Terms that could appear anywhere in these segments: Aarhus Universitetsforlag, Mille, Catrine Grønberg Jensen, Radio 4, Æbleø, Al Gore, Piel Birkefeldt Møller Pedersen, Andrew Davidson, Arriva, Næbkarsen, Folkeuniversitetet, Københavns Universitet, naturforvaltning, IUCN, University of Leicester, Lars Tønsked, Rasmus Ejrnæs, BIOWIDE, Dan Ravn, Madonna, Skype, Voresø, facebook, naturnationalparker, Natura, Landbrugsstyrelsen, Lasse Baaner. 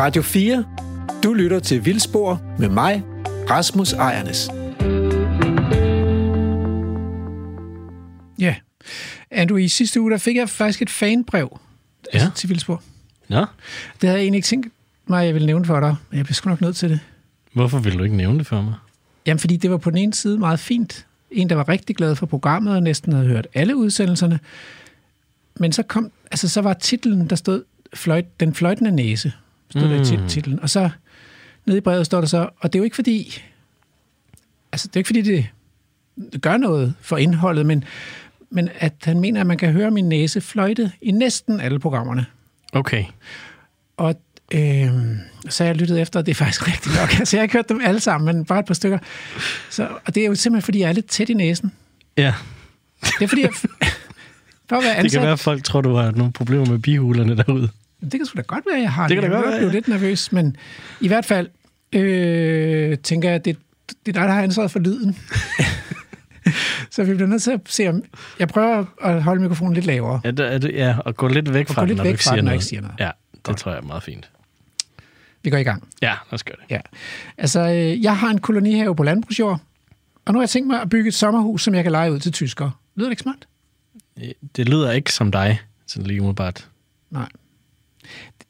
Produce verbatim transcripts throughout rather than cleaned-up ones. Radio fire. Du lytter til Vildspor med mig, Rasmus Ejrnæs. Ja, Andrew, i sidste uge der fik jeg faktisk et fanbrev ja. til Vildspor. Ja. Det havde jeg egentlig ikke tænkt mig, jeg ville nævne for dig, men jeg blev sgu nok nødt til det. Hvorfor ville du ikke nævne det for mig? Jamen, fordi det var på den ene side meget fint. En, der var rigtig glad for programmet og næsten havde hørt alle udsendelserne. Men så kom, altså så var titlen, der stod fløjt, Den fløjtende næse, stod mm. der i titlen. Og så nede i brevet står der så, og det er jo ikke fordi, altså det er jo ikke fordi, det, det gør noget for indholdet, men, men at han mener, at man kan høre min næse fløjte i næsten alle programmerne. Okay. Og øh, så jeg lyttede efter, og det er faktisk rigtigt nok. Altså jeg har ikke hørt dem alle sammen, men bare et par stykker. Så, og det er jo simpelthen, fordi jeg er lidt tæt i næsen. Ja. Det er fordi, jeg... Det kan være, at folk tror, du har nogle problemer med bihulerne derude. Det kan sgu da godt være, jeg har. Det kan jeg da godt være, jeg blev lidt nervøs, men i hvert fald øh, tænker jeg, at det, det er dig, der har ansvaret for lyden. Så vi bliver nødt til at se, om... Jeg prøver at holde mikrofonen lidt lavere. Ja, det, det, ja og gå lidt væk fra den, når du ikke siger noget. Siger noget. Ja, det godt. Tror jeg er meget fint. Vi går i gang. Ja, lad os gøre det. Ja. Altså, jeg har en kolonihave på landbrugsjord, og nu har jeg tænkt mig at bygge et sommerhus, som jeg kan leje ud til tyskere. Lyder det ikke smart? Det lyder ikke som dig, sådan lige umiddelbart. Nej.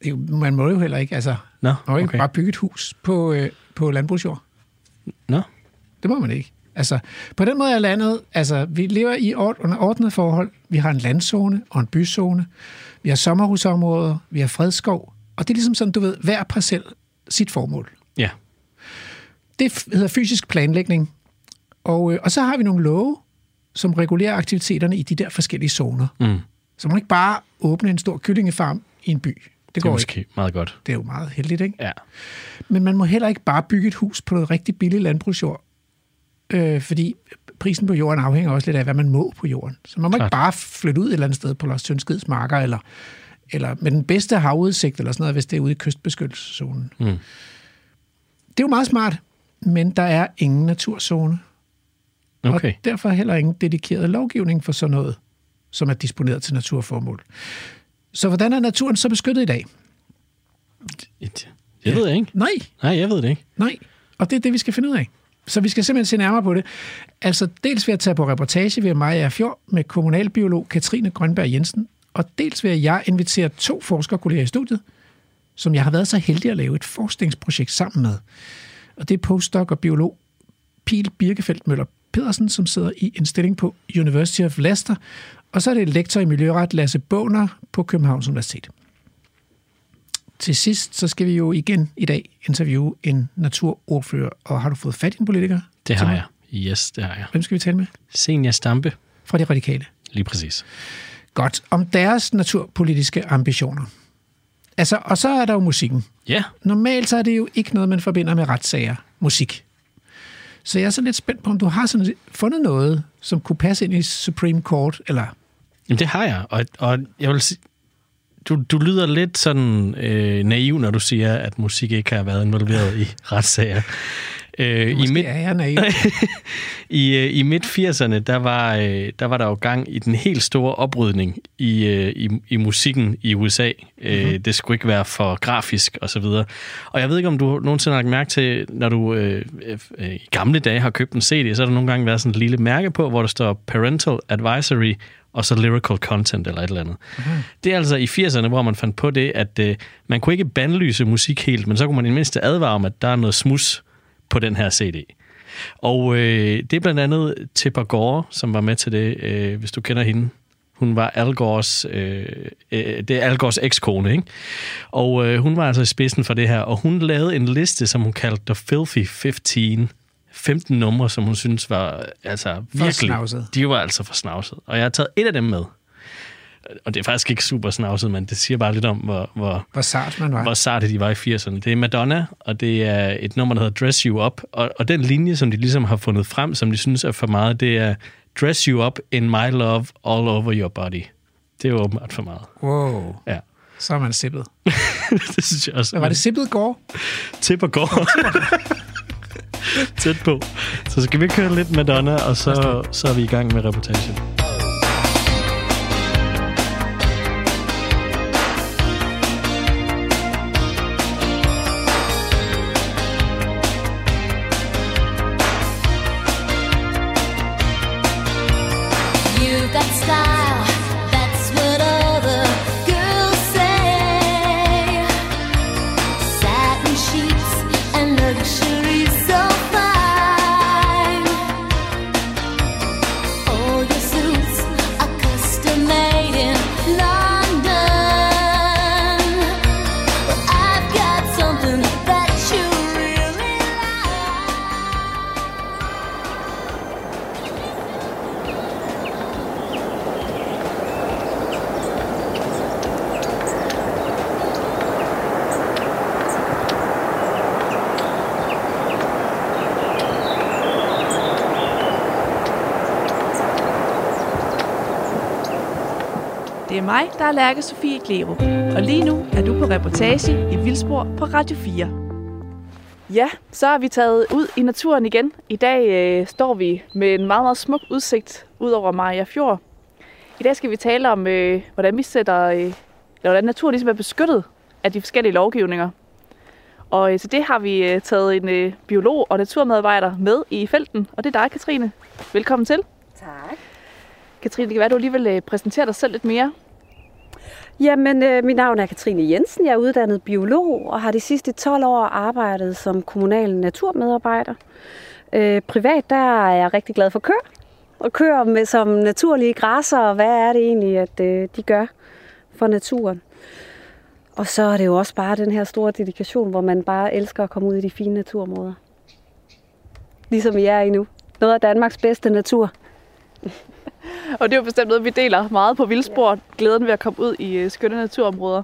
Det, man må jo heller ikke, altså... Nå, no, okay. Bare bygge et hus på, øh, på landbrugsjord. Nå. No. Det må man ikke. Altså, på den måde er landet... Altså, vi lever i under ordnede forhold. Vi har en landzone og en byzone. Vi har sommerhusområder. Vi har fredskov. Og det er ligesom sådan, du ved, hver parcel sit formål. Ja. Yeah. Det hedder fysisk planlægning. Og, øh, og så har vi nogle love, som regulerer aktiviteterne i de der forskellige zoner. Mm. Så man ikke bare åbne en stor kyllingefarm i en by. Det, det går måske ikke. Meget godt. Det er jo meget heldigt, ikke? Ja. Men man må heller ikke bare bygge et hus på noget rigtig billigt landbrugsjord, øh, fordi prisen på jorden afhænger også lidt af, hvad man må på jorden. Så man må Klart. ikke bare flytte ud et eller andet sted på Lars Tønskeds marker, eller, eller med den bedste havudsigt, eller sådan noget, hvis det er ude i kystbeskyttelseszonen. Mm. Det er jo meget smart, men der er ingen naturzone. Okay. Og derfor heller ingen dedikeret lovgivning for sådan noget, som er disponeret til naturformål. Så hvordan er naturen så beskyttet i dag? Jeg ved det ikke. Nej. Nej, jeg ved det ikke. Nej, og det er det, vi skal finde ud af. Så vi skal simpelthen se nærmere på det. Altså dels ved at tage på reportage ved Mariager Fjord med kommunalbiolog Catrine Grønberg Jensen, og dels ved at jeg inviterer to forskerkolleger i studiet, som jeg har været så heldig at lave et forskningsprojekt sammen med. Og det er postdoc og biolog Piel Birkefeldt Møller Pedersen, som sidder i en stilling på University of Leicester, og så er det lektor i miljøret Lasse Baaner på Københavns Universitet. Til sidst, så skal vi jo igen i dag interviewe en naturordfører, og har du fået fat i en politiker? Det har jeg. Yes, det har jeg. Hvem skal vi tale med? Zenia Stampe. Fra De Radikale. Lige præcis. Godt. Om deres naturpolitiske ambitioner. Altså, og så er der jo musikken. Ja. Yeah. Normalt så er det jo ikke noget, man forbinder med retssager. Musik. Så jeg er så lidt spændt på, om du har sådan fundet noget, som kunne passe ind i Supreme Court, eller? Jamen, det har jeg, og, og jeg vil sige, du, du lyder lidt sådan øh, naiv, når du siger, at musik ikke har været involveret i retssager. Øh, Måske i midt, er jeg naiv. I, øh, i midt-firserne, der var, øh, der var der jo gang i den helt store oprydning i, øh, i, i musikken i U S A. Øh, mm-hmm. Det skulle ikke være for grafisk og så videre. Og jeg ved ikke, om du nogensinde har mærke til, når du øh, øh, i gamle dage har købt en C D, så har der nogle gange været sådan et lille mærke på, hvor der står Parental Advisory og så lyrical content eller et eller andet. Okay. Det er altså i firserne, hvor man fandt på det, at øh, man kunne ikke bandlyse musik helt, men så kunne man i det mindste advare om, at der er noget smus på den her C D. Og øh, det er blandt andet Tipper Gore, som var med til det, øh, hvis du kender hende. Hun var Al Gores, øh, øh, det er Al Gores ekskone, ikke? Og øh, hun var altså i spidsen for det her, og hun lavede en liste, som hun kaldte The Filthy femten. femten numre, som hun synes var altså virkelig... De var altså for snavset. Og jeg har taget et af dem med. Og det er faktisk ikke super snavset, men det siger bare lidt om, hvor, hvor, hvor, sart man var. hvor sarte de var i firserne. Det er Madonna, og det er et nummer, der hedder Dress You Up. Og, og den linje, som de ligesom har fundet frem, som de synes er for meget, det er Dress You Up in My Love All Over Your Body. Det er jo åbenbart for meget. Wow. Ja. Så er man sippet. Det synes jeg også. Var det sippet Gore? Tipper Gore. Tæt på. Så skal vi køre lidt Madonna, og så, så er vi i gang med reportagen. er mig, der er Lærke Sofie Glerup, og lige nu er du på reportage i Vildspor på Radio fire. Ja, så er vi taget ud i naturen igen. I dag øh, står vi med en meget, meget smuk udsigt ud over Mariager Fjord. I dag skal vi tale om, øh, hvordan vi sætter, øh, eller hvordan naturen ligesom er beskyttet af de forskellige lovgivninger. Og øh, til det har vi øh, taget en øh, biolog og naturmedarbejder med i felten, og det er dig, Catrine. Velkommen til. Tak. Catrine, det kan være, at du alligevel præsenterer dig selv lidt mere. Jamen, øh, mit navn er Catrine Jensen. Jeg er uddannet biolog og har de sidste tolv år arbejdet som kommunal naturmedarbejder. Øh, privat, der er jeg rigtig glad for køer. Og køer med, som naturlige græsser, og hvad er det egentlig, at øh, de gør for naturen. Og så er det jo også bare den her store dedikation, hvor man bare elsker at komme ud i de fine naturområder. Ligesom I er i nu. Noget af Danmarks bedste natur. Og det er jo bestemt noget, vi deler meget på Vildspor, glæden ved at komme ud i skønne naturområder.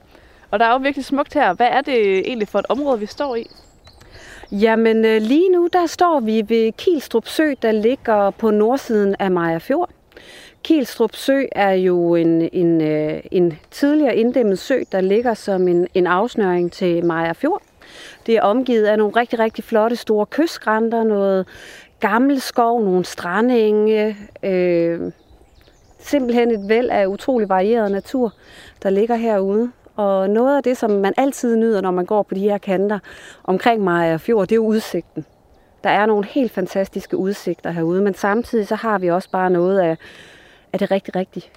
Og der er jo virkelig smukt her. Hvad er det egentlig for et område, vi står i? Jamen lige nu, der står vi ved Kielstrup Sø, der ligger på nordsiden af Mariager Fjord. Kielstrup Sø er jo en, en, en tidligere inddæmmet sø, der ligger som en, en afsnøring til Mariager Fjord. Det er omgivet af nogle rigtig, rigtig flotte store kystskrænter, noget gammel skov, nogle strandenge, øh, simpelthen et væld af utrolig varieret natur, der ligger herude. Og noget af det, som man altid nyder, når man går på de her kanter omkring Mariager Fjord, det er jo udsigten. Der er nogle helt fantastiske udsigter herude, men samtidig så har vi også bare noget af, af det rigtig, rigtig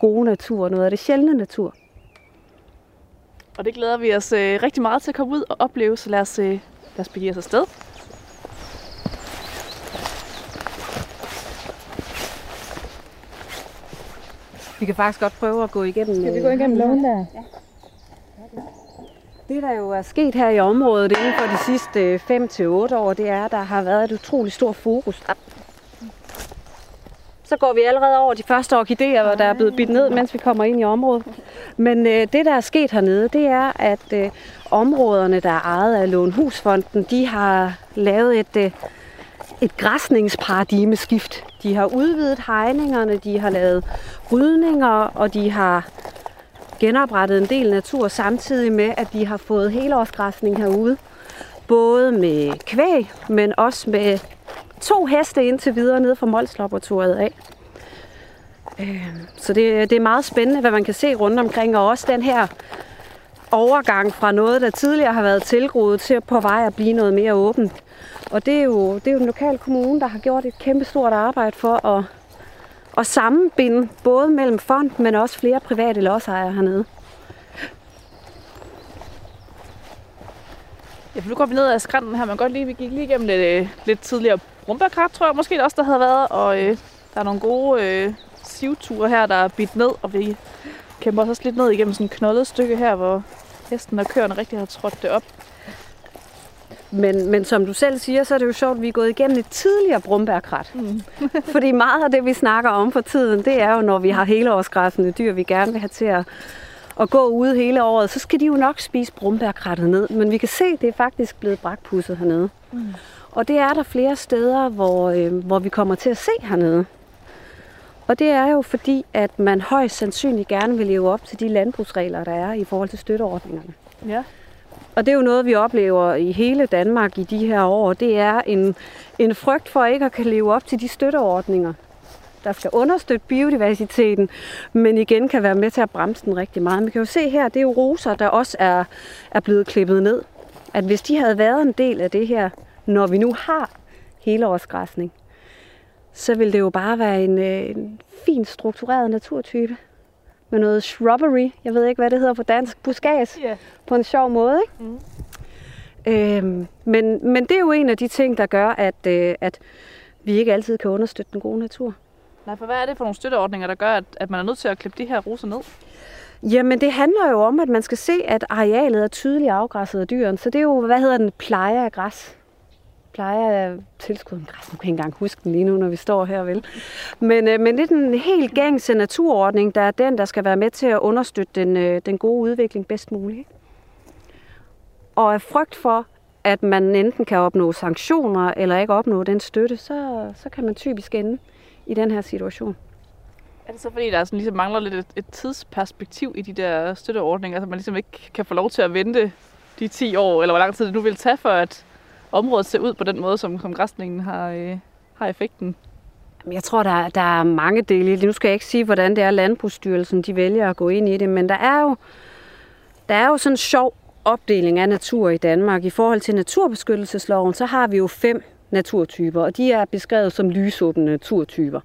gode natur, noget af det sjældne natur. Og det glæder vi os øh, rigtig meget til at komme ud og opleve, så lad os, øh, lad os begive os afsted. Vi kan faktisk godt prøve at gå igennem. Skal vi gå igennem lågen der? Ja. Det, der jo er sket her i området inden for de sidste fem til otte år, det er, at der har været et utroligt stort fokus. Så går vi allerede over de første orkidéer, hvor der er blevet bidt ned, mens vi kommer ind i området. Men øh, det, der er sket hernede, det er, at øh, områderne, der er ejet af Lundhusfonden, de har lavet et... Øh, Et græsningsparadigmeskift. De har udvidet hegningerne, de har lavet rydninger, og de har genoprettet en del natur, samtidig med, at de har fået helårsgræsning herude. Både med kvæg, men også med to heste indtil videre nede fra Mols Laboratoriet af. Så det, det er meget spændende, hvad man kan se rundt omkring, og også den her overgang fra noget, der tidligere har været tilgroet, til på vej at blive noget mere åbent. Og det er jo, det er jo den lokale kommune, der har gjort et kæmpestort arbejde for at, at sammenbinde både mellem fond, men også flere private lodsejere hernede. Ja, for nu går vi ned ad skrænten her. Man kan godt lide, vi gik lige igennem lidt, lidt tidligere brumbærkrat, tror jeg måske også, der havde været. Og øh, der er nogle gode øh, sivture her, der er bidt ned, og vi kæmper også lidt ned igennem sådan et knoldet stykke her, hvor hesten og køerne rigtig har trådt det op. Men, men som du selv siger, så er det jo sjovt, at vi er gået igennem et tidligere brumbærkrat. Mm. Fordi meget af det, vi snakker om for tiden, det er jo, når vi har helårsgræssende dyr, vi gerne vil have til at, at gå ude hele året, så skal de jo nok spise brumbærkrattet ned. Men vi kan se, at det er faktisk blevet brakpudset hernede. Mm. Og det er der flere steder, hvor, øh, hvor vi kommer til at se hernede. Og det er jo fordi, at man højst sandsynligt gerne vil leve op til de landbrugsregler, der er i forhold til støtteordningerne. Ja. Og det er jo noget, vi oplever i hele Danmark i de her år. Det er en, en frygt for ikke at kan leve op til de støtteordninger, der skal understøtte biodiversiteten, men igen kan være med til at bremse den rigtig meget. Man kan jo se her, det er jo roser, der også er, er blevet klippet ned. At hvis de havde været en del af det her, når vi nu har helårsgræsning, så ville det jo bare være en, en fint struktureret naturtype. Med noget shrubbery, jeg ved ikke, hvad det hedder på dansk, buskads, yeah. På en sjov måde, ikke? Mm. Øhm, men, men det er jo en af de ting, der gør, at, øh, at vi ikke altid kan understøtte den gode natur. Nej, for hvad er det for nogle støtteordninger, der gør, at, at man er nødt til at klippe de her roser ned? Jamen, det handler jo om, at man skal se, at arealet er tydeligt afgræsset af dyrene, så det er jo, hvad hedder den, pleje af græs. Plejer tilskud af græs. Nu kan jeg ikke engang huske den lige nu, når vi står her, vel? Men, øh, men det er den helt gængse naturordning, der er den, der skal være med til at understøtte den, øh, den gode udvikling bedst muligt. Og af frygt for, at man enten kan opnå sanktioner eller ikke opnå den støtte, så, så kan man typisk ende i den her situation. Er det så fordi, der sådan, ligesom mangler lidt et, et tidsperspektiv i de der støtteordninger, så man ligesom ikke kan få lov til at vente de ti år, eller hvor lang tid det nu vil tage, for at området ser ud på den måde, som, som græsningen har, øh, har effekten? Jeg tror, der, der er mange dele i det. Nu skal jeg ikke sige, hvordan det er, Landbrugsstyrelsen de vælger at gå ind i det, men der er jo, der er jo sådan en sjov opdeling af natur i Danmark. I forhold til naturbeskyttelsesloven, så har vi jo fem naturtyper, og de er beskrevet som lysåbne naturtyper.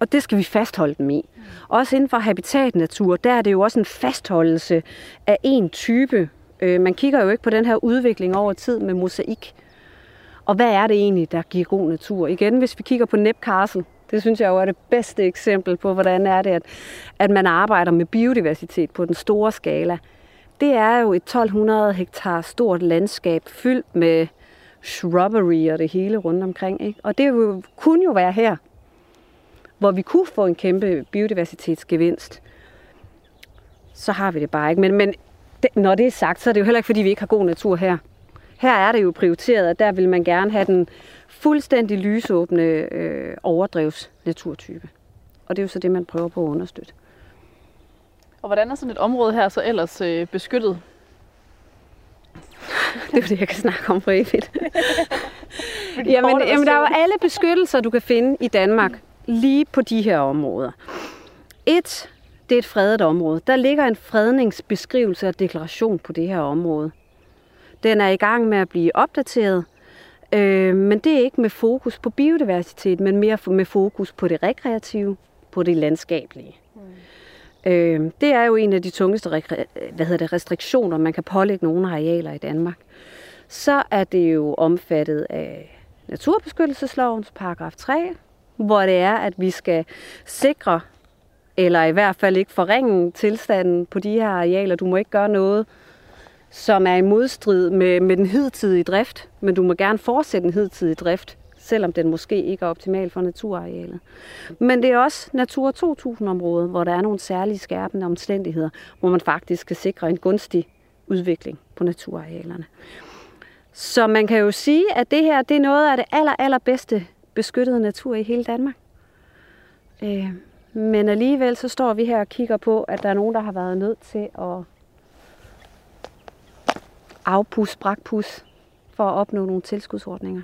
Og det skal vi fastholde dem i. Også inden for habitatnatur, der er det jo også en fastholdelse af én type. Man kigger jo ikke på den her udvikling over tid med mosaik. Og hvad er det egentlig, der giver god natur? Igen, hvis vi kigger på Næbkarsen, det synes jeg jo er det bedste eksempel på, hvordan er det, at, at man arbejder med biodiversitet på den store skala. Det er jo et tolv hundrede hektar stort landskab fyldt med shrubbery og det hele rundt omkring, ikke? Og det kunne jo være her, hvor vi kunne få en kæmpe biodiversitetsgevinst. Så har vi det bare ikke. Men, men det, når det er sagt, så er det jo heller ikke, fordi vi ikke har god natur her. Her er det jo prioriteret, og der vil man gerne have den fuldstændig lysåbne øh, overdrevsnaturtype. Og det er jo så det, man prøver på at understøtte. Og hvordan er sådan et område her så ellers øh, beskyttet? Det er jo det, jeg kan snakke om for evigt. jamen, jamen, der er jo alle beskyttelser, du kan finde i Danmark, lige på de her områder. Et, det er et fredet område. Der ligger en fredningsbeskrivelse og deklaration på det her område. Den er i gang med at blive opdateret, øh, men det er ikke med fokus på biodiversitet, men mere med fokus på det rekreative, på det landskabelige. Mm. Øh, det er jo en af de tungeste rekre- hvad hedder det, restriktioner, man kan pålægge nogle arealer i Danmark. Så er det jo omfattet af naturbeskyttelseslovens paragraf tre, hvor det er, at vi skal sikre, eller i hvert fald ikke forringe tilstanden på de her arealer. Du må ikke gøre noget, som er i modstrid med, med den hidtidige drift, men du må gerne fortsætte den hidtidige drift, selvom den måske ikke er optimal for naturarealet. Men det er også Natura to tusind-området, hvor der er nogle særlige skærpende omstændigheder, hvor man faktisk skal sikre en gunstig udvikling på naturarealerne. Så man kan jo sige, at det her det er noget af det aller, allerbedste beskyttede natur i hele Danmark. Øh, men alligevel så står vi her og kigger på, at der er nogen, der har været nødt til at afpus, brakpus, for at opnå nogle tilskudsordninger.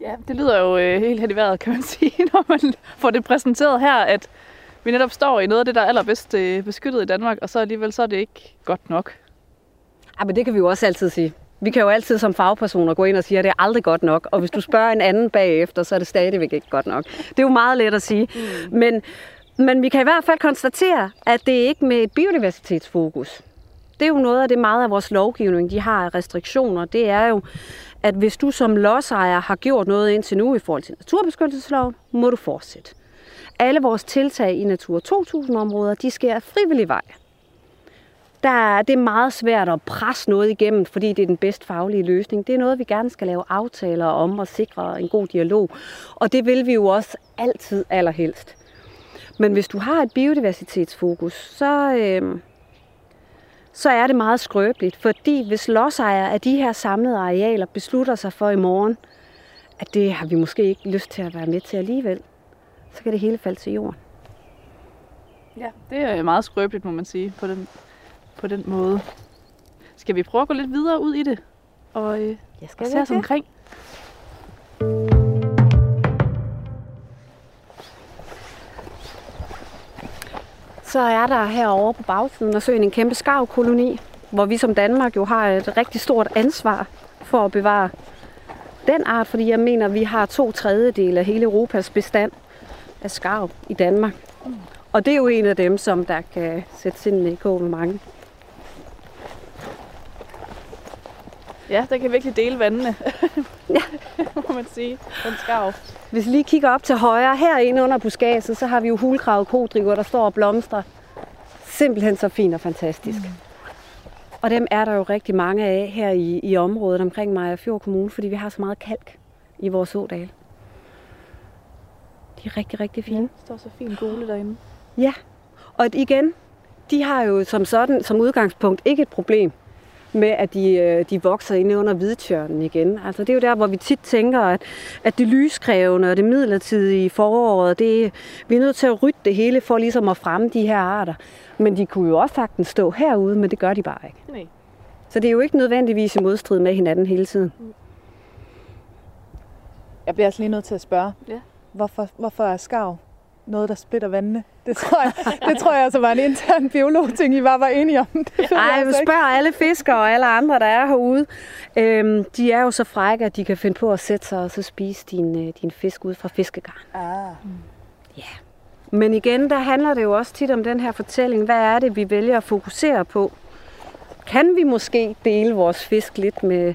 Ja, det lyder jo øh, helt hen i vejret, kan man sige, når man får det præsenteret her, at vi netop står i noget af det, der er allerbedst øh, beskyttet i Danmark, og så alligevel så er det ikke godt nok. Ja, men det kan vi jo også altid sige. Vi kan jo altid som fagpersoner gå ind og sige, at det er aldrig godt nok, og hvis du spørger en anden bagefter, så er det stadigvæk ikke godt nok. Det er jo meget let at sige, mm. men, men vi kan i hvert fald konstatere, at det ikke er med et biodiversitetsfokus. Det er jo noget af det meget af vores lovgivning, de har restriktioner. Det er jo, at hvis du som lodsejer har gjort noget indtil nu i forhold til naturbeskyttelsesloven, må du fortsætte. Alle vores tiltag i Natura to tusind-områder, de sker af frivillig vej. Der, det er meget svært at presse noget igennem, fordi det er den bedst faglige løsning. Det er noget, vi gerne skal lave aftaler om og sikre en god dialog. Og det vil vi jo også altid allerhelst. Men hvis du har et biodiversitetsfokus, så... Øh, så er det meget skrøbeligt, fordi hvis lodsejere af de her samlede arealer beslutter sig for i morgen, at det har vi måske ikke lyst til at være med til alligevel, så kan det hele falde til jorden. Ja, det er meget skrøbeligt, må man sige, på den, på den måde. Skal vi prøve at gå lidt videre ud i det? Og, øh, Jeg skal og se os omkring. Så er der herovre på bagsiden af søen en kæmpe skarvkoloni, hvor vi som Danmark jo har et rigtig stort ansvar for at bevare den art, fordi jeg mener, at vi har to tredjedele af hele Europas bestand af skarv i Danmark. Og det er jo en af dem, som der kan sætte sindene i kog med mange. Ja, der kan virkelig dele vandene, ja. Må man sige, den skarv. Hvis vi lige kigger op til højre, herinde under buskadset, så har vi jo hulkravet kodriver, der står og blomstrer. Simpelthen så fint og fantastisk. Mm. Og dem er der jo rigtig mange af her i, i området omkring Mariager Fjord Kommune, fordi vi har så meget kalk i vores ådale. De er rigtig, rigtig fine. Ja, der står så fint gule derinde. Ja, og igen, de har jo som sådan, som udgangspunkt ikke et problem med, at de, de vokser inde under hvidtjørnen igen. Altså det er jo der, hvor vi tit tænker, at, at det lyskrævende og det midlertidige foråret, det, vi er nødt til at rydde det hele for ligesom at fremme de her arter. Men de kunne jo også sagtens stå herude, men det gør de bare ikke. Nej. Så det er jo ikke nødvendigvis i modstrid med hinanden hele tiden. Jeg bliver også lige nødt til at spørge, ja. hvorfor, hvorfor er skarv noget, der splitter vandene? Det tror jeg, det tror jeg altså var en intern biolog-ting, I bare var enige om. Nej, vi spørger alle fiskere og alle andre, der er herude. Øhm, de er jo så frække, at de kan finde på at sætte sig og så spise din, din fisk ud fra fiskegarn. Ah. Mm. Yeah. Men igen, der handler det jo også tit om den her fortælling. Hvad er det, vi vælger at fokusere på? Kan vi måske dele vores fisk lidt med,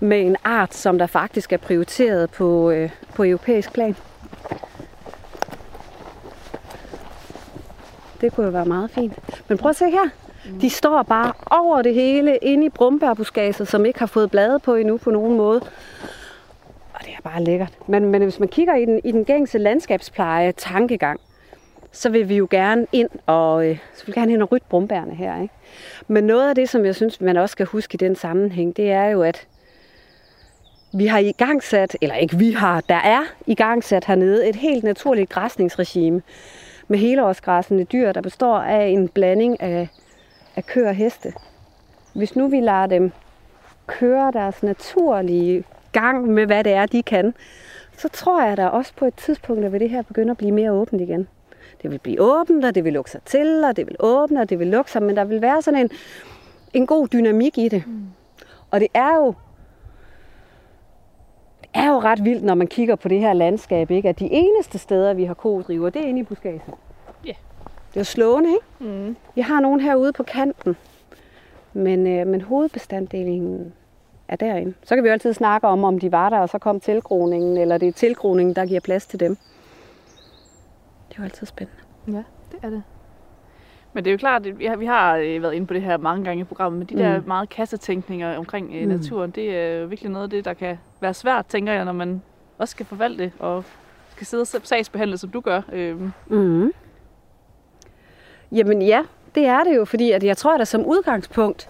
med en art, som der faktisk er prioriteret på, øh, på europæisk plan? Det kunne jo være meget fint. Men prøv at se her. De står bare over det hele inde i brumbærbuskager, som ikke har fået blade på endnu på nogen måde. Og det er bare lækkert. Men, men hvis man kigger i den, i den gængse landskabspleje-tankegang, så vil vi jo gerne ind og, øh, så vil vi gerne ind og rydde brumbærne her, ikke? Men noget af det, som jeg synes, man også skal huske i den sammenhæng, det er jo, at vi har igangsat, eller ikke vi har, der er igangsat hernede et helt naturligt græsningsregime med helårsgræssende dyr, der består af en blanding af, af køer og heste. Hvis nu vi lader dem køre deres naturlige gang med, hvad det er, de kan, så tror jeg da også på et tidspunkt, at det her begynder at blive mere åbent igen. Det vil blive åbent, og det vil lukke sig til, og det vil åbne, og det vil lukke sig, men der vil være sådan en, en god dynamik i det. Mm. Og det er jo det er jo ret vildt, når man kigger på det her landskab, ikke? At de eneste steder, vi har kodriver, det er inde i buskagen. Ja. Yeah. Det er jo slående, ikke? Mm. Vi har nogen herude på kanten, men, øh, men hovedbestanddelingen er derinde. Så kan vi altid snakke om, om de var der, og så kom tilgroningen, eller det er tilgroningen, der giver plads til dem. Det er jo altid spændende. Ja, det er det. Men det er jo klart, at vi har været inde på det her mange gange i programmet, men de mm. der meget kassetænkninger omkring mm. naturen, det er jo virkelig noget af det, der kan være svært, tænker jeg, når man også skal forvalte og skal sidde og sagsbehandle, som du gør. Mm. Jamen ja, det er det jo, fordi at jeg tror, at der som udgangspunkt,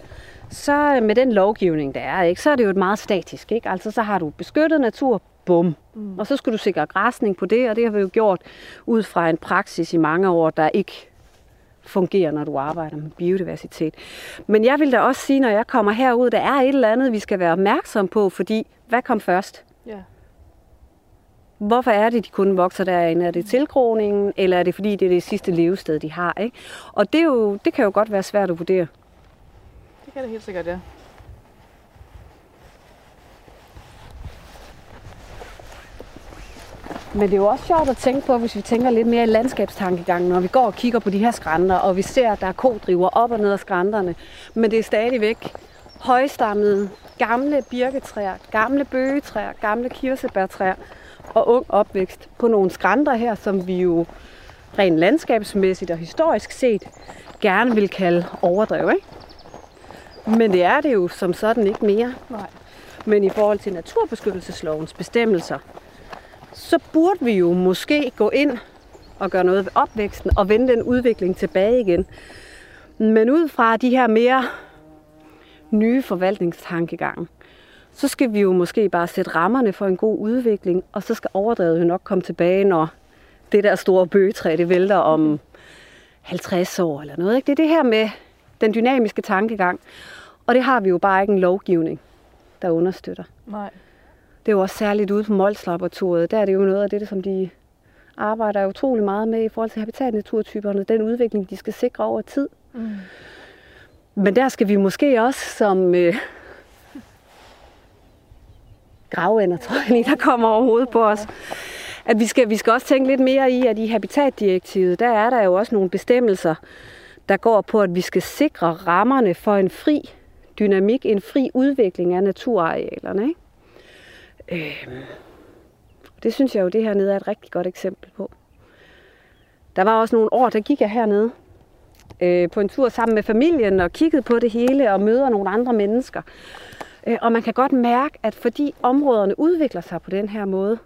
så med den lovgivning, der er, ikke, så er det jo et meget statisk, ikke? Altså så har du beskyttet natur, bum. Mm. Og så skulle du sikre græsning på det, og det har vi jo gjort ud fra en praksis i mange år, der ikke fungerer, når du arbejder med biodiversitet. Men jeg vil da også sige, når jeg kommer herud, der er et eller andet, vi skal være opmærksom på, fordi hvad kom først? Yeah. Hvorfor er det, de kun vokser derinde? Er det tilgroningen, eller er det fordi, det er det sidste levested, de har? Ikke? Og det, er jo, det kan jo godt være svært at vurdere. Det kan det helt sikkert, ja. Men det er jo også sjovt at tænke på, hvis vi tænker lidt mere i landskabstankegangen, når vi går og kigger på de her skrænter, og vi ser, at der er kodriver op og ned af skrænterne. Men det er stadigvæk højstammede, gamle birketræer, gamle bøgetræer, gamle kirsebærtræer og ung opvækst på nogle skrænter her, som vi jo rent landskabsmæssigt og historisk set gerne vil kalde overdrev, ikke? Men det er det jo som sådan ikke mere. Nej. Men i forhold til naturbeskyttelseslovens bestemmelser, så burde vi jo måske gå ind og gøre noget ved opvæksten og vende den udvikling tilbage igen. Men ud fra de her mere nye forvaltningstankegange, så skal vi jo måske bare sætte rammerne for en god udvikling, og så skal overdrevet jo nok komme tilbage, når det der store bøgetræ, det vælter om halvtreds år eller noget. Ikke? Det er det her med den dynamiske tankegang, og det har vi jo bare ikke en lovgivning, der understøtter. Nej. Det er jo også særligt ude på Mols Laboratoriet. Der er det jo noget af det, som de arbejder utrolig meget med i forhold til habitatnaturtyperne. Den udvikling, de skal sikre over tid. Mm. Men der skal vi måske også som øh, gravænder, tror jeg lige, der kommer overhovedet på os. At vi skal, vi skal også tænke lidt mere i, at i Habitatdirektivet, der er der jo også nogle bestemmelser, der går på, at vi skal sikre rammerne for en fri dynamik, en fri udvikling af naturarealerne, ikke? Det synes jeg jo, det hernede er et rigtig godt eksempel på. Der var også nogle år, der gik jeg hernede øh, på en tur sammen med familien og kiggede på det hele og møder nogle andre mennesker. Øh, og man kan godt mærke, at fordi områderne udvikler sig på den her måde,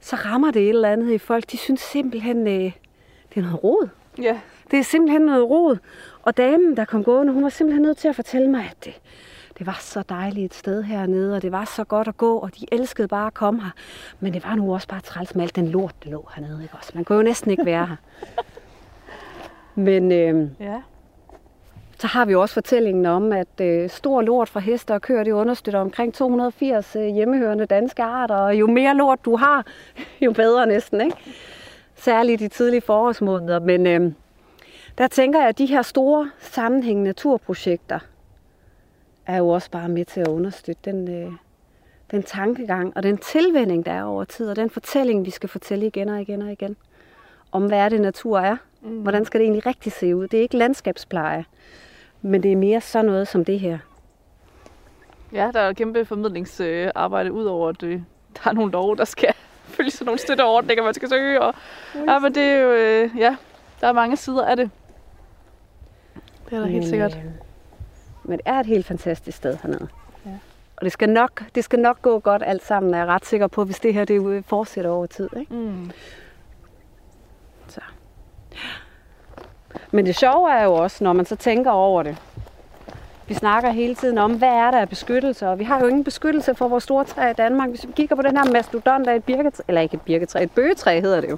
så rammer det et eller andet i folk. De synes simpelthen, øh, det er noget rod. Yeah. Det er simpelthen noget rod. Og damen, der kom gående, hun var simpelthen nødt til at fortælle mig, at det, det var så dejligt et sted hernede, og det var så godt at gå, og de elskede bare at komme her. Men det var nu også bare træls med alt den lort, der lå hernede, ikke også? Man kunne jo næsten ikke være her. Men øh, ja. Så har vi jo også fortællingen om, at øh, stor lort fra hester og køer, det understøtter omkring to hundrede og firs øh, hjemmehørende danske arter, og jo mere lort du har, jo bedre næsten, ikke? Særligt i tidlige forårsmåneder, men øh, der tænker jeg, at de her store sammenhængende naturprojekter er jo også bare med til at understøtte den, øh, den tankegang og den tilvænning, der er over tid, og den fortælling, vi skal fortælle igen og igen og igen, om hvad det natur er. Mm. Hvordan skal det egentlig rigtig se ud? Det er ikke landskabspleje, men det er mere sådan noget som det her. Ja, der er et kæmpe formidlingsarbejde ud over, at der er nogle lov, der skal følge sådan nogle støtteordninger, man skal søge. Og, ja, men det er jo, øh, ja, der er mange sider af det. Det er der men, helt sikkert. Men det er et helt fantastisk sted hernede. Ja. Og det skal, nok, det skal nok gå godt alt sammen, er jeg ret sikker på, hvis det her det fortsætter over tid, ikke? Mm. Så. Men det sjove er jo også, når man så tænker over det. Vi snakker hele tiden om, hvad er der af beskyttelse, og vi har jo ingen beskyttelse for vores store træer i Danmark. Hvis vi kigger på den her mastodont af et birketræ, eller ikke et birketræ, et bøgetræ hedder det jo.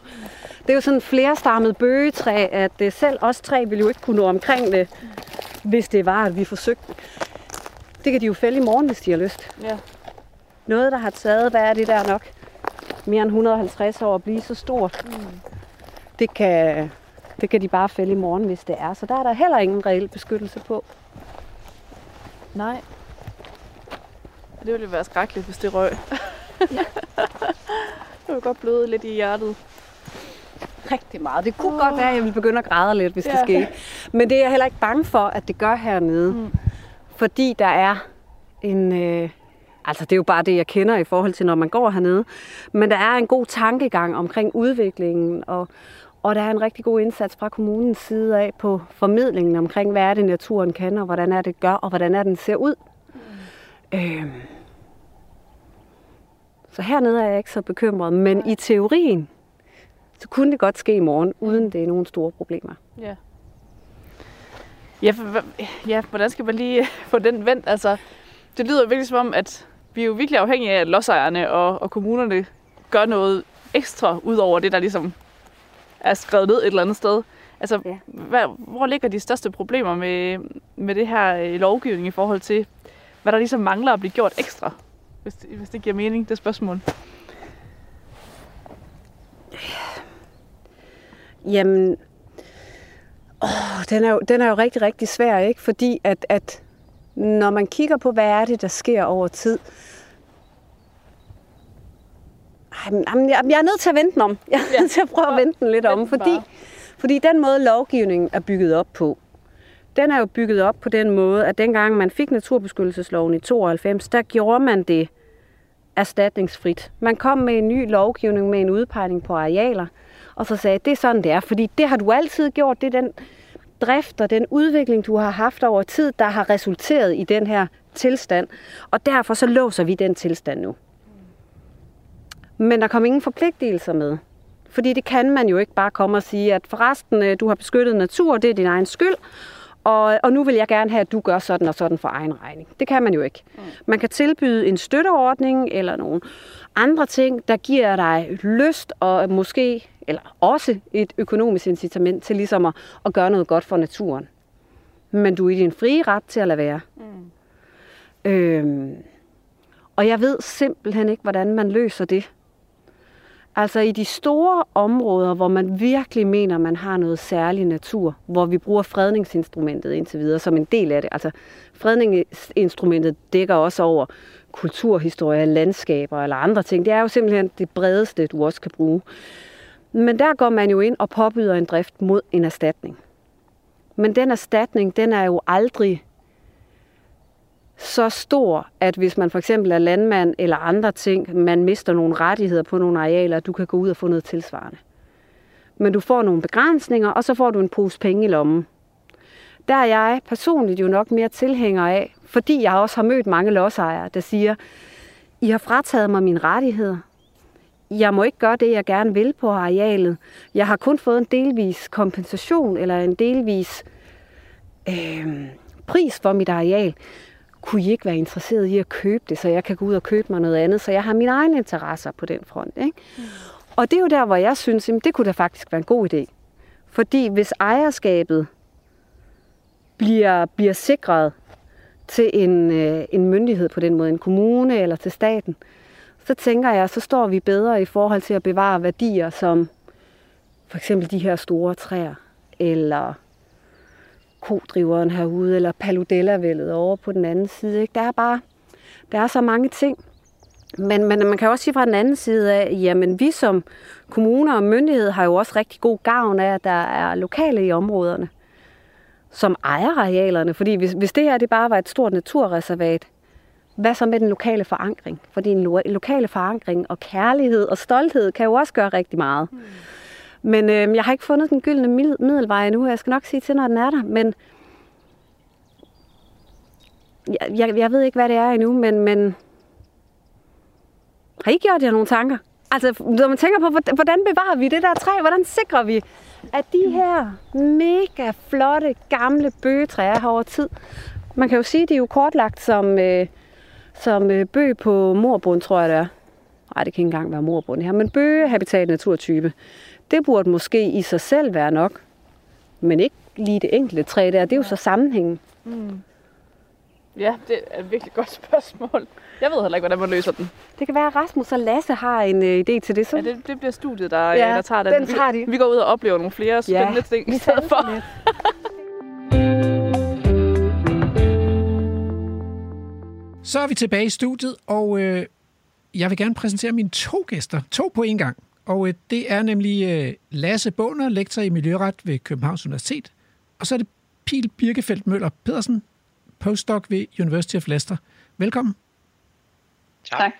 Det er jo sådan et flerstammet bøgetræ, at selv os træ ville jo ikke kunne nå omkring det, hvis det var, at vi forsøgte. Det kan de jo fælde i morgen, hvis de har lyst. Ja. Noget, der har taget, hvad er det der nok? Mere end et hundrede og halvtreds år at blive så stort. Mm. Det kan, det kan de bare fælde i morgen, hvis det er. Så der er der heller ingen reel beskyttelse på. Nej. Det ville jo være skrækkeligt, hvis det røg. Ja. Det ville godt bløde lidt i hjertet. Rigtig meget. Det kunne oh. godt være, at jeg ville begynde at græde lidt, hvis ja. det skete. Men det er jeg heller ikke bange for, at det gør hernede. Mm. Fordi der er en... Øh, altså det er jo bare det, jeg kender i forhold til, når man går hernede. Men der er en god tankegang omkring udviklingen, og, og der er en rigtig god indsats fra kommunens side af på formidlingen omkring, hvad er det naturen kan, og hvordan er det gør, og hvordan er den ser ud. Mm. Øhm. Så hernede er jeg ikke så bekymret, men ja. i teorien, så kunne det godt ske i morgen, uden det er nogen store problemer. Ja. Ja, for, ja, hvordan skal man lige få den vendt? Altså, det lyder virkelig som om, at vi er jo virkelig afhængige af, at lodsejerne og, og kommunerne gør noget ekstra ud over det, der ligesom er skrevet ned et eller andet sted. Altså, ja. hvad, hvor ligger de største problemer med, med det her lovgivning i forhold til, hvad der ligesom mangler at blive gjort ekstra? Hvis det, hvis det giver mening, det spørgsmål. Jamen, åh, den, er jo, den er jo rigtig, rigtig svær, ikke? Fordi at... at når man kigger på, hvad er det, der sker over tid? Ej, men jeg er nødt til at vente den om. Jeg er nødt til at prøve at vente den lidt om, fordi, fordi den måde, lovgivningen er bygget op på, den er jo bygget op på den måde, at dengang man fik naturbeskyttelsesloven i tooghalvfems, der gjorde man det erstatningsfrit. Man kom med en ny lovgivning med en udpegning på arealer, og så sagde, det er sådan, det er, fordi det har du altid gjort, det er den... drift og den udvikling, du har haft over tid, der har resulteret i den her tilstand. Og derfor så låser vi den tilstand nu. Men der kommer ingen forpligtelser med. Fordi det kan man jo ikke bare komme og sige, at forresten, du har beskyttet natur, det er din egen skyld, og, og nu vil jeg gerne have, at du gør sådan og sådan for egen regning. Det kan man jo ikke. Man kan tilbyde en støtteordning eller nogle andre ting, der giver dig lyst og måske... eller også et økonomisk incitament til ligesom at, at gøre noget godt for naturen. Men du er i din frie ret til at lade være. Mm. Øhm, og jeg ved simpelthen ikke, hvordan man løser det. Altså i de store områder, hvor man virkelig mener, man har noget særlig natur, hvor vi bruger fredningsinstrumentet indtil videre som en del af det. Altså fredningsinstrumentet dækker også over kulturhistorie, landskaber eller andre ting. Det er jo simpelthen det bredeste, du også kan bruge. Men der går man jo ind og påbyder en drift mod en erstatning. Men den erstatning, den er jo aldrig så stor, at hvis man for eksempel er landmand eller andre ting, man mister nogle rettigheder på nogle arealer, du kan gå ud og få noget tilsvarende. Men du får nogle begrænsninger, og så får du en pose penge i lommen. Der er jeg personligt jo nok mere tilhænger af, fordi jeg også har mødt mange lodsejere, der siger, I har frataget mig mine rettigheder. jeg må ikke gøre det, jeg gerne vil på arealet. Jeg har kun fået en delvis kompensation eller en delvis øh, pris for mit areal. Kunne I ikke være interesseret i at købe det, så jeg kan gå ud og købe mig noget andet, så jeg har mine egne interesser på den front. Ikke? Mm. Og det er jo der, hvor jeg synes, det kunne da faktisk være en god idé. Fordi hvis ejerskabet bliver, bliver sikret til en, en myndighed på den måde, en kommune eller til staten, så tænker jeg, så står vi bedre i forhold til at bevare værdier som for eksempel de her store træer, eller kodriveren herude, eller paludellafældet over på den anden side. Ikke? Der er bare der er så mange ting. Men, men man kan også sige fra den anden side af, jamen vi som kommuner og myndighed har jo også rigtig god gavn af, at der er lokale i områderne, som ejer arealerne. Fordi hvis, hvis det her det bare var et stort naturreservat, hvad så med den lokale forankring? Fordi en lo- lokale forankring og kærlighed og stolthed kan jo også gøre rigtig meget. Mm. Men øh, jeg har ikke fundet den gyldne middelvej endnu, og jeg skal nok sige til, når den er der. Men jeg, jeg, jeg ved ikke, hvad det er endnu, men, men har I gjort jer nogle tanker? Altså, når man tænker på, hvordan bevarer vi det der træ? Hvordan sikrer vi, at de her mega flotte, gamle bøgetræer har over tid? Man kan jo sige, at de er jo kortlagt som, øh, som øh, bøg på morbund, tror jeg det er. Ej, det kan ikke engang være morbund her, men bøge, habitat, naturtype. Det burde måske i sig selv være nok, men ikke lige det enkelte træ der. Det er jo så sammenhængen. Mm. Ja, det er et virkelig godt spørgsmål. Jeg ved heller ikke, hvordan man løser den. Det kan være, at Rasmus og Lasse har en øh, idé til det. Så. Ja, det, det bliver studiet, der, ja, der tager det. Den tager de. Vi, vi går ud og oplever nogle flere spændende ja, ting i stedet for. Så er vi tilbage i studiet, og øh, jeg vil gerne præsentere mine to gæster. To på en gang. Og øh, det er nemlig øh, Lasse Baaner, lektor i miljøret ved Københavns Universitet. Og så er det Piel Birkefeldt Møller Pedersen, postdoc ved University of Leicester. Velkommen. Tak.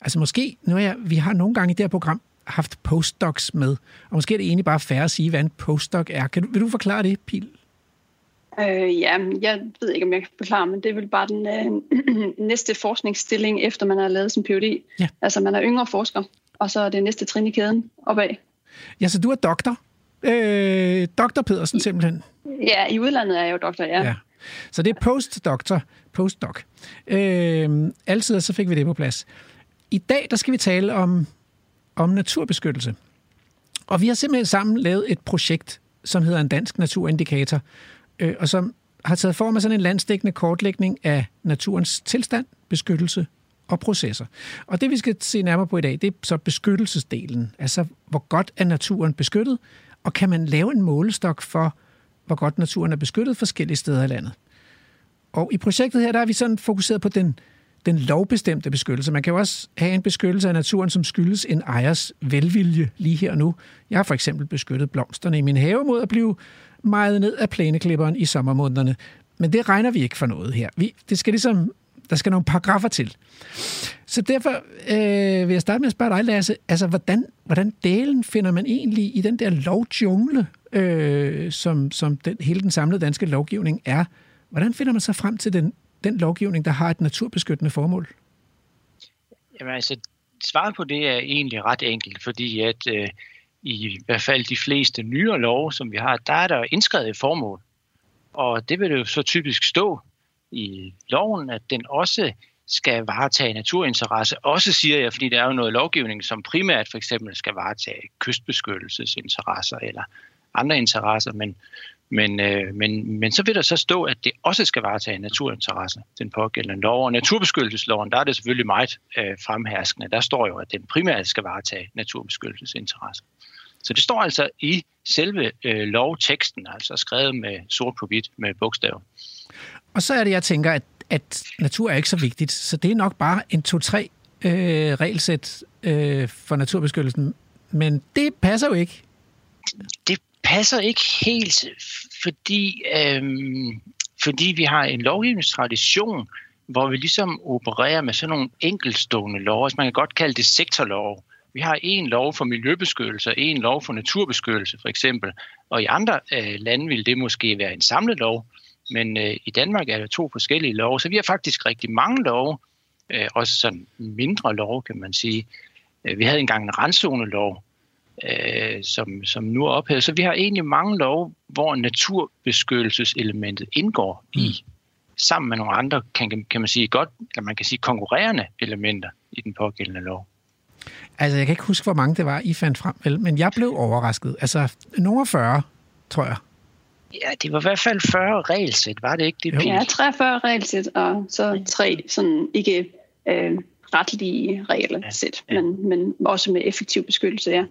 Altså måske, nu jeg, vi har nogle gange i det her program haft postdocs med, og måske er det egentlig bare fair at sige, hvad en postdoc er. Kan du, vil du forklare det, Piel? Øh, ja, jeg ved ikke, om jeg kan forklare, men det er vel bare den øh, næste forskningsstilling, efter man har lavet sin P H D. Ja. Altså man er yngre forsker, og så er det næste trin i kæden opad. Ja, så du er doktor. Øh, doktor Pedersen simpelthen. Ja, i udlandet er jeg jo doktor, ja. ja. Så det er postdoktor, postdoc. Øh, altid, så fik vi det på plads. I dag, der skal vi tale om, om naturbeskyttelse. Og vi har simpelthen sammen lavet et projekt, som hedder en dansk naturindikator, øh, og som har taget form af sådan en landsdækkende kortlægning af naturens tilstand, beskyttelse og processer. Og det, vi skal se nærmere på i dag, det er så beskyttelsesdelen. Altså, hvor godt er naturen beskyttet, og kan man lave en målestok for, hvor godt naturen er beskyttet forskellige steder i landet. Og i projektet her, der er vi sådan fokuseret på den, den lovbestemte beskyttelse. Man kan jo også have en beskyttelse af naturen, som skyldes en ejers velvilje lige her og nu. Jeg har for eksempel beskyttet blomsterne i min have mod at blive mejet ned af plæneklipperen i sommermånederne. Men det regner vi ikke for noget her. Vi, det skal ligesom, der skal nogle paragrafer til. Så derfor øh, vil jeg starte med at spørge dig, Lasse. Altså, hvordan, hvordan delen finder man egentlig i den der lovjungle, Øh, som, som den, hele den samlede danske lovgivning er. Hvordan finder man så frem til den, den lovgivning, der har et naturbeskyttende formål? Jamen altså, svaret på det er egentlig ret enkelt, fordi at øh, i hvert fald de fleste nyere love, som vi har, der er der indskrevet et formål. Og det vil det jo så typisk stå i loven, at den også skal varetage naturinteresse. Også siger jeg, fordi der er jo noget lovgivning, som primært for eksempel skal varetage kystbeskyttelsesinteresser eller andre interesser, men, men, øh, men, men så vil der så stå, at det også skal varetage naturinteresser, den pågældende lov. Og naturbeskyttelsesloven, der er det selvfølgelig meget øh, fremherskende. Der står jo, at den primært skal varetage naturbeskyttelsesinteresser. Så det står altså i selve øh, lovteksten, altså skrevet med sort på hvidt med bogstaver. Og så er det, jeg tænker, at, at natur er ikke så vigtigt, så det er nok bare en to-tre øh, regelsæt øh, for naturbeskyttelsen. Men det passer jo ikke. Det passer ikke helt, fordi, øhm, fordi vi har en lovgivningstradition, hvor vi ligesom opererer med sådan nogle enkeltstående love. Man kan godt kalde det sektorlove. Vi har en lov for miljøbeskyttelse og en lov for naturbeskyttelse, for eksempel. Og i andre øh, lande vil det måske være en samlet lov, men øh, i Danmark er der to forskellige love. Så vi har faktisk rigtig mange love, øh, også sådan mindre love, kan man sige. Vi havde engang en randzonelov, øh, som, som nu er ophævet. Så vi har egentlig mange love, hvor naturbeskyttelseselementet indgår i, mm. sammen med nogle andre, kan, kan man sige godt, eller man kan sige konkurrerende elementer i den pågældende lov. Altså, jeg kan ikke huske, hvor mange det var, I fandt frem, vel? Men jeg blev overrasket. Altså, nogle fyrre, tror jeg. Ja, det var i hvert fald fyrre regelsæt, var det ikke? Det ja, treogfyrre regelsæt, og så tre sådan ikke øh, retlige regelsæt, ja, ja. Men, men også med effektiv beskyttelse, ja.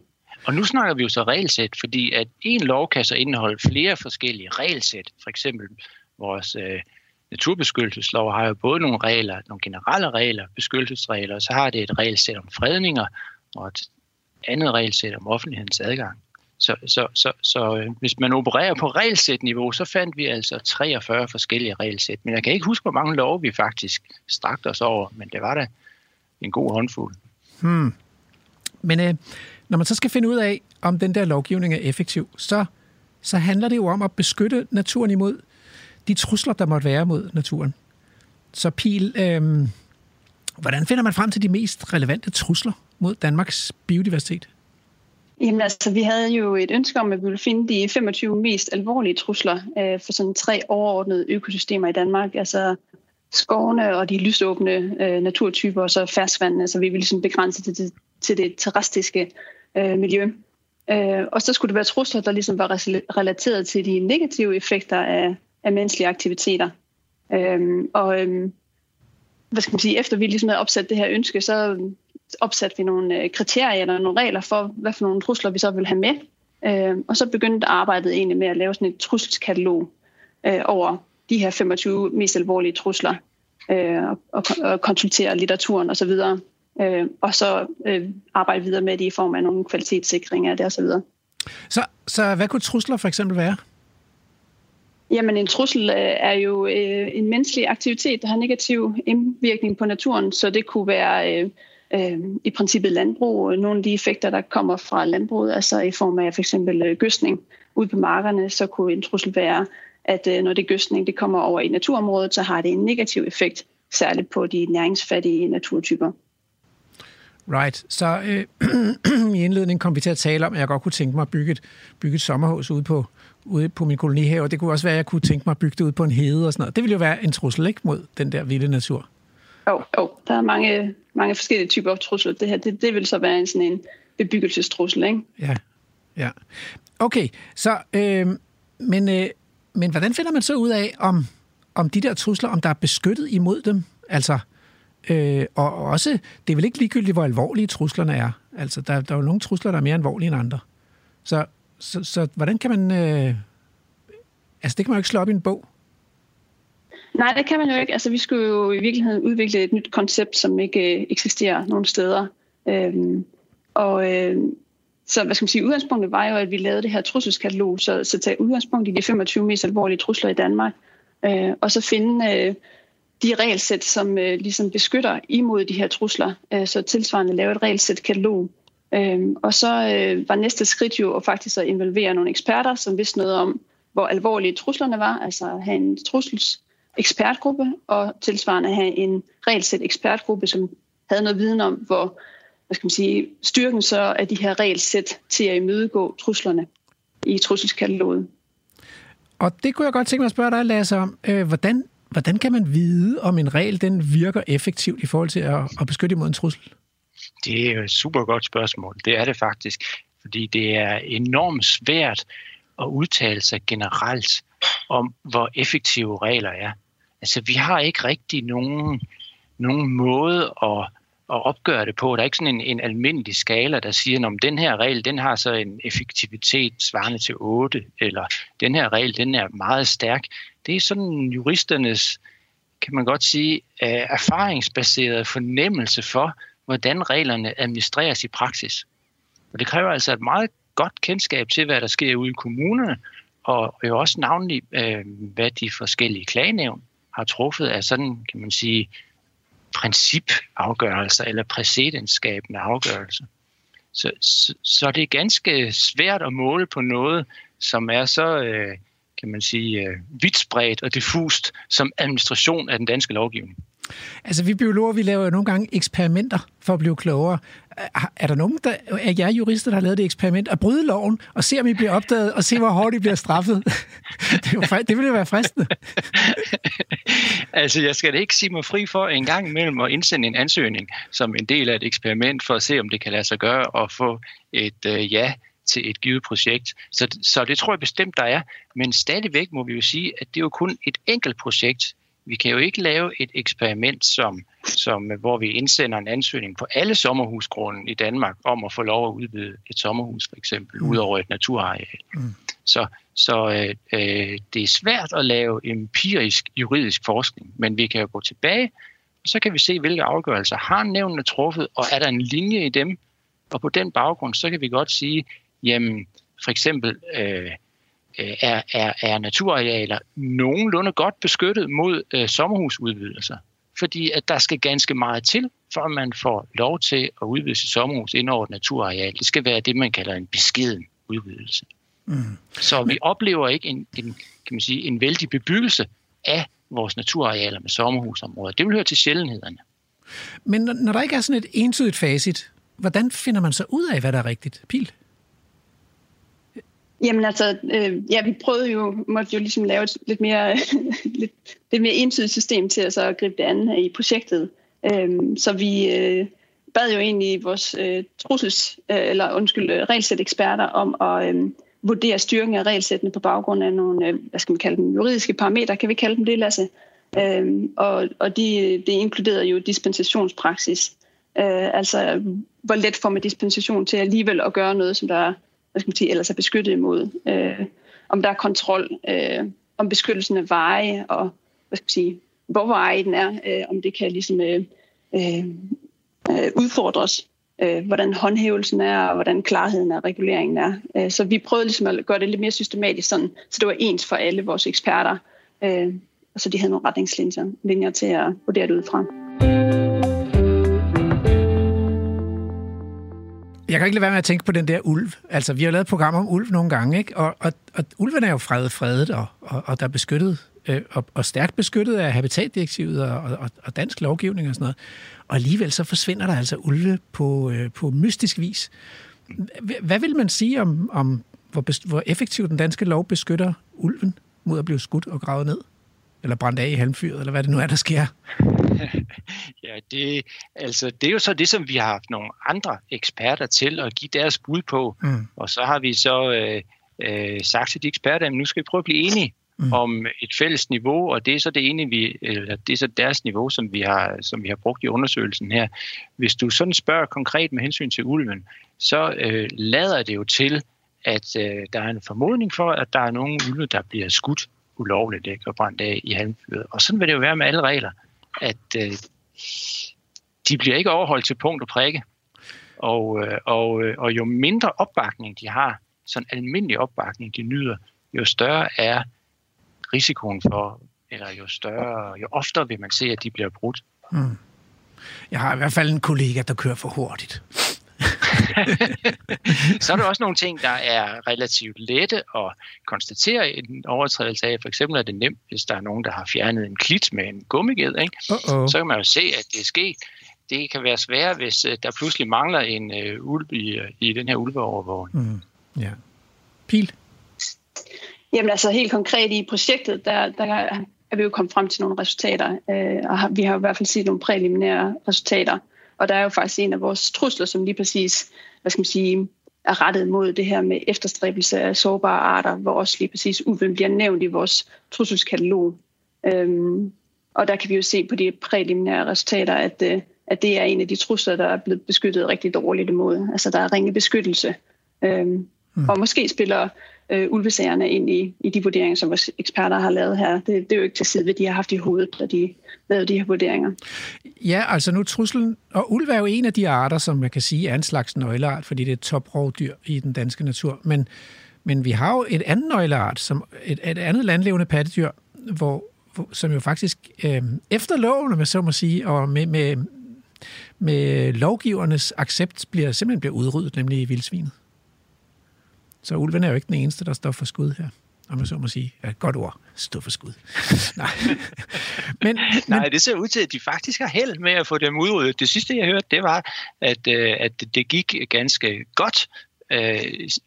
Og nu snakker vi jo så regelsæt, fordi at en lov kan så indeholde flere forskellige regelsæt. For eksempel vores øh, naturbeskyttelseslov har jo både nogle regler, nogle generelle regler, beskyttelsesregler, og så har det et regelsæt om fredninger, og et andet regelsæt om offentlighedens adgang. Så, så, så, så hvis man opererer på regelsætniveau, så fandt vi altså treogfyrre forskellige regelsæt. Men jeg kan ikke huske, hvor mange love vi faktisk strakte os over, men det var da en god håndfuld. Hmm. Men øh, når man så skal finde ud af, om den der lovgivning er effektiv, så, så handler det jo om at beskytte naturen imod de trusler, der måtte være mod naturen. Så Piel, øh, hvordan finder man frem til de mest relevante trusler mod Danmarks biodiversitet? Jamen altså, vi havde jo et ønske om, at vi ville finde de femogtyve mest alvorlige trusler øh, for sådan tre overordnede økosystemer i Danmark. Altså skovene og de lysåbne øh, naturtyper og så ferskvand. Altså vi ville ligesom begrænse det til, til det terrestriske øh, miljø. Øh, og så skulle det være trusler, der ligesom var relateret til de negative effekter af, af menneskelige aktiviteter. Øh, og øh, hvad skal man sige, efter vi ligesom havde opsat det her ønske, så opsatte vi nogle kriterier eller nogle regler for, hvad for nogle trusler vi så ville have med. Og så begyndte arbejdet egentlig med at lave sådan et trusselskatalog over de her femogtyve mest alvorlige trusler og konsultere litteraturen osv. Og så arbejde videre med det i form af nogle kvalitetssikringer af det osv. Så, så hvad kunne trusler for eksempel være? Jamen, en trussel er jo en menneskelig aktivitet, der har negativ indvirkning på naturen, så det kunne være i princippet landbrug. Nogle af de effekter, der kommer fra landbruget, altså i form af for eksempel gødsning ude på markerne, så kunne en trussel være, at når det gødsning det kommer over i naturområdet, så har det en negativ effekt, særligt på de næringsfattige naturtyper. Right, så øh, i indledningen kom vi til at tale om, at jeg godt kunne tænke mig at bygge et, bygge et sommerhus ude på, ude på min kolonihave, og det kunne også være, at jeg kunne tænke mig at bygge det ude på en hede og sådan noget. Det ville jo være en trussel, ikke, mod den der vilde natur? Jo, jo, der er mange, mange forskellige typer af trusler. Det her, det, det vil så være en sådan en bebyggelsestrussel, ikke? Ja, ja. Okay, så, øh, men, øh, men hvordan finder man så ud af, om, om de der trusler, om der er beskyttet imod dem? Altså, øh, og også, det er vel ikke ligegyldigt, hvor alvorlige truslerne er. Altså, der, der er jo nogle trusler, der er mere alvorlige end andre. Så, så, så hvordan kan man... Øh, altså, det kan man jo ikke slå op i en bog. Nej, det kan man jo ikke. Altså, vi skulle jo i virkeligheden udvikle et nyt koncept, som ikke øh, eksisterer nogen steder. Øhm, og øh, så, hvad skal man sige, udgangspunktet var jo, at vi lavede det her trusselskatalog, så, så tage udgangspunkt i de femogtyve mest alvorlige trusler i Danmark, øh, og så finde øh, de regelsæt, som øh, ligesom beskytter imod de her trusler, øh, så tilsvarende lave et regelsætkatalog. Øh, og så øh, var næste skridt jo faktisk at involvere nogle eksperter, som vidste noget om, hvor alvorlige truslerne var, altså at have en trussels ekspertgruppe, og tilsvarende have en regelsæt ekspertgruppe, som havde noget viden om, hvor, hvad skal man sige, styrken så af de her regelsæt til at imødegå truslerne i trusselskataloget. Og det kunne jeg godt tænke mig at spørge dig, Lasse, om. Øh, hvordan, hvordan kan man vide, om en regel den virker effektivt i forhold til at, at beskytte imod en trussel? Det er jo et super godt spørgsmål. Det er det faktisk, fordi det er enormt svært at udtale sig generelt om, hvor effektive regler er. Altså, vi har ikke rigtig nogen, nogen måde at, at opgøre det på. Der er ikke sådan en, en almindelig skala, der siger, at den her regel, den har så en effektivitet svarende til otte, eller den her regel, den er meget stærk. Det er sådan juristernes, kan man godt sige, erfaringsbaserede fornemmelse for, hvordan reglerne administreres i praksis. Og det kræver altså et meget godt kendskab til, hvad der sker ude i kommunerne, og jo også navnlig, øh, hvad de forskellige klagenævn har truffet af sådan, kan man sige, principafgørelser eller præcedensskabende afgørelser. Så, så, så det er ganske svært at måle på noget, som er så, øh, kan man sige, øh, vidt spredt og diffust som administration af den danske lovgivning. Altså, vi biologer, vi laver jo nogle gange eksperimenter for at blive klogere. Er, er der nogen, der er jer jurister, der har lavet det eksperiment at bryde loven og se, om I bliver opdaget, og se, hvor hårdt I bliver straffet? Det, fri, det ville jo være fristende. Altså, jeg skal da ikke sige mig fri for en gang imellem at indsende en ansøgning som en del af et eksperiment for at se, om det kan lade sig gøre og få et øh, ja til et givet projekt. Så, så det tror jeg bestemt, der er. Men stadigvæk må vi jo sige, at det er jo kun et enkelt projekt. Vi kan jo ikke lave et eksperiment, som, som, hvor vi indsender en ansøgning på alle sommerhusgrunde i Danmark om at få lov at udbyde et sommerhus, for eksempel, mm. ud over et naturareal. Mm. Så, så øh, det er svært at lave empirisk juridisk forskning, men vi kan jo gå tilbage, og så kan vi se, hvilke afgørelser har nævnene truffet, og er der en linje i dem? Og på den baggrund, så kan vi godt sige, jamen for eksempel... Øh, Er, er, er naturarealer nogenlunde godt beskyttet mod øh, sommerhusudvidelser. Fordi at der skal ganske meget til, før man får lov til at udvide sit sommerhus ind over et naturareal. Det skal være det, man kalder en beskeden udvidelse. Mm. Så vi Men... oplever ikke en, en, kan man sige, en vældig bebyggelse af vores naturarealer med sommerhusområder. Det vil høre til sjældenhederne. Men når, når der ikke er sådan et entydigt facit, hvordan finder man så ud af, hvad der er rigtigt? Piel? Jamen altså, øh, ja, vi prøvede jo, måtte jo ligesom lave et lidt mere, lidt, lidt mere entydigt system til at så gribe det andet i projektet. Øh, så vi øh, bad jo egentlig vores øh, trussels, øh, eller undskyld, regelsæt-eksperter om at øh, vurdere styringen af regelsættene på baggrund af nogle, øh, hvad skal man kalde dem, juridiske parametre. Kan vi kalde dem det, Lasse? Øh, og og de, det inkluderede jo dispensationspraksis. Øh, altså, hvor let får man dispensation til alligevel at gøre noget, som der er, hvad skal man sige, ellers er beskyttet imod, øh, om der er kontrol, øh, om beskyttelsen af veje, og hvad skal man sige, hvor veje den er, øh, om det kan ligesom, øh, øh, udfordres, øh, hvordan håndhævelsen er, og hvordan klarheden af reguleringen er. Øh, så vi prøvede ligesom at gøre det lidt mere systematisk, sådan, så det var ens for alle vores eksperter, øh, og så de havde nogle retningslinjer linjer til at vurdere det ud fra. Jeg kan ikke lade være med at tænke på den der ulv. Altså, vi har lavet programmer om ulv nogle gange, ikke? Og, og, og ulven er jo fredet, fredet og, og, og der er beskyttet, øh, og, og stærkt beskyttet af Habitatdirektivet og, og, og dansk lovgivning og sådan noget. Og alligevel så forsvinder der altså ulve på, øh, på mystisk vis. Hvad vil man sige om, om hvor, hvor effektivt den danske lov beskytter ulven mod at blive skudt og gravet ned? Eller brændt af i halmfyret, eller hvad det nu er, der sker? Ja, det, altså, det er jo så det, som vi har haft nogle andre eksperter til at give deres bud på. Mm. Og så har vi så øh, øh, sagt til de eksperter, at nu skal vi prøve at blive enige mm. om et fælles niveau, og det er så det ene, vi, eller det er så deres niveau, som vi har, som vi har brugt i undersøgelsen her. Hvis du sådan spørger konkret med hensyn til ulven, så øh, lader det jo til, at øh, der er en formodning for, at der er nogle ulve, der bliver skudt ulovligt, ikke? Og brændt af i halmfyret. Og sådan vil det jo være med alle regler, at øh, de bliver ikke overholdt til punkt og prikke. Og, øh, og, øh, og jo mindre opbakning de har, sådan almindelig opbakning de nyder, jo større er risikoen for, eller jo større, jo oftere vil man se, at de bliver brudt. Mm. Jeg har i hvert fald en kollega, der kører for hurtigt. Så er der også nogle ting, der er relativt lette at konstatere en overtrædelse af. For eksempel er det nemt, hvis der er nogen, der har fjernet en klit med en gummiged, ikke? Uh-oh. Så kan man jo se, at det er sket. Det kan være svært, hvis der pludselig mangler en uh, ulv i, i den her ulveovervågning. Mm. Yeah. Piel? Jamen altså helt konkret i projektet, der, der er vi jo kommet frem til nogle resultater, øh, og vi har i hvert fald set nogle preliminære resultater. Og der er jo faktisk en af vores trusler, som lige præcis, hvad skal man sige, er rettet mod det her med efterstræbelse af sårbare arter, hvor også lige præcis ulven bliver nævnt i vores trusselskatalog. Øhm, og der kan vi jo se på de preliminære resultater, at, øh, at det er en af de trusler, der er blevet beskyttet rigtig dårligt imod. Altså der er ringe beskyttelse. Øhm, mm. Og måske spiller øh, ulvesagerne ind i, i de vurderinger, som vores eksperter har lavet her. Det, det er jo ikke til side, hvad de har haft i hovedet, da de lavede de her vurderinger. Ja, altså nu truslen, og ulv er jo en af de arter, som man kan sige er en slags nøgleart, fordi det er toprovdyr i den danske natur. Men, men vi har jo et andet nøgleart, som et, et andet landlevende pattedyr, hvor, hvor, som jo faktisk øh, efter loven, om jeg så må sige, og med, med, med lovgivernes accept, bliver, simpelthen bliver udryddet, nemlig vildsvinet. Så ulven er jo ikke den eneste, der står for skud her. Om jeg så må sige. Ja, godt ord. Stå for skud. Nej. Men, Nej, men... det ser ud til, at de faktisk har held med at få dem udryddet. Det sidste, jeg hørte, det var, at, at det gik ganske godt øh,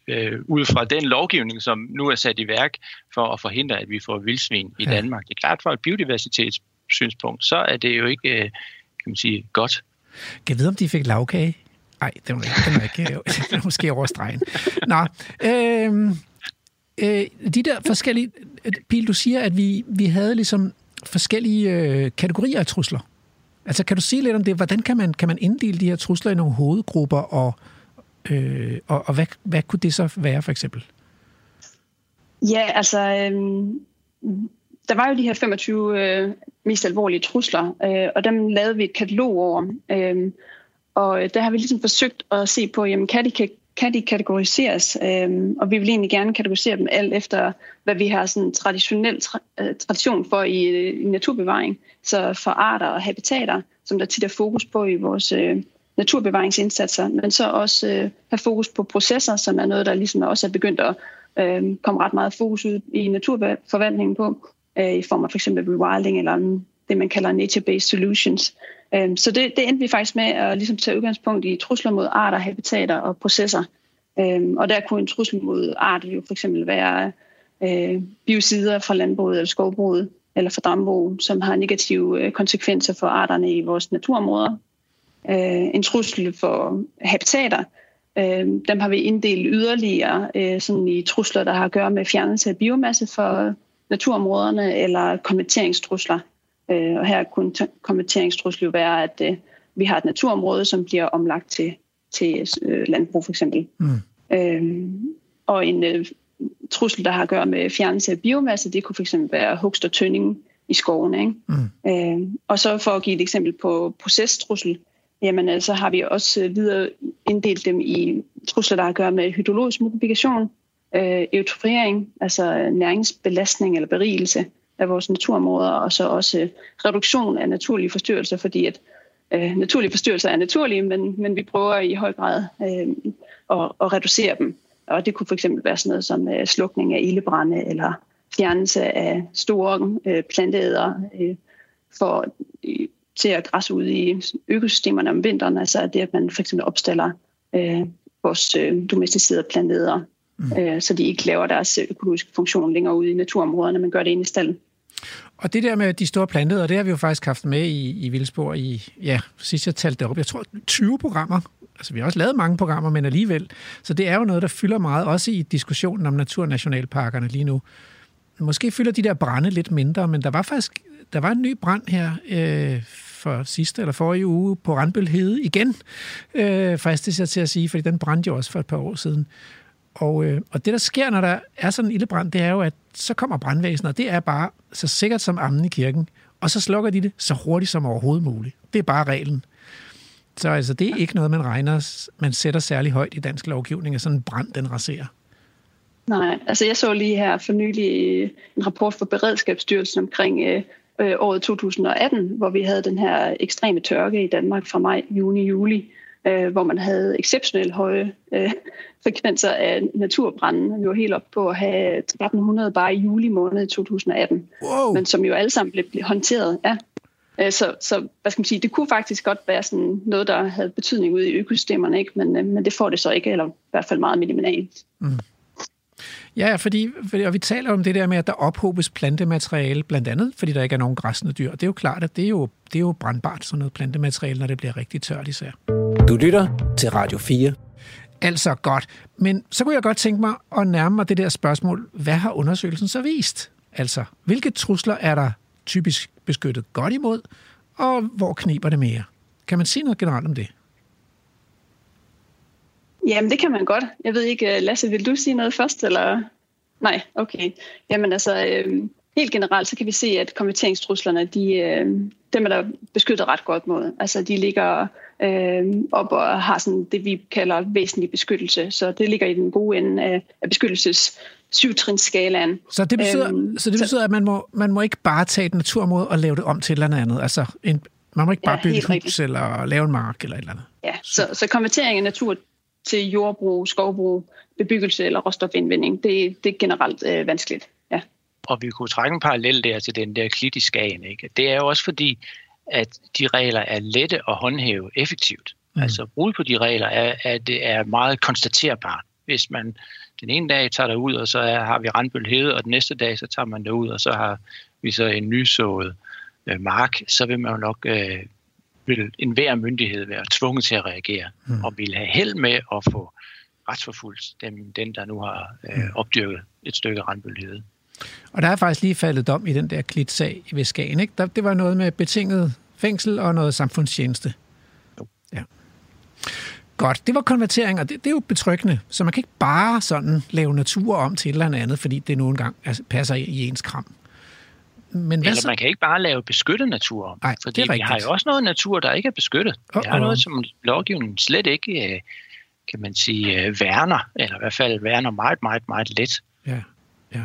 øh, ud fra den lovgivning, som nu er sat i værk for at forhindre, at vi får vildsvin i Danmark. Ja. Det er klart, fra et biodiversitetssynspunkt, så er det jo ikke, øh, kan man sige, godt. Kan jeg vide, om de fik lavkage? Nej, det var ikke. Det var måske over stregen. Nå, øh, øh, de der forskellige... Piel, du siger, at vi, vi havde ligesom forskellige øh, kategorier af trusler. Altså, kan du sige lidt om det? Hvordan kan man, kan man inddele de her trusler i nogle hovedgrupper, og, øh, og, og hvad, hvad kunne det så være, for eksempel? Ja, altså... Øh, der var jo de her femogtyve øh, mest alvorlige trusler, øh, og dem lavede vi et katalog over. Øh, og der har vi ligesom forsøgt at se på, jamen, kan de kan kan de kategoriseres, øh, og vi vil egentlig gerne kategorisere dem alt efter, hvad vi har sådan traditionel tra- tradition for i, i naturbevaring, så for arter og habitater, som der tit er fokus på i vores øh, naturbevaringsindsatser, men så også øh, have fokus på processer, som er noget, der ligesom også er begyndt at øh, komme ret meget fokus ud i naturforvaltningen på, øh, i form af for eksempel rewilding eller det, man kalder nature-based solutions. Så det, det endte vi faktisk med at ligesom tage udgangspunkt i trusler mod arter, habitater og processer. Og der kunne en trussel mod arter jo for eksempel være øh, biocider fra landbruget eller skovbruget eller fra dambrug, som har negative konsekvenser for arterne i vores naturområder. Øh, en trussel for habitater, øh, dem har vi inddelt yderligere øh, sådan i trusler, der har at gøre med fjernelse af biomasse for naturområderne eller konverteringstrusler. Og her kunne konverteringstrusler jo være, at øh, vi har et naturområde, som bliver omlagt til, til øh, landbrug for eksempel. Mm. Øhm, og en øh, trussel, der har at gøre med fjernelse af biomasse, det kunne for eksempel være hugst og tønding i skoven. Ikke? Mm. Øhm, og så for at give et eksempel på procestrussel, jamen, øh, så har vi også øh, videre inddelt dem i trusler, der har at gøre med hydrologisk modifikation, øh, eutrofiering, altså næringsbelastning eller berigelse af vores naturområder, og så også øh, reduktion af naturlige forstyrrelser, fordi at øh, naturlige forstyrrelser er naturlige, men, men vi prøver i høj grad øh, at, at reducere dem. Og det kunne for eksempel være sådan noget som øh, slukning af ildebrande, eller fjernelse af store øh, planteæder øh, for øh, til at græsse ud i økosystemerne om vinteren, altså det, at man for eksempel opstiller øh, vores øh, domesticerede planteæder, mm. så de ikke laver deres økologiske funktion længere ude i naturområderne, men gør det inde i stallen. Og det der med de store planteæder, det har vi jo faktisk haft med i, i Vildsborg i, ja, sidst jeg talte det op, jeg tror tyve programmer. Altså vi har også lavet mange programmer, men alligevel. Så det er jo noget, der fylder meget, også i diskussionen om naturnationalparkerne lige nu. Måske fylder de der brande lidt mindre, men der var faktisk der var en ny brand her øh, for sidste eller forrige uge på Randbølhede igen. Øh, fristes jeg til at sige, fordi den brændte jo også for et par år siden. Og, øh, og det, der sker, når der er sådan en ildebrand, det er jo, at så kommer brandvæsenet, og det er bare så sikkert som ammen i kirken, og så slukker de det så hurtigt som overhovedet muligt. Det er bare reglen. Så altså, det er ikke noget, man regner, man sætter særlig højt i dansk lovgivning, at sådan en brand, den raserer. Nej, altså jeg så lige her for nylig en rapport fra Beredskabsstyrelsen omkring øh, øh, året to tusind og atten, hvor vi havde den her ekstreme tørke i Danmark fra maj, juni, juli, hvor man havde exceptionelt høje øh, frekvenser af naturbranden. Vi var helt op på at have tretten hundrede bare i juli måned to tusind og atten, wow. Men som jo alle sammen blev håndteret. Ja. Så, så hvad skal man sige, det kunne faktisk godt være sådan noget, der havde betydning ude i økosystemerne, ikke? Men, men det får det så ikke, eller i hvert fald meget minimalt. Mm. Ja, fordi, og vi taler om det der med, at der ophobes plantemateriale, blandt andet, fordi der ikke er nogen græssende dyr. Det er jo klart, at det er jo, det er jo brandbart, sådan noget plantemateriale, når det bliver rigtig tørt især. Du lytter til Radio fire. Altså godt. Men så kunne jeg godt tænke mig at nærme mig det der spørgsmål. Hvad har undersøgelsen så vist? Altså, hvilke trusler er der typisk beskyttet godt imod, og hvor kniber det mere? Kan man sige noget generelt om det? Jamen, det kan man godt. Jeg ved ikke, Lasse, vil du sige noget først, eller? Nej, okay. Jamen altså, øh, helt generelt, så kan vi se, at konverteringstruslerne, de, øh, dem er der beskyttet ret godt mod. Altså, de ligger øh, op og har sådan det, vi kalder væsentlig beskyttelse. Så det ligger i den gode ende af, af beskyttelses syvtrinsskalaen. Så det betyder, øhm, så det betyder så, at man må, man må ikke bare tage et naturområde og lave det om til et eller andet. Altså, en, man må ikke bare ja, bygge et hus rigtigt. Eller lave en mark eller et eller andet. Ja, så, så konvertering af natur til jordbrug, skovbrug, bebyggelse eller råstofindvinding. Det, det er generelt øh, vanskeligt. Ja. Og vi kunne trække en parallel der til den der klit i Skagen, ikke? Det er jo også fordi, at de regler er lette at håndhæve effektivt. Mm. Altså brud på de regler er, at det er meget konstaterbart. Hvis man den ene dag tager derud, og så er, har vi Randbølhede, og den næste dag så tager man derud, og så har vi så en nysået øh, mark, så vil man jo nok øh, vil enhver myndighed være tvunget til at reagere, mm. og vil have held med at få retsforfulgt dem, den, der nu har øh, opdyrket et stykke Randbølhede. Og der er faktisk lige faldet dom i den der klitsag ved Skagen, ikke? Der, det var noget med betinget fængsel og noget samfundstjeneste. Jo. Ja. Godt, det var konvertering, og det, det er jo betryggende. Så man kan ikke bare sådan lave natur om til et eller andet, fordi det nogle gange altså, passer i ens kram. Men eller så? Man kan ikke bare lave beskyttet natur om. Nej, fordi vi har jo også noget natur, der ikke er beskyttet. Uh-oh. Det er noget, som lovgivningen slet ikke, kan man sige, værner, eller i hvert fald værner meget, meget, meget let. Ja, ja.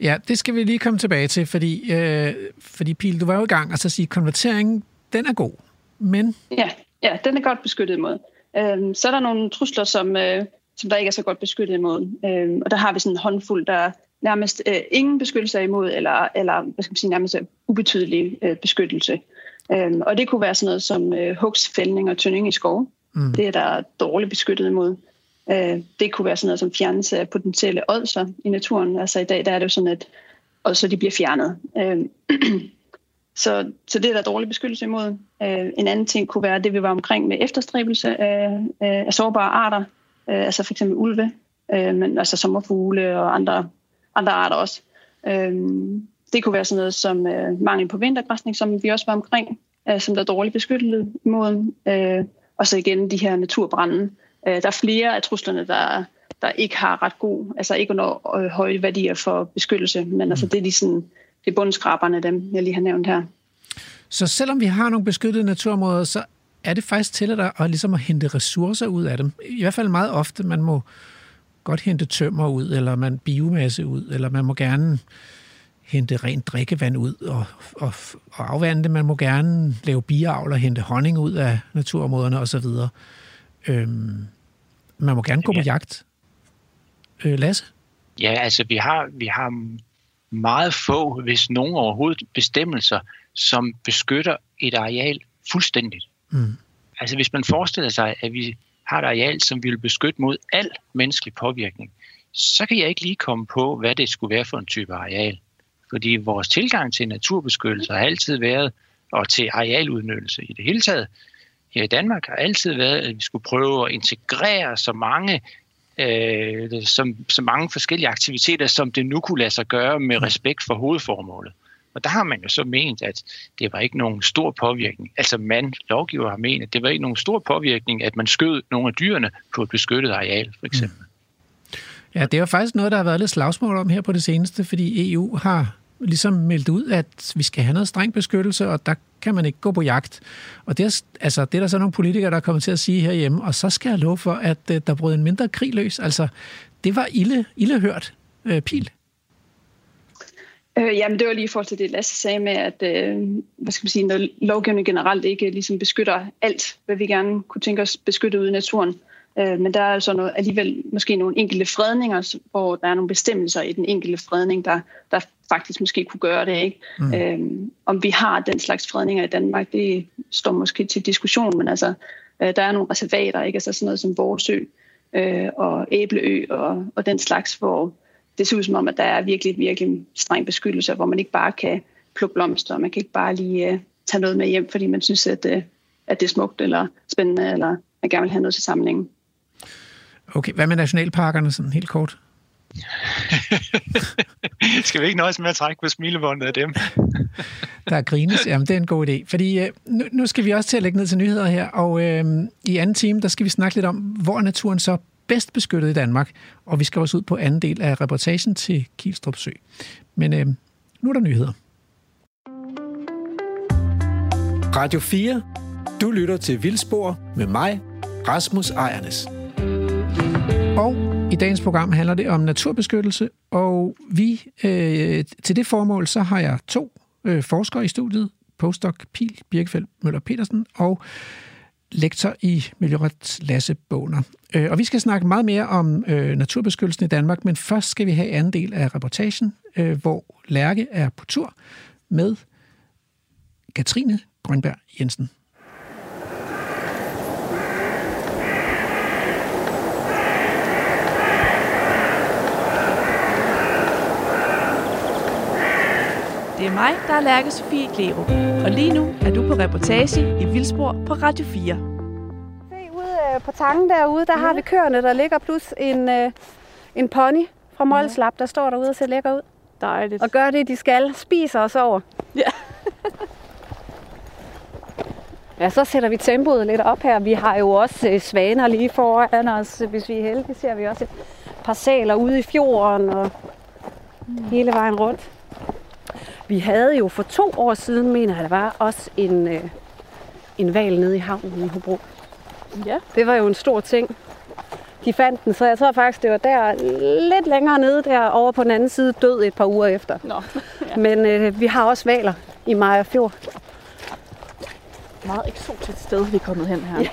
Ja, det skal vi lige komme tilbage til, fordi, øh, fordi Piel, du var jo i gang, og så sige, konverteringen, den er god, men... Ja, ja den er godt beskyttet imod. Øhm, så er der nogle trusler, som, øh, som der ikke er så godt beskyttet imod, øhm, og der har vi sådan en håndfuld, der nærmest øh, ingen beskyttelse imod, eller, eller hvad skal man sige, nærmest ubetydelig øh, beskyttelse. Øhm, og det kunne være sådan noget som øh, hugstfældning og tynding i skove. Mm. Det er der dårligt beskyttet imod. Det kunne være sådan noget som fjernelse af potentielle ådser i naturen. Altså i dag der er det jo sådan, at ådser de bliver fjernet. Så, så det er der dårlig beskyttelse imod. En anden ting kunne være det, vi var omkring med efterstræbelse af, af sårbare arter. Altså for eksempel ulve, men altså sommerfugle og andre, andre arter også. Det kunne være sådan noget som mangel på vintergræsning, som vi også var omkring, som der er dårlig beskyttelse imod. Og så igen de her naturbrande. Der er flere af truslerne, der, der ikke har ret god, altså ikke under øh, høje værdier for beskyttelse, men mm. altså det er, de sådan, det er bundskraberne, dem jeg lige har nævnt her. Så selvom vi har nogle beskyttede naturområder, så er det faktisk til at, at, ligesom at hente ressourcer ud af dem. I hvert fald meget ofte, man må godt hente tømmer ud, eller man biomasse ud, eller man må gerne hente rent drikkevand ud og, og, og afvande det. Man må gerne lave biavl og hente honning ud af naturområderne osv., Øhm, man må gerne gå på ja. jagt. Øh, Lasse? Ja, altså vi har, vi har meget få, hvis nogen overhovedet, bestemmelser, som beskytter et areal fuldstændigt. Mm. Altså hvis man forestiller sig, at vi har et areal, som vi vil beskytte mod al menneskelig påvirkning, så kan jeg ikke lige komme på, hvad det skulle være for en type areal. Fordi vores tilgang til naturbeskyttelse har altid været, og til arealudnyttelse i det hele taget, her i Danmark har altid været, at vi skulle prøve at integrere så mange, øh, som, så mange forskellige aktiviteter, som det nu kunne lade sig gøre med respekt for hovedformålet. Og der har man jo så ment, at det var ikke nogen stor påvirkning. Altså man, lovgiver, har ment, at det var ikke nogen stor påvirkning, at man skød nogle af dyrene på et beskyttet areal, for eksempel. Ja, det er jo faktisk noget, der har været lidt slagsmål om her på det seneste, fordi E U har ligesom meldt ud, at vi skal have noget streng beskyttelse, og der kan man ikke gå på jagt. Og det er, altså, det er der så nogle politikere, der er kommet til at sige herhjemme, og så skal jeg love for, at uh, der brød en mindre krig løs. Altså, det var ilde, ilde hørt, uh, Piel. Øh, jamen, det var lige i forhold til det, Lasse sagde med, at øh, hvad skal man sige, når lovgivningen generelt ikke ligesom beskytter alt, hvad vi gerne kunne tænke os beskytte ude i naturen. Øh, men der er altså noget, alligevel måske nogle enkelte fredninger, hvor der er nogle bestemmelser i den enkelte fredning, der, der faktisk måske kunne gøre det, ikke? Mm. Øhm, om vi har den slags fredninger i Danmark, det står måske til diskussion, men altså, øh, der er nogle reservater, ikke? Altså sådan noget som Voresø øh, og Æbleø og, og den slags, hvor det ser ud som om, at der er virkelig, virkelig streng beskyttelse, hvor man ikke bare kan plukke blomster, og man kan ikke bare lige øh, tage noget med hjem, fordi man synes, at, øh, at det er smukt eller spændende, eller man gerne vil have noget til sammenhængen. Okay, hvad med nationalparkerne sådan helt kort? Skal vi ikke nøjes med at trække på smilebåndet af dem? Der grines, jamen det er en god idé. Fordi nu, nu skal vi også til at lægge ned til nyheder her, og øh, i anden time, der skal vi snakke lidt om, hvor naturen så bedst beskyttet i Danmark, og vi skal også ud på anden del af reportagen til Kielstrup Sø. Men øh, nu er der nyheder. Radio fire. Du lytter til Vildspor med mig, Rasmus Ejrnæs. Og i dagens program handler det om naturbeskyttelse, og vi øh, til det formål, så har jeg to øh, forskere i studiet, postdoc Piel Birkefeldt Møller Pedersen og lektor i miljøret Lasse Baaner. Og vi skal snakke meget mere om naturbeskyttelsen i Danmark, men først skal vi have anden del af reportagen, hvor Lærke er på tur med Catrine Grønberg Jensen. Det er mig, der er Lærke Sofie Glerup, og lige nu er du på reportage i Vildspor på Radio fire. Se, ude på tangen derude, der ja. har vi køerne, der ligger, plus en, en pony fra Mols Lab, der står derude og ser lækker ud. Dejligt. Og gør det, de skal. Spiser og sover. Ja. Ja, så sætter vi tempoet lidt op her. Vi har jo også svaner lige foran os. Hvis vi er heldige, ser vi også et par sæler ude i fjorden og mm. hele vejen rundt. Vi havde jo for to år siden, mener jeg, der var også en, øh, en hval nede i havnen i Hobro. Ja. Det var jo en stor ting. De fandt den, så jeg tror faktisk, det var der lidt længere nede der over på den anden side, død et par uger efter. Nå. Ja. Men øh, vi har også hvaler i Mariager Fjord. Meget eksotisk sted, vi er kommet hen her. Ja.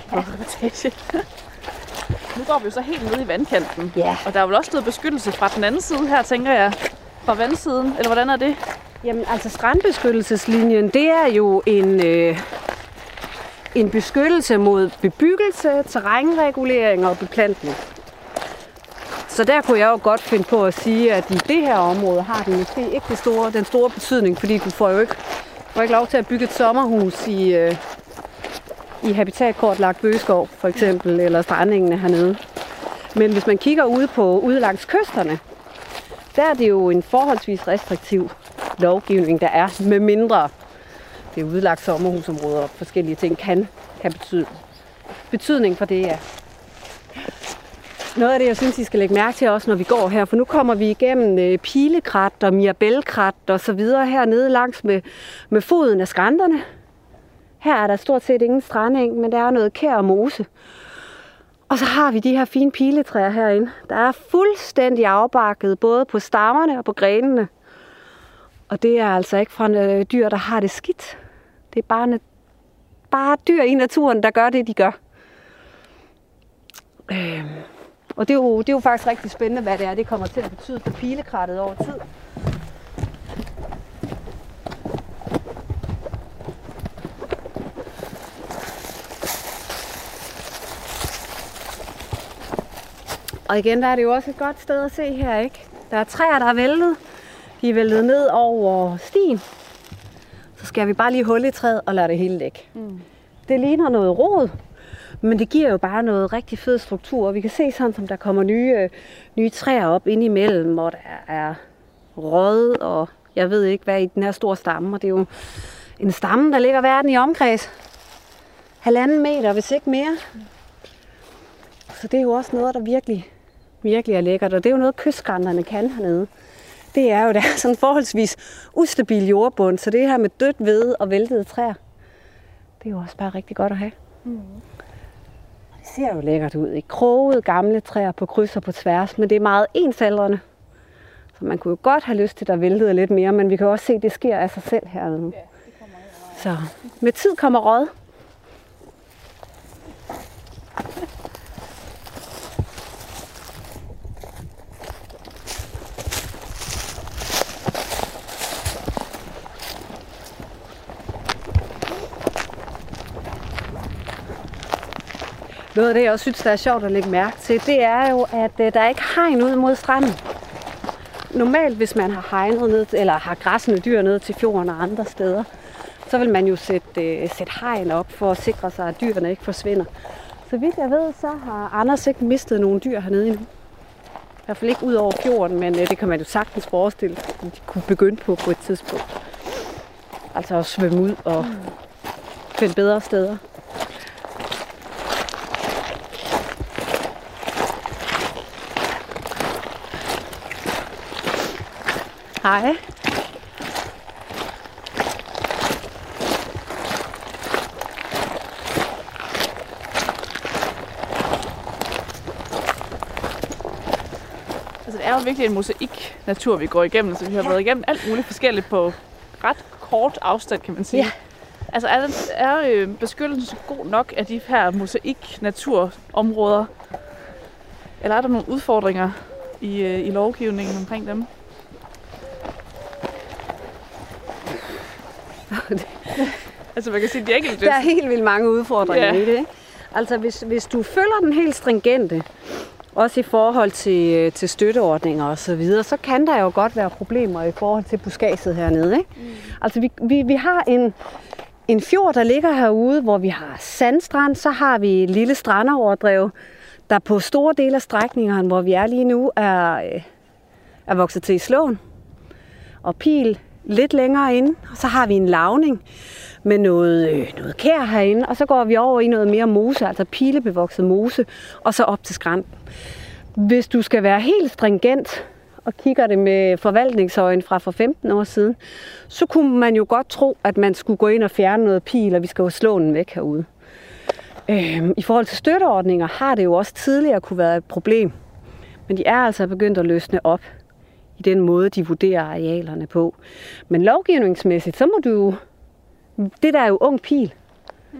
Nu går vi jo så helt nede i vandkanten. Ja. Og der er vel også noget beskyttelse fra den anden side her, tænker jeg. Fra vandsiden, eller hvordan er det? Jamen, altså strandbeskyttelseslinjen, det er jo en, øh, en beskyttelse mod bebyggelse, terrænregulering og beplantning. Så der kunne jeg jo godt finde på at sige, at i det her område har den måske ikke det store, den store betydning, fordi du får jo ikke, får ikke lov til at bygge et sommerhus i, øh, i habitatkortlagt bøgeskov, for eksempel, eller strandingene hernede. Men hvis man kigger ude, på, ude langs kysterne, der er det jo en forholdsvis restriktiv lovgivning, der er, med mindre det er udlagt sommerhusområder og forskellige ting kan have betydning. Betydning for det, ja. Noget af det, jeg synes, I skal lægge mærke til også, når vi går her, for nu kommer vi igennem pilekrat og mirabelkrat og så videre hernede langs med, med foden af skrænterne. Her er der stort set ingen strandeng, men der er noget kær og mose. Og så har vi de her fine piletræer herinde, der er fuldstændig afbakket, både på stammerne og på grenene. Og det er altså ikke fra dyr, der har det skidt. Det er bare, bare dyr i naturen, der gør det, de gør. Øh. Og det er, jo, det er jo faktisk rigtig spændende, hvad det er, det kommer til at betyde for pilekrattet over tid. Og igen, der er det jo også et godt sted at se her, ikke? Der er træer, der er væltet. De er væltet ned over stien. Så skal vi bare lige hul i træet og lade det hele ligge. Mm. Det ligner noget rod, men det giver jo bare noget rigtig fed struktur. Og vi kan se sådan, som der kommer nye, nye træer op indimellem, og der er rød, og jeg ved ikke hvad i den her store stamme. Og det er jo en stamme, der ligger verden i omkreds. Halvanden meter, hvis ikke mere. Så det er jo også noget, der virkelig... virkelig er lækkert, og det er jo noget, kystskrænterne kan hernede. Det er jo, der er sådan en forholdsvis ustabil jordbund, så det her med dødt ved og væltede træer, det er jo også bare rigtig godt at have. Mm. Og det ser jo lækkert ud, ikke? Krogede gamle træer på kryds og på tværs, men det er meget ensaldrende. Så man kunne jo godt have lyst til, der væltede lidt mere, men vi kan også se, at det sker af sig selv hernede nu. Ja, det kommer så med tid kommer rød. Noget af det, jeg også synes, der er sjovt at lægge mærke til, det er jo, at der ikke er hegn ud mod stranden. Normalt, hvis man har hegnet ned, eller har græssende dyr ned til fjorden og andre steder, så vil man jo sætte, øh, sætte hegn op for at sikre sig, at dyrene ikke forsvinder. Så vidt jeg ved, så har Anders ikke mistet nogen dyr hernede endnu. I hvert fald ikke ud over fjorden, men øh, det kan man jo sagtens forestille, at de kunne begynde på på et tidspunkt. Altså at svømme ud og finde bedre steder. Hej. Altså, det er jo virkelig en mosaik natur, vi går igennem. Så vi har ja. været igennem alt muligt forskelligt på ret kort afstand, kan man sige. Ja. Altså er, den, er øh, beskyttelsen god nok af de her mosaik-naturområder? Eller er der nogle udfordringer i, øh, i lovgivningen omkring dem? Altså man kan sige, de er ikke lidt... Der er helt vildt mange udfordringer ja. i det, ikke? Altså hvis, hvis du følger den helt stringente, også i forhold til, til støtteordninger og så videre, så kan der jo godt være problemer i forhold til buskadset hernede, ikke? Mm. Altså vi, vi, vi har en, en fjord, der ligger herude, hvor vi har sandstrand, så har vi et lille strandoverdrev, der på store dele af strækningerne, hvor vi er lige nu, er, er vokset til i slåen og pil lidt længere inde, og så har vi en lavning med noget, øh, noget kær herinde, og så går vi over i noget mere mose, altså pilebevokset mose, og så op til skrænten. Hvis du skal være helt stringent og kigger det med forvaltningsøjen fra for femten år siden, så kunne man jo godt tro, at man skulle gå ind og fjerne noget pil, og vi skal jo slå den væk herude. Øh, I forhold til støtteordninger har det jo også tidligere kunne være et problem, men de er altså begyndt at løsne op i den måde, de vurderer arealerne på. Men lovgivningsmæssigt, så må du jo... Det der er jo ung pil. Mm.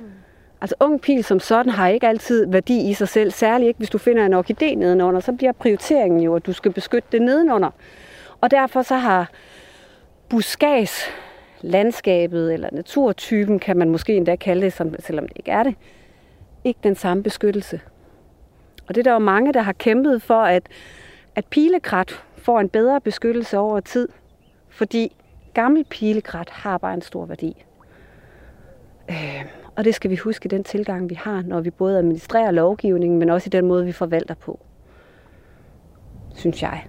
Altså ung pil som sådan har ikke altid værdi i sig selv, særligt ikke hvis du finder en orkidé nedenunder, så bliver prioriteringen jo, at du skal beskytte det nedenunder. Og derfor så har buskads landskabet eller naturtypen, kan man måske endda kalde det, som, selvom det ikke er det, ikke den samme beskyttelse. Og det er der jo mange, der har kæmpet for, at, at pilekrat får en bedre beskyttelse over tid, fordi gammel pilekrat har bare en stor værdi. Øh, og det skal vi huske i den tilgang, vi har, når vi både administrerer lovgivningen, men også i den måde, vi forvalter på. Synes jeg.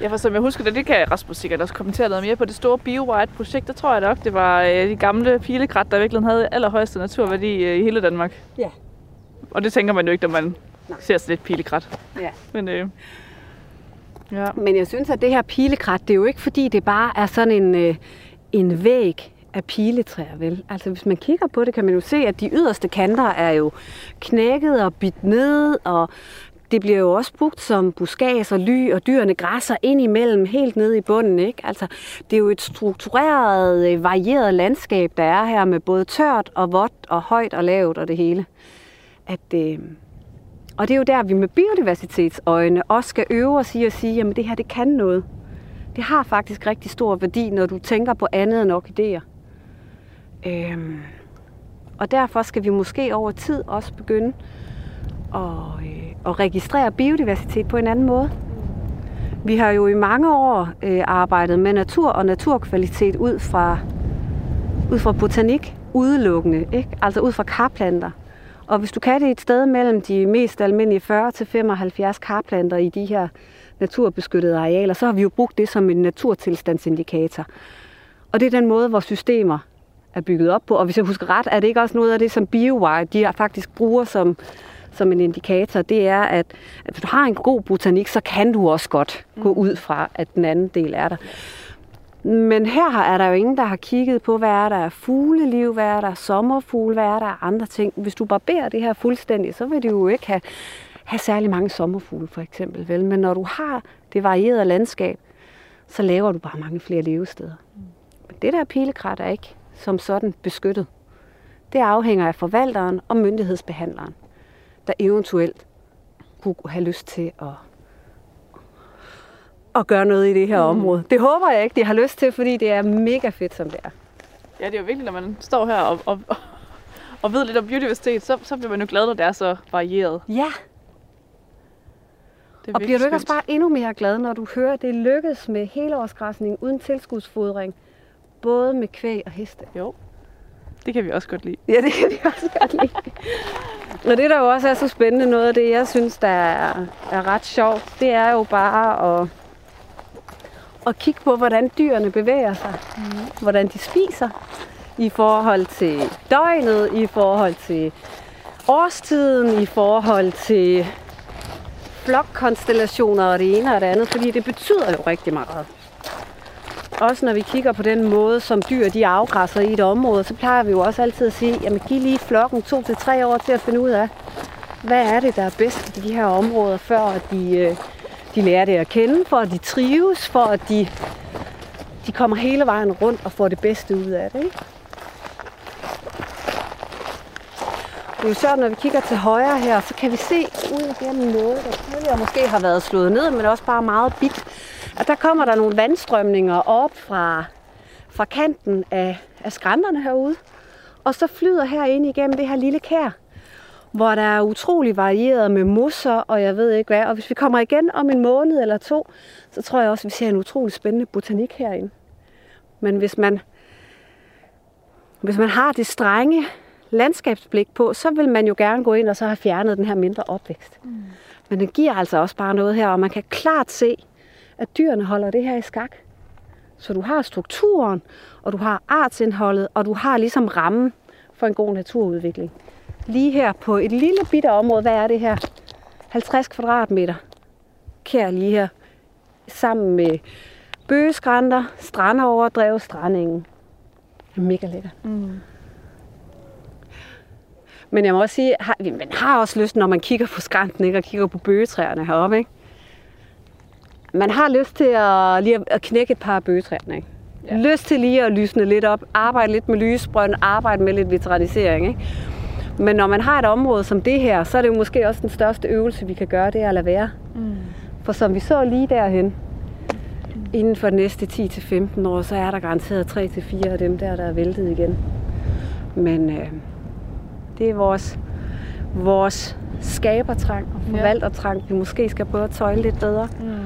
Ja, for som jeg husker det, det kan Rasmus sikkert også kommentere noget mere på, det store BIOWIDE-projekt, der tror jeg nok, det var øh, de gamle pilekrat, der virkelig havde allerhøjeste naturværdi øh, i hele Danmark. Ja. Og det tænker man jo ikke, når man Nej. ser sådan lidt pilekrat. Ja. Men, øh, ja. men jeg synes, at det her pilekrat, det er jo ikke fordi, det bare er sådan en... Øh, en væg af piletræer, vel? Altså hvis man kigger på det, kan man jo se, at de yderste kanter er jo knækket og bidt ned, og det bliver jo også brugt som buskads og ly, og dyrene græsser ind imellem, helt ned i bunden, ikke? Altså det er jo et struktureret, varieret landskab, der er her med både tørt og vådt og højt og lavt og det hele. At, øh... Og det er jo der, vi med biodiversitetsøjne også skal øve og sige, og sige, jamen det her, det kan noget. Det har faktisk rigtig stor værdi, når du tænker på andet end orkideer. Øhm, og derfor skal vi måske over tid også begynde at, øh, at registrere biodiversitet på en anden måde. Vi har jo i mange år øh, arbejdet med natur og naturkvalitet ud fra, ud fra botanik udelukkende, ikke? Altså ud fra karplanter. Og hvis du kan det et sted mellem de mest almindelige fyrre til femoghalvfjerds karplanter i de her naturbeskyttede arealer, så har vi jo brugt det som en naturtilstandsindikator. Og det er den måde, hvor systemer er bygget op på. Og hvis jeg husker ret, er det ikke også noget af det, som BioWide, de faktisk bruger som, som en indikator. Det er, at, at hvis du har en god botanik, så kan du også godt gå ud fra, at den anden del er der. Men her er der jo ingen, der har kigget på, hvad er der er fugleliv, hvad er der er sommerfugle, hvad er der er andre ting. Hvis du barberer det her fuldstændigt, så vil det jo ikke have... have særlig mange sommerfugle, for eksempel, vel? Men når du har det varierede landskab, så laver du bare mange flere levesteder. Men det der pilekrat er ikke som sådan beskyttet. Det afhænger af forvalteren og myndighedsbehandleren, der eventuelt kunne have lyst til at, at gøre noget i det her mm. område. Det håber jeg ikke, de har lyst til, fordi det er mega fedt, som det er. Ja, det er jo vigtigt, når man står her og, og, og ved lidt om biodiversitet, så, så bliver man jo glad, når det er så varieret. Ja. Og bliver du ikke også bare endnu mere glad, når du hører, at det lykkedes med helårsgræsning uden tilskudsfodring, både med kvæg og heste? Jo, det kan vi også godt lide. Ja, det kan vi også godt lide. Og det, der jo også er så spændende, noget af det, jeg synes, der er, er ret sjovt, det er jo bare at, at kigge på, hvordan dyrene bevæger sig, mm. hvordan de spiser i forhold til døgnet, i forhold til årstiden, i forhold til... blokkonstellationer og det ene og det andet, fordi det betyder jo rigtig meget. Også når vi kigger på den måde, som dyr de afgræsser i et område, så plejer vi jo også altid at sige, jamen giv lige flokken to til tre år til at finde ud af, hvad er det, der er bedst i de her områder, før de, de lærer det at kende, for at de trives, for at de de kommer hele vejen rundt og får det bedste ud af det, ikke? Det er jo sjovt, når vi kigger til højre her, så kan vi se ud igennem noget, der tidligere måske har været slået ned, men også bare meget bidt. Og der kommer der nogle vandstrømninger op fra, fra kanten af, af skrænterne herude, og så flyder herinde igennem det her lille kær, hvor der er utrolig varieret med mosser, og jeg ved ikke hvad. Og hvis vi kommer igen om en måned eller to, så tror jeg også, vi ser en utrolig spændende botanik herinde. Men hvis man, hvis man har det strenge landskabsblik på, så vil man jo gerne gå ind og så have fjernet den her mindre opvækst. Mm. Men den giver altså også bare noget her, og man kan klart se, at dyrene holder det her i skak. Så du har strukturen, og du har artsindholdet, og du har ligesom rammen for en god naturudvikling. Lige her på et lille bitte område, hvad er det her? halvtreds kvadratmeter kær lige her, sammen med bøgeskranter, strandeoverdrev, strandingen. Det er mega lækkert. Mm. Men jeg må også sige, at man har også lyst, når man kigger på skrænten, ikke, og kigger på bøgetræerne heroppe, ikke? Man har lyst til at, lige at knække et par af bøgetræerne, ikke? Ja. Lyst til lige at lysne lidt op, arbejde lidt med lysbrønd, arbejde med lidt vitalisering, ikke? Men når man har et område som det her, så er det jo måske også den største øvelse, vi kan gøre, det er at lade være. Mm. For som vi så lige derhen, inden for de næste ti til femten år, så er der garanteret tre til fire af dem der, der er væltet igen. Men øh, det er vores, vores skabertrang og forvaltertrang, vi måske skal prøve at tøjle lidt bedre. Mm.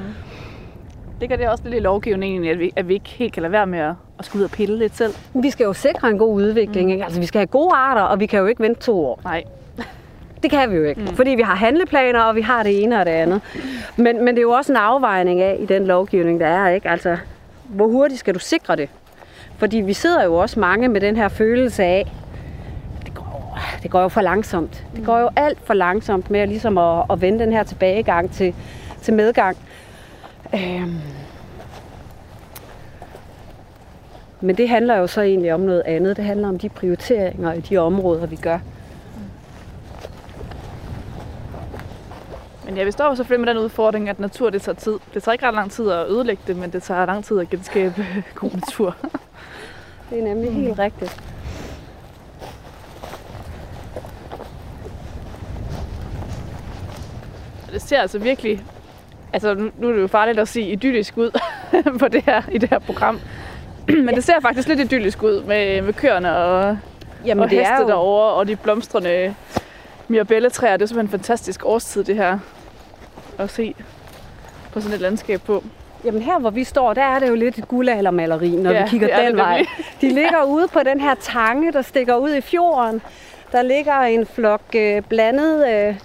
Det gør det også lidt i lovgivningen, at vi, at vi ikke helt kan lade være med at, at skulle ud og pille lidt selv. Vi skal jo sikre en god udvikling, mm. ikke? Altså vi skal have gode arter, og vi kan jo ikke vente to år. Nej. Det kan vi jo ikke, mm. fordi vi har handleplaner, og vi har det ene og det andet. Men, men det er jo også en afvejning af i den lovgivning, der er, ikke? Altså, hvor hurtigt skal du sikre det? Fordi vi sidder jo også mange med den her følelse af, det går, det går jo for langsomt. Det går jo alt for langsomt med at, ligesom at, at vende den her tilbagegang til, til medgang. Men det handler jo så egentlig om noget andet. Det handler om de prioriteringer i de områder, vi gør. Men ja, vi står jo selvfølgelig med den udfordring, at natur, det tager tid. Det tager ikke ret lang tid at ødelægge det, men det tager lang tid at genskabe god natur. Det er nemlig mm. helt rigtigt. Det ser altså virkelig... Altså, nu, nu er det jo farligt at sige idyllisk ud på det her, i det her program. Men ja. Det ser faktisk lidt idyllisk ud med, med køerne og, Jamen, og det heste jo... derovre, og de blomstrende mirabelletræer. Det er jo simpelthen en fantastisk årstid, det her, at se på sådan et landskab på. Jamen her, hvor vi står, der er det jo lidt et guldaldermaleri, når ja, vi kigger den vej. De ligger ude på den her tange, der stikker ud i fjorden. Der ligger en flok øh, blandet... Øh,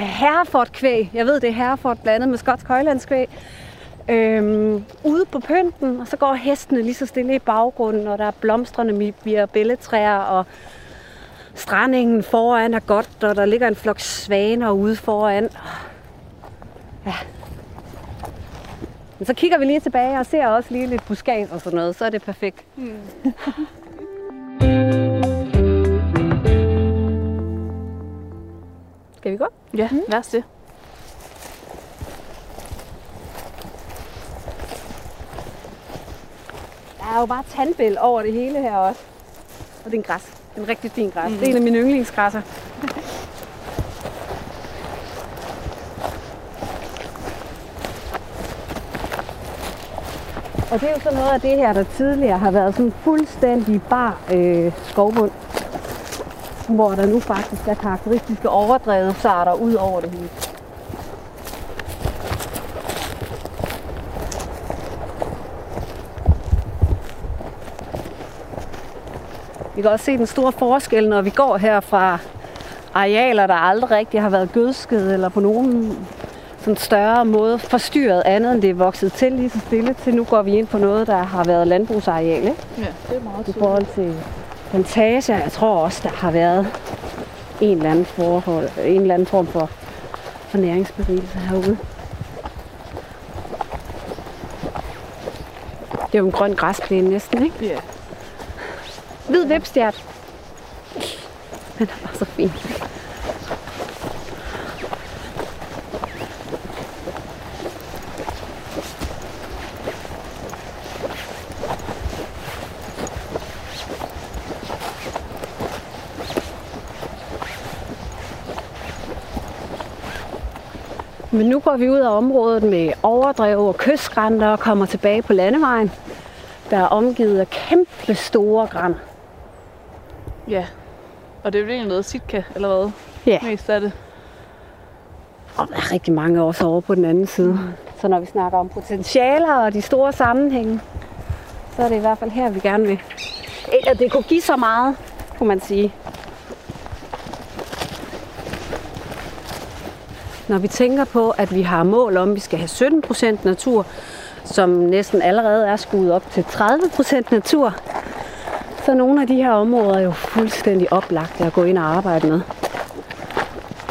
Herefordkvæg, jeg ved det er Hereford blandet med skotsk højlandskvæg, øhm, ude på pynten, og så går hestene lige så stille i baggrunden, og der er blomstrende mirabelletræer, og strandingen foran er godt, og der ligger en flok svaner ude foran. Ja. Men så kigger vi lige tilbage og ser også lige lidt buskage og sådan noget, så er det perfekt. Mm. Skal vi gå? Ja, mm. lad os det. Der er jo bare tandbæl over det hele her også. Og det er en græs. Det er en rigtig fin græs. Mm. Det er en af mine yndlingsgræsser. Og det er jo sådan noget af det her, der tidligere har været sådan fuldstændig bar øh, skovbund, hvor der nu faktisk er karakteristiske overdrevet sarter ud over det hele. Vi kan også se den store forskel, når vi går her fra arealer, der aldrig rigtig har været gødsket eller på nogen sådan større måde forstyrret andet, end det er vokset til lige så stille, til nu går vi ind på noget, der har været landbrugsareal, ikke? Ja, det er meget tydeligt. I forhold til plantager, jeg tror også, der har været en eller anden, forhold, en eller anden form for, for næringsberigelse herude. Det er jo en grøn græsplæne næsten, ikke? Ja. Yeah. Hvid vipstjert. Den er bare så fin. Men nu går vi ud af området med overdrev og kystskrænter og kommer tilbage på landevejen, der er omgivet af kæmpe store grænder. Ja, og det er jo egentlig noget Sitka, eller hvad? Ja. Mest af det. Og der er rigtig mange også over på den anden side. Så når vi snakker om potentialer og de store sammenhænge, så er det i hvert fald her, vi gerne vil. Eller det kunne give så meget, kunne man sige. Når vi tænker på, at vi har mål om, at vi skal have sytten procent natur, som næsten allerede er skudt op til tredive procent natur, så er nogle af de her områder jo fuldstændig oplagte at gå ind og arbejde med.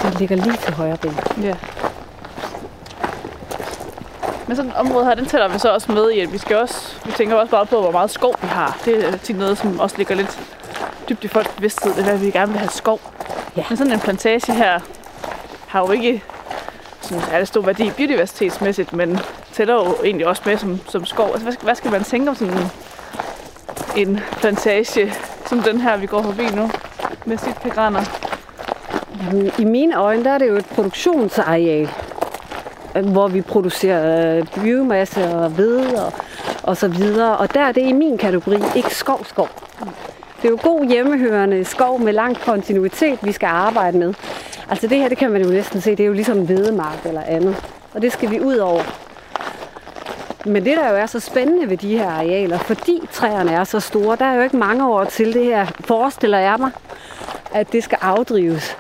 Det ligger lige til højre ben. Ja. Men sådan et område her, den tæller vi så også med i, at vi skal også, vi tænker også bare på, hvor meget skov vi har. Det er tit noget, som også ligger lidt dybt i folks bevidsthed, det er, at vi gerne vil have skov. Ja. Men sådan en plantage her har jo ikke sådan en stor værdi biodiversitetsmæssigt, men tæller jo egentlig også med som, som skov. Altså, hvad skal, hvad skal man tænke om sådan en, en plantage som den her, vi går forbi nu, med sit pegraner? I mine øjne, der er det jo et produktionsareal, hvor vi producerer biomasse og hvede og, og så videre. Og der er det i min kategori ikke skov-skov. Det er jo god hjemmehørende skov med lang kontinuitet, vi skal arbejde med. Altså det her, det kan man jo næsten se, det er jo ligesom hvedemark eller andet. Og det skal vi ud over. Men det, der jo er så spændende ved de her arealer, fordi træerne er så store, der er jo ikke mange år til det her, forestiller jeg mig, at det skal afdrives.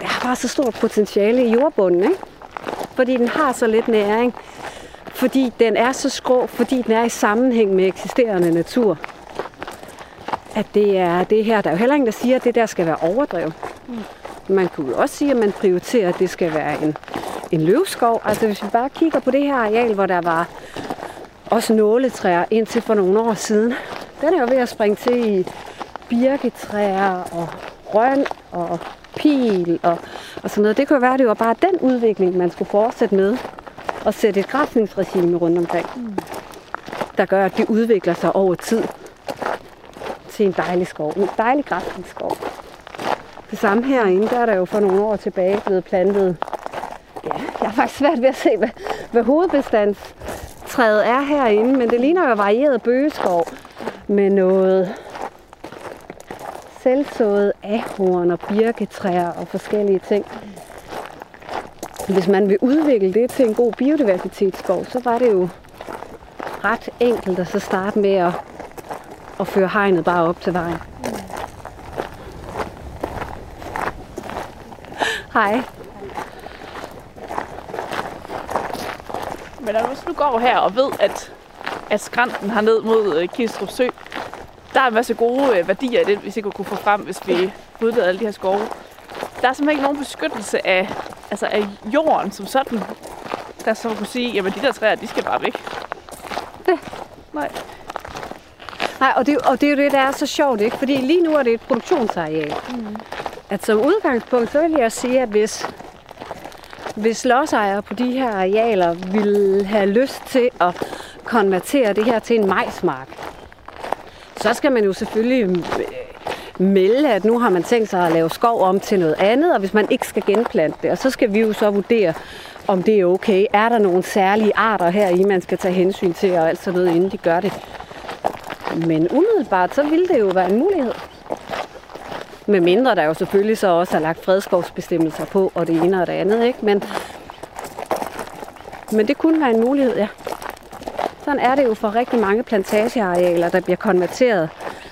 Der er bare så stort potentiale i jordbunden, ikke? Fordi den har så lidt næring, fordi den er så skrå, fordi den er i sammenhæng med eksisterende natur. At det er det her, der er jo heller ingen, der siger, at det der skal være overdrevet. Man kunne jo også sige, at man prioriterer, at det skal være en, en løvskov. Altså hvis vi bare kigger på det her areal, hvor der var også nåletræer indtil for nogle år siden. Den er jo ved at springe til i birketræer og røn og pil og, og sådan noget. Det kunne være, det var bare den udvikling, man skulle fortsætte med og sætte et græsningsregime rundt omkring, der gør, at det udvikler sig over tid til en dejlig skov, en dejlig græsningsskov. Det samme herinde, der er der jo for nogle år tilbage blevet plantet. Ja, jeg er faktisk svært ved at se, hvad, hvad hovedbestandstræet er herinde, men det ligner jo varieret bøgeskov med noget selvsået ahorn og birketræer og forskellige ting. Hvis man vil udvikle det til en god biodiversitetsskov, så var det jo ret enkelt at så starte med at, at føre hegnet bare op til vejen. Mm. Hej. Men når du går her og ved, at, at skrænten her ned mod Kielstrup Sø, der er en masse gode værdier i det, hvis ikke vi kunne få frem, hvis vi udleder alle de her skove. Der er simpelthen ikke nogen beskyttelse af, altså af jorden som sådan. Der så kunne sige, jamen de der træer, de skal bare væk. Ja. Nej. Nej, og det, og det er jo det, der er så sjovt, ikke? Fordi lige nu er det et produktionsareal. Mm. At som udgangspunkt, så vil jeg sige, at hvis, hvis lodsejere på de her arealer ville have lyst til at konvertere det her til en majsmark, så skal man jo selvfølgelig melde, at nu har man tænkt sig at lave skov om til noget andet, og hvis man ikke skal genplante det, og så skal vi jo så vurdere, om det er okay. Er der nogle særlige arter her i, man skal tage hensyn til, og alt sådan noget, inden de gør det? Men umiddelbart, så ville det jo være en mulighed. Med mindre der jo selvfølgelig så også er lagt fredskovsbestemmelser på, og det ene og det andet, ikke? Men, men det kunne være en mulighed, ja. Sådan er det jo for rigtig mange plantagearealer, der bliver konverteret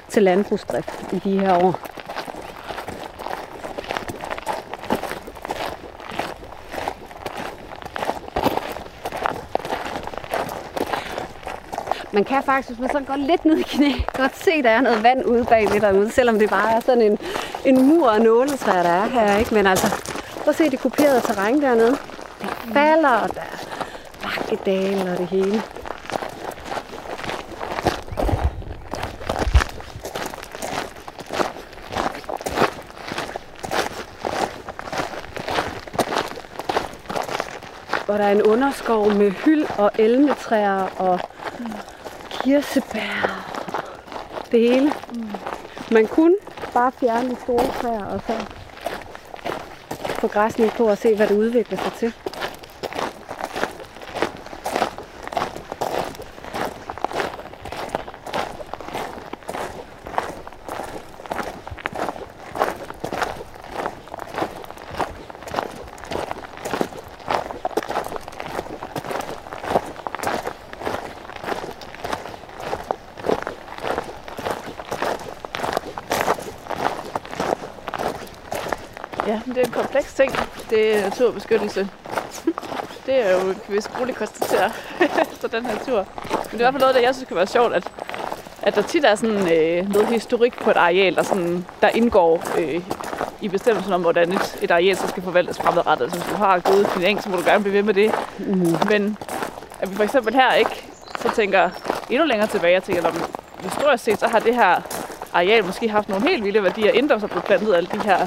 til landbrugsdrift i de her år. Man kan faktisk, hvis man så går lidt ned i knæ, godt se, der er noget vand ude bag lidt derude, selvom det bare er sådan en, en mur og nåletræer, der er her, ikke? Men altså, prøv at se det kuperede terræn dernede. Der falder, og der er bakkedale og det hele. Og der er en underskov med hyld og elmetræer og kirsebær og det hele. Man kunne bare fjerne de store træer og så på græsning på og se, hvad det udvikler sig til. Det er en kompleks ting. Det er naturbeskyttelse. Det er jo, kan vi roligt konstatere efter den her tur. Men det er i hvert fald noget, der jeg synes kan være sjovt, at, at der tit er sådan, øh, noget historik på et areal, der, sådan, der indgår øh, i bestemmelsen om, hvordan et, et areal så skal forvaltes fremadrettet. Så hvis du har gået din eng, så må du gerne blive ved med det. Uh. Men at vi for eksempel her ikke så tænker endnu længere tilbage, jeg tænker, at historisk set, så har det her areal måske haft nogle helt vilde værdier, inden der så blev plantet alle de her.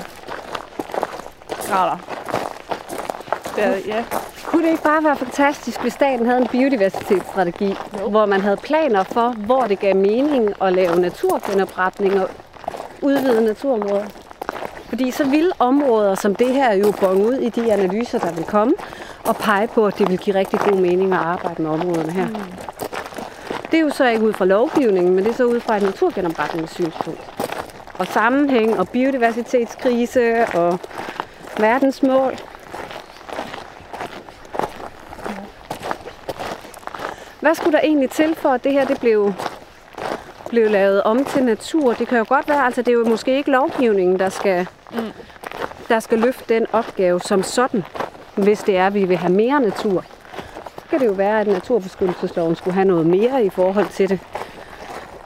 Der, ja. Kunne det ikke bare være fantastisk, hvis staten havde en biodiversitetsstrategi, no. hvor man havde planer for, hvor det gav mening at lave naturgenopretning og udvide naturområder? Fordi så ville områder som det her jo bonge ud i de analyser, der vil komme, og pege på, at det vil give rigtig god mening at arbejde med områderne her. Mm. Det er jo så ikke ud fra lovgivningen, men det er så ud fra et naturgenopretningssynspunkt. Og sammenhæng og biodiversitetskrise og verdensmål. Hvad skulle der egentlig til for, at det her det blev, blev lavet om til natur? Det kan jo godt være, altså det er jo måske ikke lovgivningen, der skal, mm. der skal løfte den opgave som sådan, hvis det er, at vi vil have mere natur. Så kan det jo være, at naturbeskyttelsesloven skulle have noget mere i forhold til det.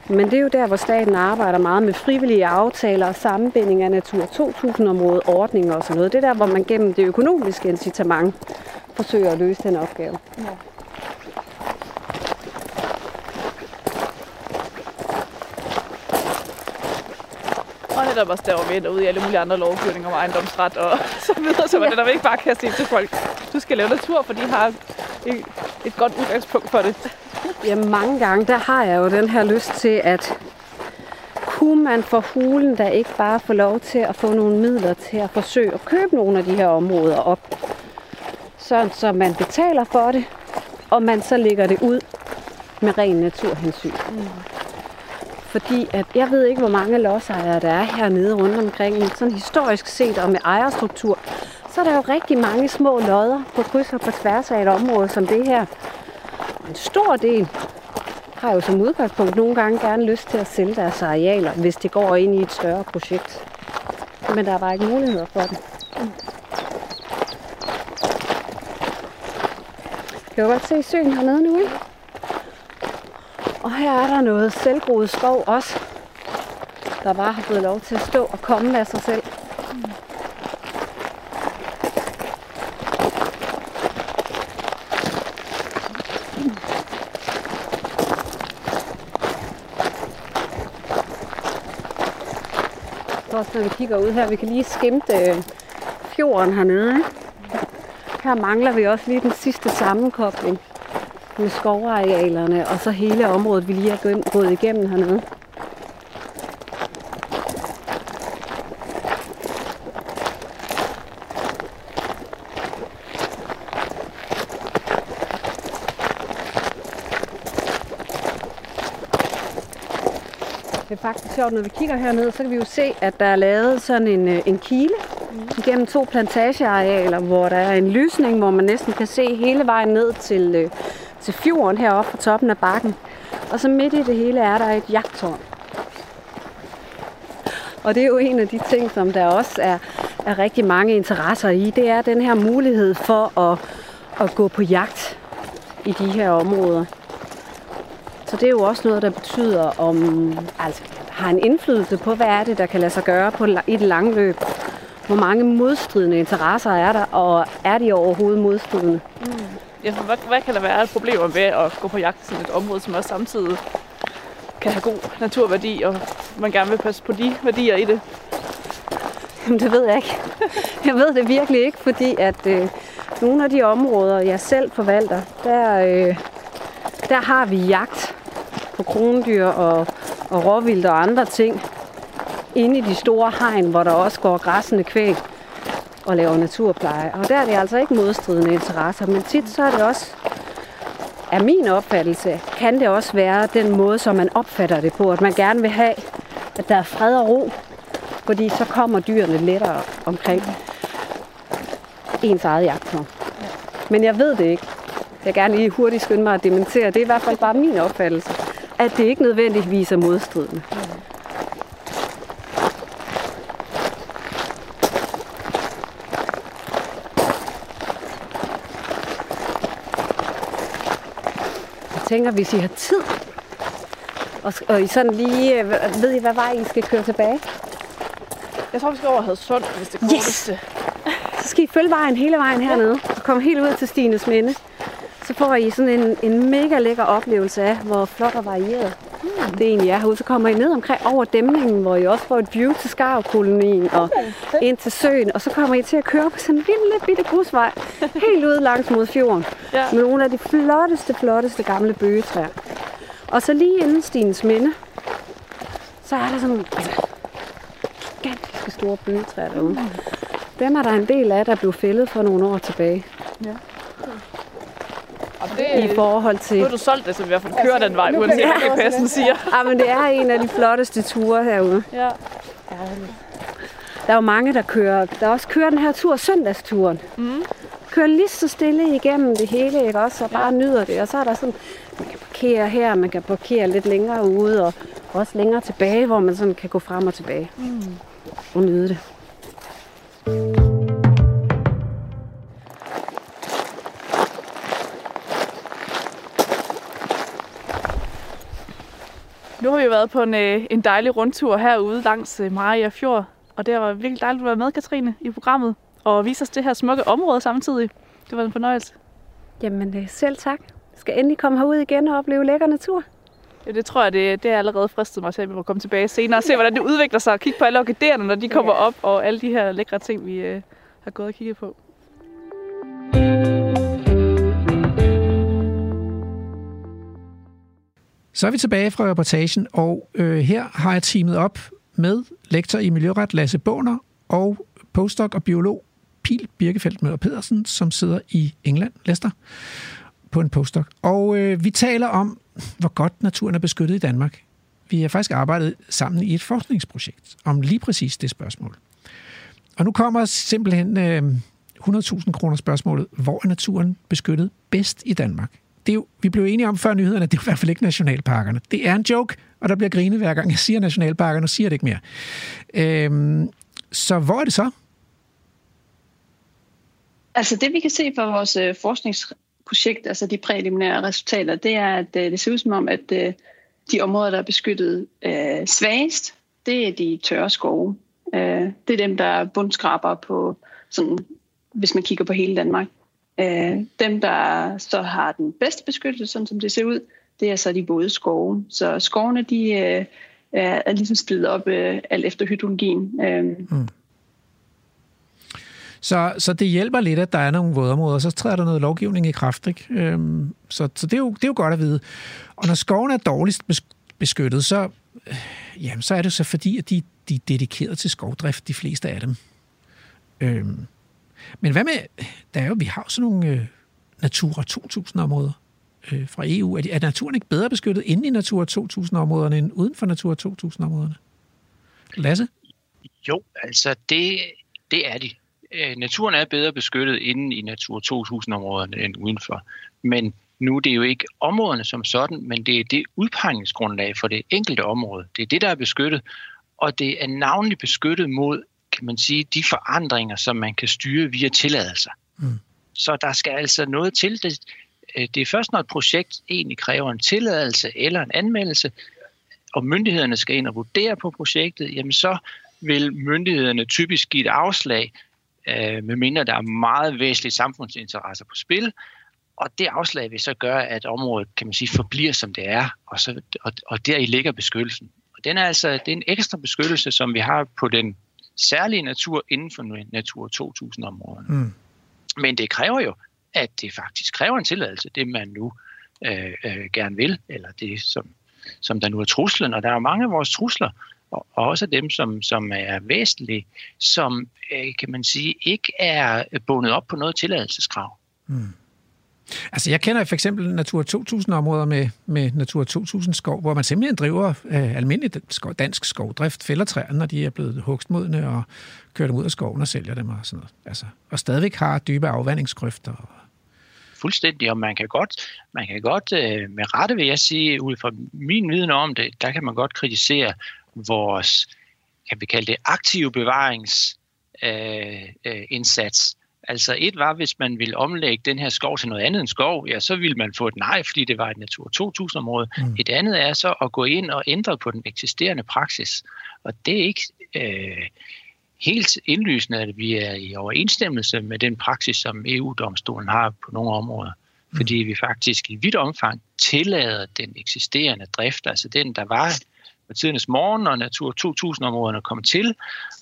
Men det er jo der, hvor staten arbejder meget med frivillige aftaler og sammenbinding af Natura to tusind-område, ordninger og sådan noget. Det er der, hvor man gennem det økonomiske incitament forsøger at løse den opgave. Ja. Og netop også derovre ind og ud i alle mulige andre lovgivninger om ejendomsret og så videre, så man ja. Netop ikke bare kan sige til folk, du skal lave natur, for de har et godt udgangspunkt for det. Ja, mange gange, der har jeg jo den her lyst til, at kunne man for hulen, der ikke bare får lov til at få nogle midler til at forsøge at købe nogle af de her områder op, sådan så man betaler for det, og man så lægger det ud med ren naturhensyn. Mm. Fordi at jeg ved ikke, hvor mange lodsejere der er hernede rundt omkring, men sådan historisk set og med ejerstruktur, så er der jo rigtig mange små lodder på kryds og på tværs af et område som det her. En stor del har jo som udgangspunkt nogle gange gerne lyst til at sælge deres arealer, hvis det går ind i et større projekt. Men der er bare ikke muligheder for det. Kan du godt se søen hernede nu, ikke? Og her er der noget selvgroet skov også, der bare har fået lov til at stå og komme af sig selv. Også når vi kigger ud her, vi kan lige skimte fjorden hernede. Her mangler vi også lige den sidste sammenkobling med skovarealerne og så hele området, vi lige har gået igennem hernede. Det er faktisk sjovt, når vi kigger hernede, så kan vi jo se, at der er lavet sådan en, en kile igennem to plantagearealer, hvor der er en lysning, hvor man næsten kan se hele vejen ned til, til fjorden heroppe på toppen af bakken. Og så midt i det hele er der et jagttårn. Og det er jo en af de ting, som der også er, er rigtig mange interesser i, det er den her mulighed for at, at gå på jagt i de her områder. Så det er jo også noget, der betyder, om altså, har en indflydelse på, hvad er det, der kan lade sig gøre på, i det lange løb. Hvor mange modstridende interesser er der, og er de overhovedet modstridende? Mm. Ja, hvad, hvad kan der være et problem ved at gå på jagt til et område, som også samtidig kan have god naturværdi, og man gerne vil passe på de værdier i det? Jamen, det ved jeg ikke. Jeg ved det virkelig ikke, fordi at øh, nogle af de områder, jeg selv forvalter, der, øh, der har vi jagt på krondyr og, og råvildt og andre ting inde i de store hegn, hvor der også går græssende kvæg. og laver naturpleje. Og der er det altså ikke modstridende interesser, men tit så er det også, af min opfattelse, kan det også være den måde, som man opfatter det på, at man gerne vil have, at der er fred og ro, fordi så kommer dyrene lettere omkring ens eget jagtform. Men jeg ved det ikke. Jeg gerne lige hurtigt skynde mig at dementere. Det er i hvert fald bare min opfattelse, at det ikke nødvendigvis er modstridende. Jeg tænker, hvis I har tid, og, og I sådan lige, ved I, hvad vej I skal køre tilbage? Jeg tror, vi skal over Hadsund, hvis det korteste. Yes! Så skal I følge vejen hele vejen hernede, og komme helt ud til Stines Minde. Så får I sådan en, en mega lækker oplevelse af, hvor flot og varieret hmm. det egentlig er herude. Så kommer I ned omkring over dæmningen, hvor I også får et view til skarvkolonien og okay. ind til søen. Og så kommer I til at køre på sådan en lille bitte grusvej, helt ud langs mod fjorden. Ja. Med nogle af de flotteste, flotteste gamle bøgetræer. Og så lige inden Stines Minde, så er der sådan altså, ganske store bøgetræer derude. Mm. Dem er der en del af, der blev fældet for nogle år tilbage. Ja. Det, i forhold til... Nu har du solgt det, så vi i hvert fald kører den vej, uanset hvad G P S'en siger. Ja, men det er en af de flotteste ture herude. Ja. Der er jo mange, der kører. Der også kører den her tur, søndagsturen. Mm. Kører lige så stille igennem det hele, ikke også? Og bare ja. nyder det. Og så er der sådan, man kan parkere her, man kan parkere lidt længere ude, og også længere tilbage, hvor man sådan kan gå frem og tilbage. Mm. Og nyde det. Nu har vi været på en, en dejlig rundtur herude langs Mariager Fjord, og det var virkelig dejligt at være med, Katrine, i programmet, og vise os det her smukke område samtidig. Det var en fornøjelse. Jamen selv tak. Jeg skal endelig komme herud igen og opleve lækker natur. Ja, det tror jeg, det, det er allerede fristet mig til, at vi må komme tilbage senere og se, hvordan det udvikler sig, og kigge på alle orkiderne, når de kommer op, og alle de her lækre ting, vi øh, har gået og kigget på. Så er vi tilbage fra reportagen, og øh, her har jeg teamet op med lektor i miljøret Lasse Baaner og postdoc og biolog Piel Birkefeldt Møller Pedersen, som sidder i England, Leicester, på en postdoc. Og øh, vi taler om, hvor godt naturen er beskyttet i Danmark. Vi har faktisk arbejdet sammen i et forskningsprojekt om lige præcis det spørgsmål. Og nu kommer simpelthen øh, hundrede tusind kroner spørgsmålet, hvor er naturen beskyttet bedst i Danmark? Det er jo, vi blev enige om før nyhederne, det er i hvert fald ikke nationalparkerne. Det er en joke, og der bliver grinet hver gang jeg siger nationalparkerne, og siger det ikke mere. Øhm, så hvor er det så? Altså det, vi kan se fra vores øh, forskningsprojekt, altså de præliminære resultater, det er, at øh, det ser ud som om, at øh, de områder, der er beskyttet øh, svagest, det er de tørre skove. Øh, det er dem, der bundskraber på, sådan, hvis man kigger på hele Danmark. Dem, der så har den bedste beskyttelse, sådan som det ser ud, det er så de våde skove. Så skovene, de øh, er ligesom splittet op øh, alt efter hydrologien. Øh. Mm. Så, så det hjælper lidt, at der er nogle vådområder, så træder der noget lovgivning i kraft, ikke? Øhm, så så det, er jo, det er jo godt at vide. Og når skovene er dårligst beskyttet, så, øh, jamen, så er det så fordi, at de, de er dedikeret til skovdrift, de fleste af dem. Øhm. Men hvad med, der er jo, vi har jo sådan nogle øh, Natura to tusind-områder øh, fra E U. Er, de, er naturen ikke bedre beskyttet inde i Natura to tusind-områderne end uden for Natura to tusind-områderne? Lasse? Jo, altså det, det er de. Øh, naturen er bedre beskyttet inde i Natura to tusind-områderne end udenfor. Men nu er det jo ikke områderne som sådan, men det er det udpegningsgrundlag for det enkelte område. Det er det, der er beskyttet, og det er navnlig beskyttet mod, kan man sige, de forandringer, som man kan styre via tilladelser. Mm. Så der skal altså noget til. Det, det er først, når et projekt egentlig kræver en tilladelse eller en anmeldelse, og myndighederne skal ind og vurdere på projektet, jamen så vil myndighederne typisk give et afslag, øh, medmindre der er meget væsentlige samfundsinteresser på spil, og det afslag vil så gøre, at området, kan man sige, forbliver som det er, og, så, og, og deri ligger beskyttelsen. Og den er altså, det er en ekstra beskyttelse, som vi har på den særlige natur inden for Natura to tusind-områderne. Mm. Men det kræver jo, at det faktisk kræver en tilladelse, det man nu øh, øh, gerne vil, eller det, som, som der nu er truslen. Og der er mange af vores trusler, og også dem, som, som er væsentlige, som, kan man sige, ikke er bundet op på noget tilladelseskrav. Mm. Altså, jeg kender for eksempel Natura to tusind-områder med, med Natura to tusind-skov, hvor man simpelthen driver øh, almindelig skov, dansk skovdrift, fælder træerne, når de er blevet hugstmodne, og kører dem ud af skoven og sælger dem og sådan noget. Altså, og stadigvæk har dybe afvandingsgrøfter. Fuldstændig, og man kan godt, man kan godt øh, med rette, vil jeg sige, ud fra min viden om det, der kan man godt kritisere vores, kan vi kalde det, aktive bevaringsindsats. Øh, øh, Altså et var, hvis man ville omlægge den her skov til noget andet end skov, ja, så ville man få et nej, fordi det var et Natura to tusind-område. Mm. Et andet er så at gå ind og ændre på den eksisterende praksis. Og det er ikke øh, helt indlysende, at vi er i overensstemmelse med den praksis, som E U-domstolen har på nogle områder. Mm. Fordi vi faktisk i vidt omfang tillader den eksisterende drift, altså den, der var på tidens morgen, og Natura to tusind-områderne kom til,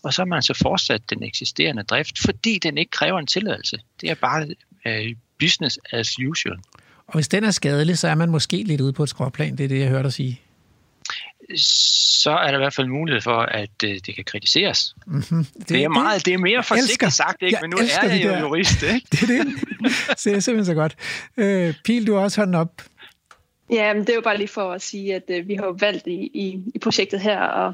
og så har man så fortsat den eksisterende drift, fordi den ikke kræver en tilladelse. Det er bare uh, business as usual. Og hvis den er skadelig, så er man måske lidt ude på et skråplan, det er det, jeg hørte dig sige. Så er der i hvert fald mulighed for, at uh, det kan kritiseres. Mm-hmm. Det, det, er meget, det er mere forsigtigt sagt, ikke? Men nu er jeg jo jurist. Ikke? Det er det. Så det er simpelthen så godt. Øh, Piel, du har også hånden op. Ja, men det er jo bare lige for at sige, at øh, vi har jo valgt i, i, i projektet her og,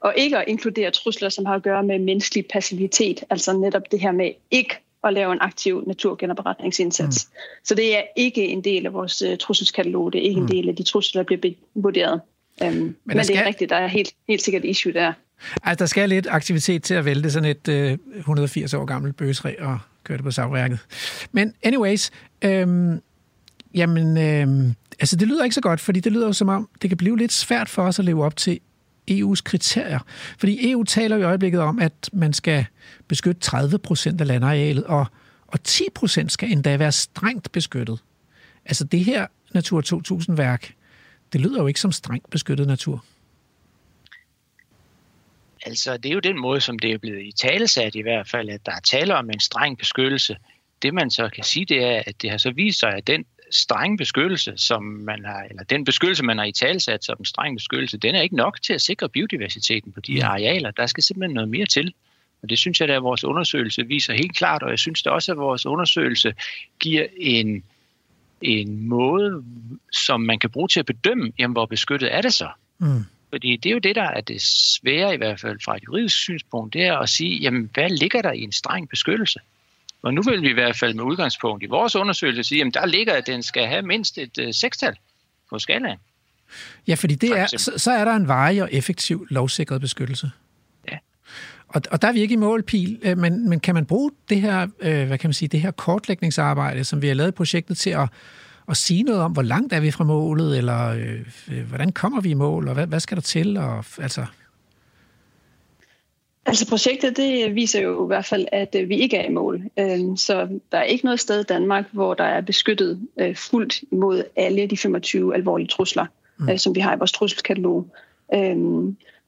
og ikke at inkludere trusler, som har at gøre med menneskelig passivitet. Altså netop det her med ikke at lave en aktiv naturgenopretningsindsats. Mm. Så det er ikke en del af vores øh, trusselskatalog. Det er ikke mm. en del af de trusler, der bliver vurderet. Øhm, men men det skal... er rigtigt, der er helt, helt sikkert issue der. Altså der skal lidt aktivitet til at vælte sådan et øh, hundrede og firs år gammelt bøgetræ og køre det på savværket. Men anyways, øh, jamen... Øh, altså, det lyder ikke så godt, fordi det lyder jo som om, det kan blive lidt svært for os at leve op til E U's kriterier. Fordi E U taler jo i øjeblikket om, at man skal beskytte tredive procent af landarealet, og, og ti procent skal endda være strengt beskyttet. Altså, det her Natura to tusind-værk, det lyder jo ikke som strengt beskyttet natur. Altså, det er jo den måde, som det er blevet italesat i hvert fald, at der er tale om en streng beskyttelse. Det, man så kan sige, det er, at det har så vist sig, at den streng beskyttelse, som man har, eller den beskyttelse, man har italesat som en streng beskyttelse, den er ikke nok til at sikre biodiversiteten på de arealer. Der skal simpelthen noget mere til. Og det synes jeg, at vores undersøgelse viser helt klart, og jeg synes da også, at vores undersøgelse giver en, en måde, som man kan bruge til at bedømme, jamen, hvor beskyttet er det så. Mm. Fordi det er jo det, der er det svære, i hvert fald fra et juridisk synspunkt, det er at sige, jamen, hvad ligger der i en streng beskyttelse? Og nu vil vi i hvert fald med udgangspunkt i vores undersøgelse sige, at der ligger, at den skal have mindst et øh, sekstal på skalaen. Ja, fordi det er, så, så er der en varig og effektiv lovsikret beskyttelse. Ja. Og, og der er vi ikke i mål, Piel, men, men kan man bruge det her, øh, hvad kan man sige, det her kortlægningsarbejde, som vi har lavet i projektet, til at, at sige noget om, hvor langt er vi fra målet, eller øh, hvordan kommer vi i mål, og hvad, hvad skal der til? Og, altså... Altså projektet, det viser jo i hvert fald, at vi ikke er i mål. Så der er ikke noget sted i Danmark, hvor der er beskyttet fuldt imod alle de femogtyve alvorlige trusler, mm. som vi har i vores trusselskatalog.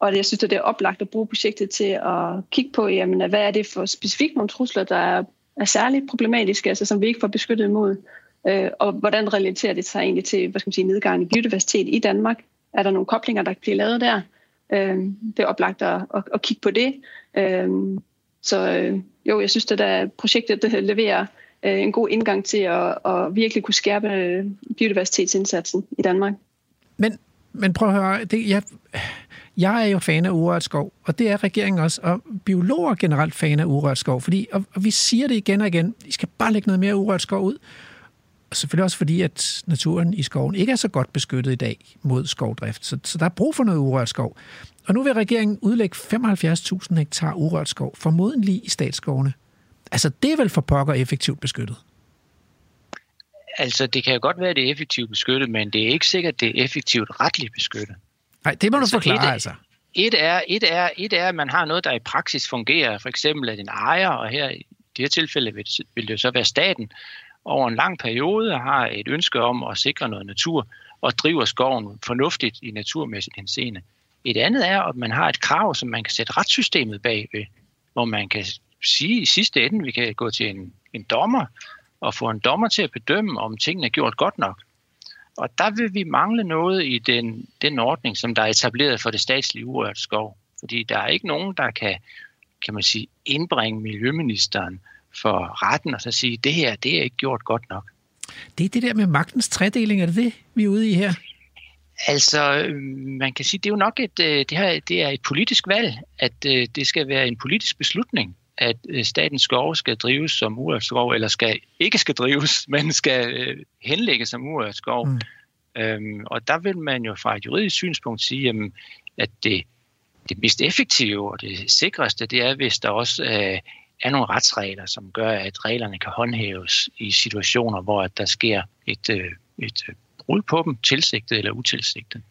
Og jeg synes, at det er oplagt at bruge projektet til at kigge på, jamen, hvad er det for specifikt nogle trusler, der er særligt problematiske, altså som vi ikke får beskyttet imod. Og hvordan relaterer det sig egentlig til, hvad skal man sige, nedgangen i biodiversitet i Danmark? Er der nogle koblinger, der bliver lavet der? Det er oplagt at, at, at kigge på det. Så jo, jeg synes, at projektet leverer en god indgang til at, at virkelig kunne skærpe biodiversitetsindsatsen i Danmark. Men, men prøv at høre, det, jeg, jeg er jo fan af urørt skov, og det er regeringen også, og biologer generelt fan af urørt skov, fordi, og, og vi siger det igen og igen, I skal bare lægge noget mere urørt skov ud. Og selvfølgelig også fordi, at naturen i skoven ikke er så godt beskyttet i dag mod skovdrift. Så, så der er brug for noget urørt skov. Og nu vil regeringen udlægge femoghalvfjerds tusind hektar urørt skov, formodentlig i statsskovene. Altså, det er vel for pokker effektivt beskyttet? Altså, det kan jo godt være, det er effektivt beskyttet, men det er ikke sikkert, det er effektivt retligt beskyttet. Nej, det må altså, du forklare, et, altså. Et er, et, er, et er, at man har noget, der i praksis fungerer. For eksempel, at en ejer, og her i det her tilfælde vil, vil det jo så være staten, over en lang periode har et ønske om at sikre noget natur og driver skoven fornuftigt i naturmæssigt henseende. Et andet er, at man har et krav, som man kan sætte retssystemet bagved, hvor man kan sige i sidste ende, vi kan gå til en, en dommer og få en dommer til at bedømme, om tingene er gjort godt nok. Og der vil vi mangle noget i den, den ordning, som der er etableret for det statslige urørt skov. fordi der er ikke nogen, der kan, kan man sige, indbringe miljøministeren for retten og så sige, det her, det er ikke gjort godt nok. Det er det der med magtens tredeling, er det det, vi er ude i her? Altså, man kan sige, det er jo nok et, det her, det er et politisk valg, at det skal være en politisk beslutning, at statens skove skal drives som urørt skov, eller skal, ikke skal drives, men skal henlægges som urørt skov. Mm. Øhm, og der vil man jo fra et juridisk synspunkt sige, jamen, at det, det mest effektive og det sikreste, det er, hvis der også øh, er nogle retsregler, som gør, at reglerne kan håndhæves i situationer, hvor der sker et, øh, et brud på dem, tilsigtet eller utilsigtet.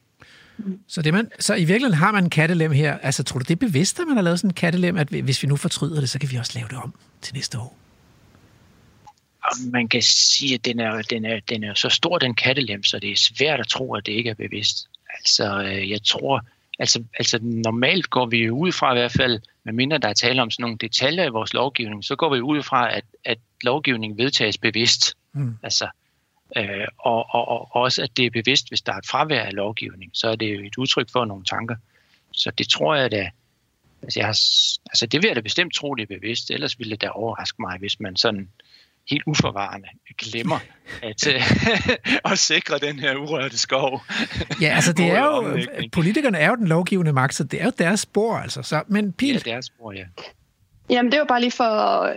Så, det man, så i virkeligheden har man en kattelem her. Altså, tror du, det er bevidst, at man har lavet sådan en kattelem, at hvis vi nu fortryder det, så kan vi også lave det om til næste år? Og man kan sige, at den er, den, er, den er så stor, den kattelem, så det er svært at tro, at det ikke er bevidst. Altså, jeg tror... Altså, altså normalt går vi ud fra i hvert fald, medmindre der er tale om sådan nogle detaljer i vores lovgivning, så går vi ud fra, at, at lovgivningen vedtages bevidst. Mm. Altså... Øh, og, og, og også, at det er bevidst, hvis der er et fravær af lovgivning, så er det jo et udtryk for nogle tanker. Så det tror jeg da, altså, jeg har, altså det vil jeg da bestemt tro, det er bevidst, ellers ville det da overraske mig, hvis man sådan helt uforvarende glemmer at, at sikre den her urørte skov. Ja, altså det er jo, politikerne er jo den lovgivende magt, så det er jo deres spor, altså. Så, men Piel... Ja, deres spor, ja. Jamen det er jo bare lige for at,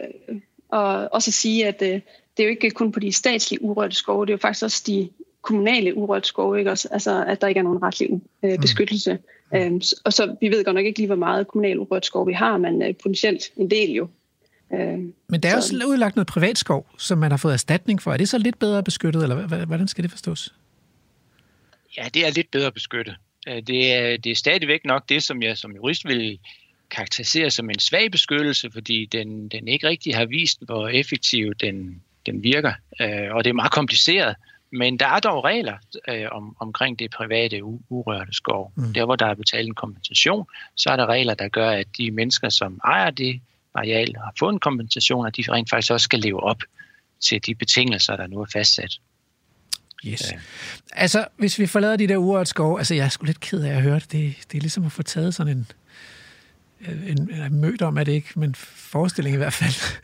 at også at sige, at det er jo ikke kun på de statslige urørte skove, det er jo faktisk også de kommunale urørte skove, ikke også? Altså, at der ikke er nogen retlig øh, beskyttelse. Mm. Øhm, og så, vi ved godt nok ikke lige, hvor meget kommunal urørt skov vi har, men øh, potentielt en del jo. Øhm, men der er så. jo også udlagt noget privatskov, som man har fået erstatning for. Er det så lidt bedre beskyttet, eller hvordan skal det forstås? Ja, det er lidt bedre beskyttet. Det er, det er stadigvæk nok det, som jeg som jurist vil karakterisere som en svag beskyttelse, fordi den, den ikke rigtig har vist, hvor effektiv den den virker, og det er meget kompliceret, men der er dog regler om, omkring det private urørte skov. Mm. Der, hvor der er betalt en kompensation, så er der regler, der gør, at de mennesker, som ejer det areal, har fået en kompensation, og de rent faktisk også skal leve op til de betingelser, der nu er fastsat. Yes. Øh. Altså, hvis vi forlader de der urørte skov, altså jeg er sgu lidt ked af at høre det, det, det er ligesom at få taget sådan en En, en mødt om, er det ikke, men forestilling i hvert fald.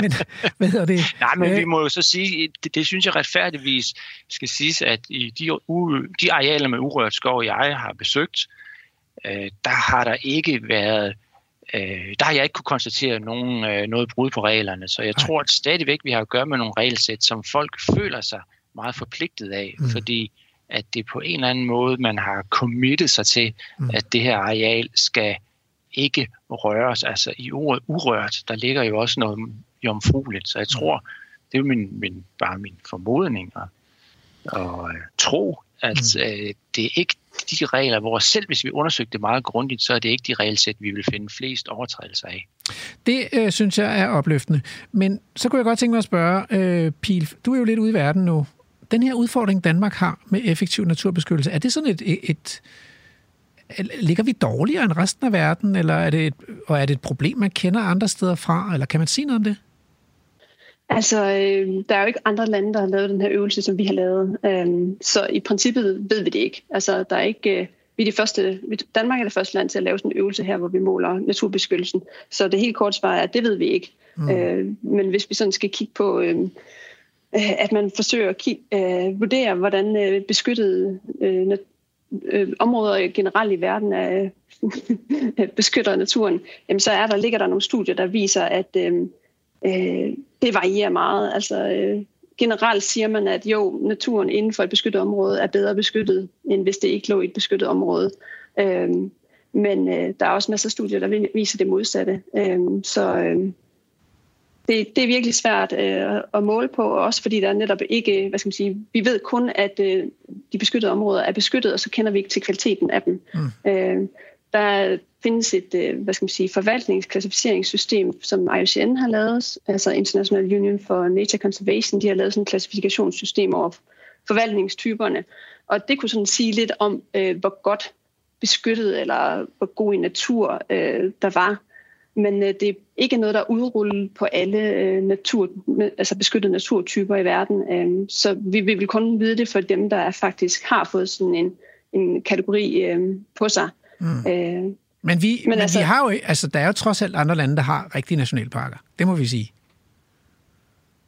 Men hvad hedder det? Nej, men vi må jo så sige, det, det synes jeg retfærdigvis skal siges, at i de, de arealer med urørt skov, jeg har besøgt, øh, der har der ikke været, øh, der har jeg ikke kunne konstatere nogen, øh, noget brud på reglerne, så jeg Ej. tror at stadigvæk, vi har at gøre med nogle regelsæt, som folk føler sig meget forpligtet af, mm. fordi at det på en eller anden måde, man har committet sig til, mm. at det her areal skal ikke røres. Altså i ordet urørt, der ligger jo også noget jomfrueligt. Så jeg tror, det er min, min, bare min formodning og, og tro, at mm. øh, det er ikke de regler, hvor selv hvis vi undersøgte det meget grundigt, så er det ikke de regelsæt, vi vil finde flest overtrædelser af. Det øh, synes jeg er opløftende. Men så kunne jeg godt tænke mig at spørge, øh, Piel, du er jo lidt ude i verden nu. Den her udfordring, Danmark har med effektiv naturbeskyttelse, er det sådan et... et ligger vi dårligere end resten af verden, eller er det et, og er det et problem, man kender andre steder fra, eller kan man sige noget om det? Altså, øh, der er jo ikke andre lande, der har lavet den her øvelse, som vi har lavet, øh, så i princippet ved vi det ikke. Altså, der er ikke, øh, vi er de første, Danmark er det første land til at lave sådan en øvelse her, hvor vi måler naturbeskyttelsen, så det helt kort svar er, at det ved vi ikke. Mm. Øh, men hvis vi sådan skal kigge på... Øh, at man forsøger at kigge, øh, vurdere, hvordan øh, beskyttet øh, områder generelt i verden er, beskytter naturen, jamen så er der, ligger der nogle studier, der viser, at øh, det varierer meget. Altså, øh, generelt siger man, at jo, naturen inden for et beskyttet område er bedre beskyttet, end hvis det ikke lå i et beskyttet område. Øh, men øh, der er også masser af studier, der viser det modsatte. Øh, så øh, det, det er virkelig svært øh, at måle på, også fordi der er netop ikke, hvad skal man sige, vi ved kun, at øh, de beskyttede områder er beskyttet, og så kender vi ikke til kvaliteten af dem. Mm. Øh, der findes et, øh, hvad skal man sige, forvaltningsklassificeringssystem, som I U C N har lavet, altså International Union for Nature Conservation, de har lavet sådan et klassifikationssystem over forvaltningstyperne, og det kunne sådan sige lidt om, øh, hvor godt beskyttet, eller hvor god en natur øh, der var. Men det er ikke noget, der er udrullet på alle natur, altså beskyttede naturtyper i verden. Så vi vil kun vide det for dem, der faktisk har fået sådan en, en kategori på sig. Mm. Men vi, men men altså, vi har jo, altså, der er jo trods alt andre lande, der har rigtige nationalparker. Det må vi sige.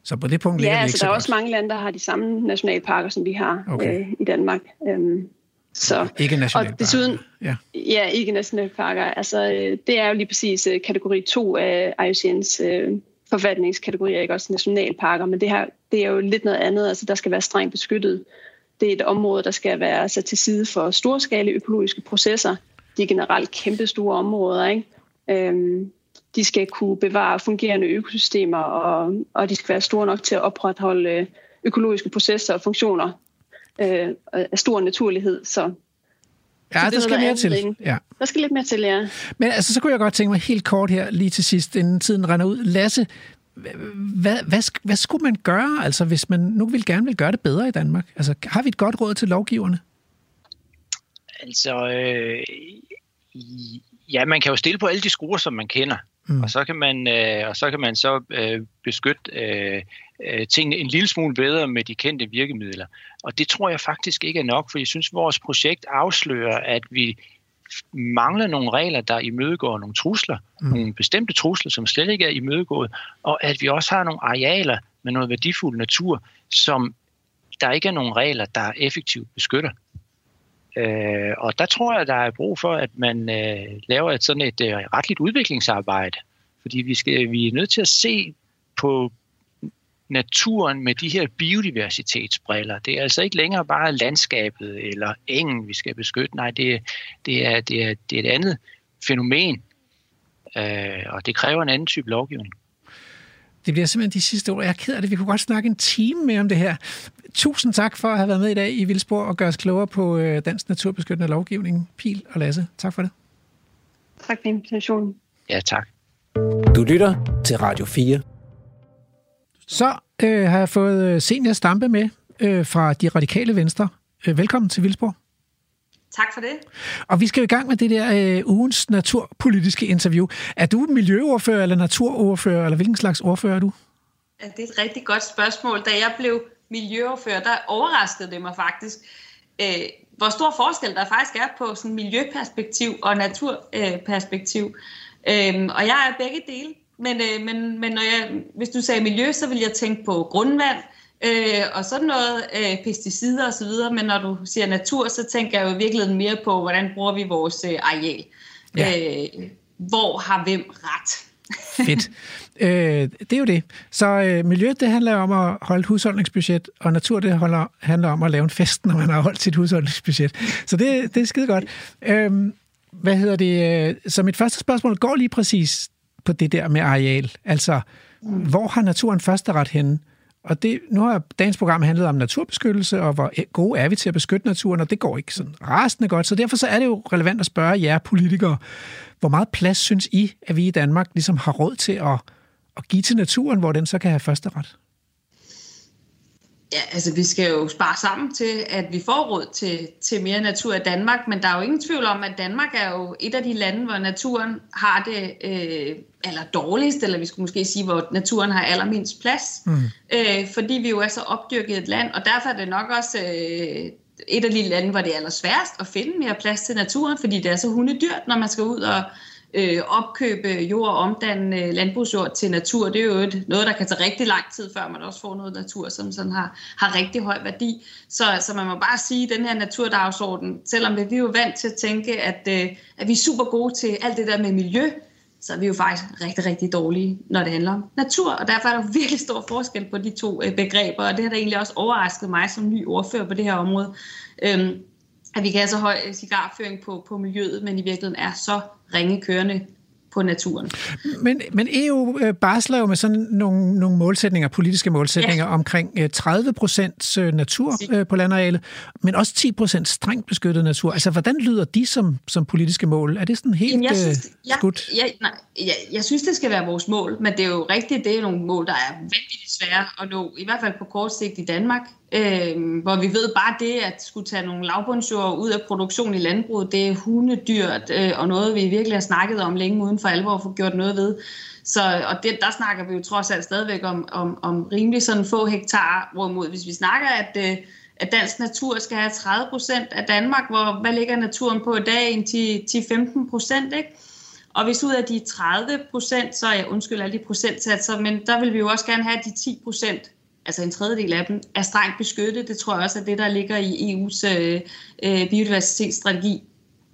Så på det punkt ligger ja, det altså, ikke så der er også mange lande, der har de samme nationalparker, som vi har okay. øh, i Danmark. Øhm, så. Ikke nationalparker. Og desuden, ja. ja, ikke nationalparker. Altså, øh, det er jo lige præcis øh, kategori to af I U C N's øh, forvaltningskategorier, ikke også nationalparker, men det her det er jo lidt noget andet. Altså, der skal være strengt beskyttet. Det er et område, der skal være sat til side for storskalige økologiske processer. De er generelt kæmpestore områder, ikke? Øhm, de skal kunne bevare fungerende økosystemer, og, og de skal være store nok til at opretholde økologiske processer og funktioner øh, af stor naturlighed. Så, ja, så det der skal mere til. Ja. Der skal lidt mere til, ja. Men altså, så kunne jeg godt tænke mig helt kort her, lige til sidst, inden tiden render ud. Lasse, hvad, hvad, hvad skulle man gøre, altså, hvis man nu vil gerne vil gøre det bedre i Danmark? Altså, har vi et godt råd til lovgiverne? Altså, øh, ja, man kan jo stille på alle de skruer, som man kender, mm. og så kan man, øh, og så kan man så øh, beskytte øh, øh, tingene en lille smule bedre med de kendte virkemidler. Og det tror jeg faktisk ikke er nok, for jeg synes, vores projekt afslører, at vi mangler nogle regler, der imødegår nogle trusler, mm. nogle bestemte trusler, som slet ikke er imødegået, og at vi også har nogle arealer med noget værdifuld natur, som der ikke er nogle regler, der effektivt beskytter. Øh, og der tror jeg, der er brug for, at man øh, laver et sådan et øh, retligt udviklingsarbejde. Fordi vi, skal, vi er nødt til at se på naturen med de her biodiversitetsbriller. Det er altså ikke længere bare landskabet eller engen, vi skal beskytte. Nej, det, det, er, det, er, det er et andet fænomen, øh, og det kræver en anden type lovgivning. Det bliver simpelthen de sidste ord. Jeg er ked af det. Vi kunne godt snakke en time mere om det her. Tusind tak for at have været med i dag i Vildspor og gøre os klogere på dansk naturbeskyttende lovgivning. Piel og Lasse, tak for det. Tak for invitationen. Ja, tak. Du lytter til Radio fire. Så øh, har jeg fået Zenia Stampe med øh, fra De Radikale Venstre. Velkommen til Vildspor. Tak for det. Og vi skal jo i gang med det der øh, ugens naturpolitiske interview. Er du miljøordfører eller naturordfører, eller hvilken slags ordfører er du? Ja, det er et rigtig godt spørgsmål. Da jeg blev miljøordfører, der overraskede det mig faktisk, øh, hvor stor forskel der faktisk er på sådan miljøperspektiv og naturperspektiv. Øh, øh, og jeg er begge dele, men, øh, men, men når jeg, hvis du sagde miljø, så vil jeg tænke på grundvand, Øh, og sådan noget, øh, pesticider og så videre, men når du siger natur, så tænker jeg jo virkelig mere på, hvordan bruger vi vores øh, areal? Ja. Øh, hvor har hvem ret? Fedt. Øh, det er jo det. Så øh, miljø, det handler om at holde husholdningsbudget, og natur, det holder, handler om at lave en fest, når man har holdt sit husholdningsbudget. Så det, det er skide godt. Øh, hvad hedder det? Så mit første spørgsmål går lige præcis på det der med areal. Altså, mm. hvor har naturen førsteret henne? Og det, nu har dagens program handlet om naturbeskyttelse, og hvor gode er vi til at beskytte naturen, og det går ikke sådan rasende godt. Så derfor så er det jo relevant at spørge jer politikere, hvor meget plads synes I, at vi i Danmark ligesom har råd til at, at give til naturen, hvor den så kan have førsteret? Ja, altså vi skal jo spare sammen til, at vi får råd til, til mere natur i Danmark, men der er jo ingen tvivl om, at Danmark er jo et af de lande, hvor naturen har det øh, allerdårligst, eller vi skulle måske sige, hvor naturen har allermindst plads, mm. øh, fordi vi jo er så opdyrket et land, og derfor er det nok også øh, et af de lande, hvor det er allersværest at finde mere plads til naturen, fordi det er så hundedyrt, når man skal ud og øh, opkøbe jord og omdanne landbrugsjord til natur. Det er jo et, noget, der kan tage rigtig lang tid, før man også får noget natur, som sådan har, har rigtig høj værdi. Så altså, man må bare sige, at den her naturdagsorden, selvom vi er jo vant til at tænke, at, øh, at vi er super gode til alt det der med miljø, så er vi jo faktisk rigtig, rigtig dårlige, når det handler om natur. Og derfor er der virkelig stor forskel på de to øh, begreber, og det har da egentlig også overrasket mig som ny ordfører på det her område. Øhm, at vi kan have så høj cigarføring på, på miljøet, men i virkeligheden er så ringe kørende på naturen. Men, men E U barsler jo med sådan nogle, nogle målsætninger, politiske målsætninger, ja. Omkring tredive procent natur Sig. På landarealet, men også ti procent strengt beskyttet natur. Altså, hvordan lyder de som, som politiske mål? Er det sådan helt Jamen, jeg synes, jeg, skudt? Jeg, nej, jeg, jeg synes, det skal være vores mål, men det er jo rigtigt, det er nogle mål, der er vanvittigt svære at nå, i hvert fald på kort sigt i Danmark. Øh, hvor vi ved bare det, at skulle tage nogle lavbundsjord ud af produktion i landbruget, det er hundedyrt, øh, og noget vi virkelig har snakket om længe uden for alvor at få gjort noget ved. Så, og det, der snakker vi jo trods alt stadigvæk om, om, om rimelig sådan få hektar, hvorimod hvis vi snakker, at, øh, at dansk natur skal have tredive procent af Danmark, hvor hvad ligger naturen på i dag, en ti til femten procent, ikke? Og hvis ud af de tredive procent, så ja, undskyld alle de procentsatser, men der vil vi jo også gerne have, at de ti procent, altså en tredjedel af dem, er strengt beskyttet. Det tror jeg også er det, der ligger i E U's øh, biodiversitetsstrategi.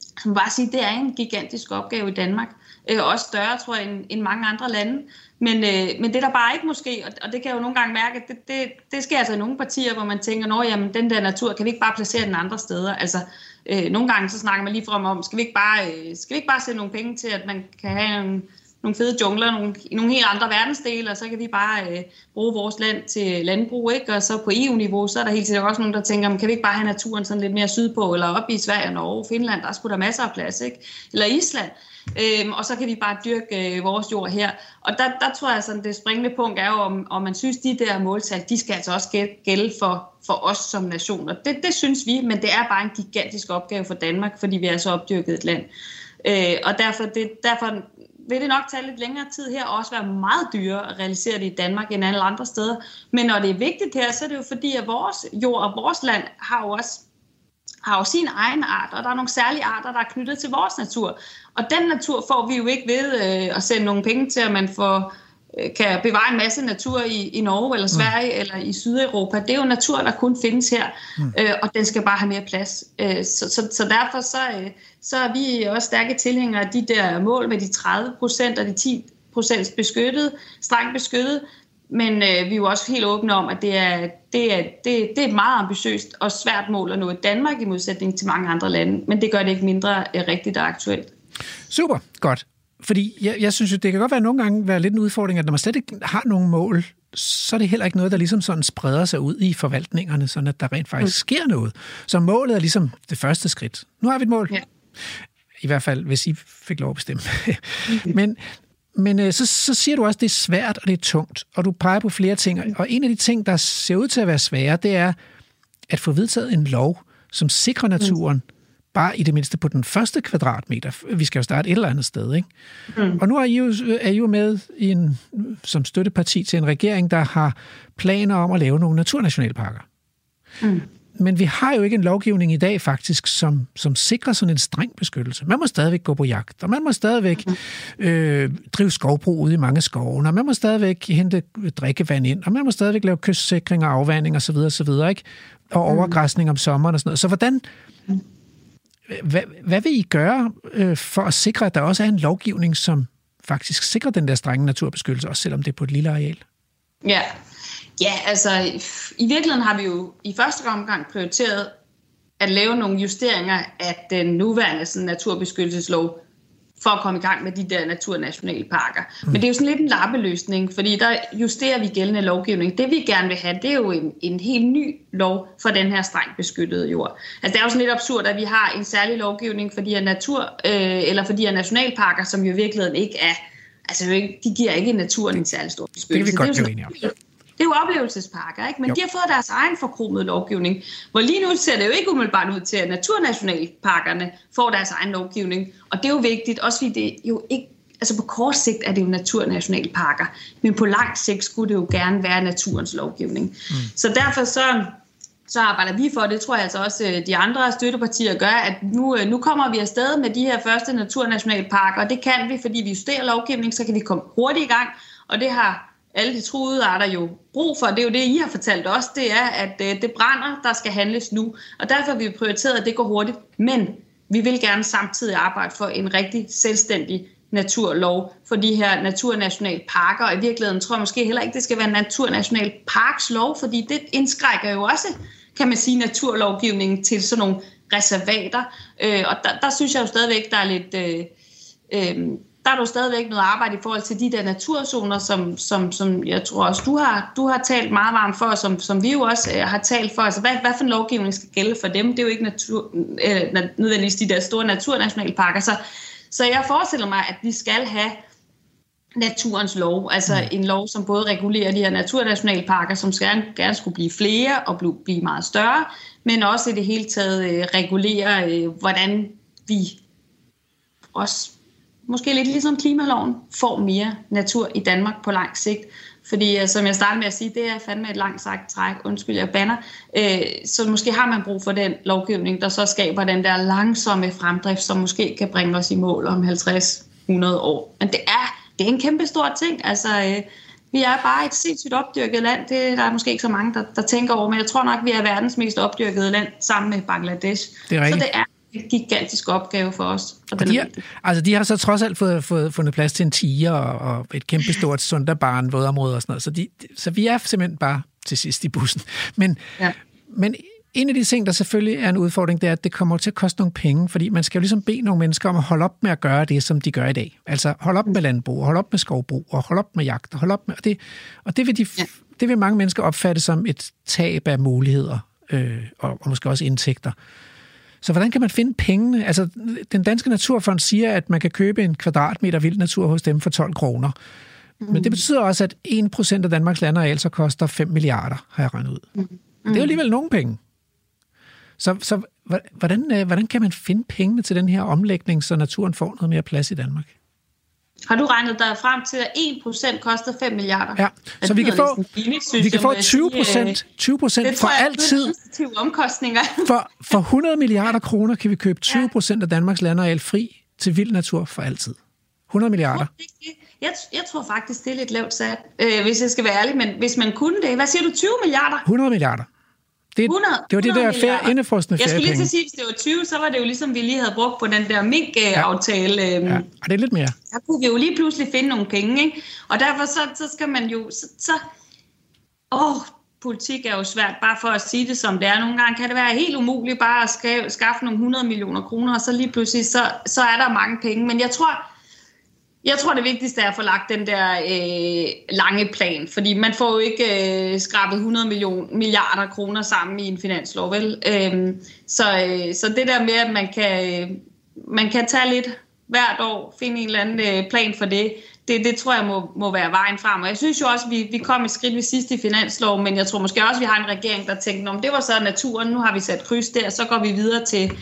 Så man bare sige, det er en gigantisk opgave i Danmark. Øh, også større, tror jeg, end, end mange andre lande. Men, øh, men det der bare ikke måske, og, og det kan jeg jo nogle gange mærke, det, det, det sker altså i nogle partier, hvor man tænker, nå jamen, den der natur, kan vi ikke bare placere den andre steder? Altså, øh, nogle gange så snakker man lige frem om, skal vi ikke bare, øh, skal vi ikke bare sætte nogle penge til, at man kan have en, nogle fede jungler nogle, i nogle helt andre verdensdele, og så kan vi bare øh, bruge vores land til landbrug, ikke? Og så på E U-niveau, så er der helt sikkert også nogen, der tænker, kan vi ikke bare have naturen sådan lidt mere sydpå, eller op i Sverige, Norge, Finland, der er sgu der masser af plads, ikke? Eller Island. Øhm, og så kan vi bare dyrke øh, vores jord her. Og der, der tror jeg, sådan det springende punkt er jo, om, om man synes, de der måltal, de skal altså også gælde for, for os som nation. Og det, det synes vi, men det er bare en gigantisk opgave for Danmark, fordi vi er så opdyrket et land. Øh, og derfor, det, derfor vil det nok tage lidt længere tid her, og også være meget dyrere at realisere det i Danmark end alle andre steder. Men når det er vigtigt her, så er det jo fordi, at vores jord og vores land har jo også har jo sin egen art, og der er nogle særlige arter, der er knyttet til vores natur. Og den natur får vi jo ikke ved øh, at sende nogle penge til, at man får, øh, kan bevare en masse natur i, i Norge eller Sverige mm. eller i Sydeuropa. Det er jo natur, der kun findes her, mm. øh, og den skal bare have mere plads. Øh, så, så, så derfor så, øh, så er vi også stærke tilhængere af de der mål med de tredive procent og de ti procent beskyttet, strengt beskyttet. Men øh, vi er jo også helt åbne om, at det er, det, er, det, det er et meget ambitiøst og svært mål at nå i Danmark i modsætning til mange andre lande. Men det gør det ikke mindre øh, rigtigt og aktuelt. Super, godt. Fordi jeg, jeg synes jo, det kan godt være nogle gange være lidt en udfordring, at når man slet ikke har nogen mål, så er det heller ikke noget, der ligesom sådan spreder sig ud i forvaltningerne, sådan at der rent faktisk mm. sker noget. Så målet er ligesom det første skridt. Nu har vi et mål. Ja. I hvert fald, hvis I fik lov at bestemme. Men... Men så, så siger du også, at det er svært, og det er tungt, og du peger på flere ting. Og en af de ting, der ser ud til at være svære, det er at få vedtaget en lov, som sikrer naturen, bare i det mindste på den første kvadratmeter. Vi skal jo starte et eller andet sted, ikke? Mm. Og nu er I, jo, er I jo med i en, som støtteparti til en regering, der har planer om at lave nogle naturnationalparker. Mm. Men vi har jo ikke en lovgivning i dag faktisk, som, som sikrer sådan en streng beskyttelse. Man må stadigvæk gå på jagt, og man må stadigvæk øh, drive skovbrug ude i mange skove, og man må stadigvæk hente drikkevand ind, og man må stadigvæk lave kystsikring og afvanding osv. osv., ikke? Og overgræsning om sommeren og sådan noget. Så hvordan, hvad, hvad vil I gøre øh, for at sikre, at der også er en lovgivning, som faktisk sikrer den der strenge naturbeskyttelse, også selvom det er på et lille areal? Ja, yeah. Ja, altså i virkeligheden har vi jo i første omgang prioriteret at lave nogle justeringer af den nuværende sådan, naturbeskyttelseslov for at komme i gang med de der naturnationalparker. Men det er jo sådan lidt en lappeløsning, fordi der justerer vi gældende lovgivning. Det vi gerne vil have, det er jo en, en helt ny lov for den her strengt beskyttede jord. Altså det er jo sådan lidt absurd, at vi har en særlig lovgivning for de her natur, øh, eller for de her nationalparker, som jo i virkeligheden ikke er, altså de giver ikke naturen en særlig stor beskyttelse. Det er vi godt enige om. Det er jo oplevelsesparker, ikke? Men jo. De har fået deres egen forkromede lovgivning, hvor lige nu ser det jo ikke umiddelbart ud til, at naturnationalparkerne får deres egen lovgivning. Og det er jo vigtigt, også fordi det jo ikke, altså på kort sigt er det jo naturnationalparker, men på lang sigt skulle det jo gerne være naturens lovgivning. Mm. Så derfor så, så arbejder vi for, det tror jeg altså også de andre støttepartier gør, at nu, nu kommer vi afsted med de her første naturnationalparker, og det kan vi, fordi vi justerer lovgivning, så kan vi komme hurtigt i gang, og det har alle de truede arter jo brug for, det er jo det, I har fortalt os, det er, at det brænder, der skal handles nu. Og derfor har vi prioriteret, at det går hurtigt, men vi vil gerne samtidig arbejde for en rigtig selvstændig naturlov for de her naturnationalparker, og i virkeligheden tror jeg måske heller ikke, det skal være en naturnationalparkslov, fordi det indskrækker jo også, kan man sige, naturlovgivningen til sådan nogle reservater. Og der, der synes jeg jo stadigvæk, der er lidt... Øh, øh, der er jo stadigvæk noget arbejde i forhold til de der naturzoner, som, som, som jeg tror også, du har, du har talt meget varmt for, og som, som vi jo også øh, har talt for. Altså, hvad, hvad for en lovgivning skal gælde for dem? Det er jo ikke natur, øh, nødvendigvis de der store naturnationalparker. Så, så jeg forestiller mig, at vi skal have naturens lov, altså en lov, som både regulerer de her naturnationalparker, som gerne, gerne skulle blive flere og blive, blive meget større, men også i det hele taget øh, regulerer, øh, hvordan vi også måske lidt ligesom klimaloven, får mere natur i Danmark på lang sigt. Fordi som jeg startede med at sige, det er fandme et langt sagt træk, undskyld jeg banner, så måske har man brug for den lovgivning, der så skaber den der langsomme fremdrift, som måske kan bringe os i mål om halvtreds til hundrede år. Men det er, det er en kæmpe stor ting, altså vi er bare et sindssygt opdyrket land, det, der er måske ikke så mange, der, der tænker over, men jeg tror nok, vi er verdens mest opdyrkede land sammen med Bangladesh. Det er rigtigt. Så det er en gigantisk opgave for os. Og de, har, altså de har så trods alt fået, fået, fundet plads til en tiger og, og et kæmpestort sunderbarn, vådområde og sådan noget. Så, de, så vi er simpelthen bare til sidst i bussen. Men, ja. men en af de ting, der selvfølgelig er en udfordring, det er, at det kommer til at koste nogle penge, fordi man skal jo ligesom bede nogle mennesker om at holde op med at gøre det, som de gør i dag. Altså holde op med landbrug, holde op med skovbrug, og holde op med jagt, og holde op med... Og det, og det, vil, de, ja. det vil mange mennesker opfatte som et tab af muligheder, øh, og, og måske også indtægter. Så hvordan kan man finde pengene? Altså, den danske naturfond siger, at man kan købe en kvadratmeter vild natur hos dem for tolv kroner. Men det betyder også, at en procent af Danmarks landareal så koster fem milliarder, har jeg regnet ud. Det er jo alligevel nogle penge. Så, så hvordan, hvordan kan man finde pengene til den her omlægning, så naturen får noget mere plads i Danmark? Har du regnet dig frem til, at en procent koster fem milliarder? Ja, så vi kan, få, billigt, vi kan få tyve procent for altid. For, for hundrede milliarder kroner kan vi købe tyve procent af Danmarks landareal fri til vild natur for altid. hundrede milliarder. Jeg, jeg tror faktisk, det er lidt lavt sat, øh, hvis jeg skal være ærlig. Men hvis man kunne det, hvad siger du, tyve milliarder? hundrede milliarder. Det, hundrede, det var det der færre, indefrostende feriepenge. Jeg skulle lige til at sige, hvis det var tyve, så var det jo ligesom, vi lige havde brugt på den der mink-aftale. Ja. Ja, og det er lidt mere. Der kunne vi jo lige pludselig finde nogle penge, ikke? Og derfor så, så skal man jo... Så, så, åh, politik er jo svært, bare for at sige det som det er. Nogle gange kan det være helt umuligt bare at skaffe, skaffe nogle hundrede millioner kroner, og så lige pludselig, så, så er der mange penge. Men jeg tror... Jeg tror, det vigtigste er at få lagt den der øh, lange plan, fordi man får jo ikke øh, skrabet hundrede million, milliarder kroner sammen i en finanslov, vel? Øhm, så, øh, så det der med, at man kan, øh, man kan tage lidt hvert år, finde en eller anden øh, plan for det, det, det tror jeg må, må være vejen frem. Og jeg synes jo også, at vi, vi kom et skridt ved sidste finanslov, men jeg tror måske også, at vi har en regering, der tænkte, om det var så naturen, nu har vi sat kryds der, så går vi videre til,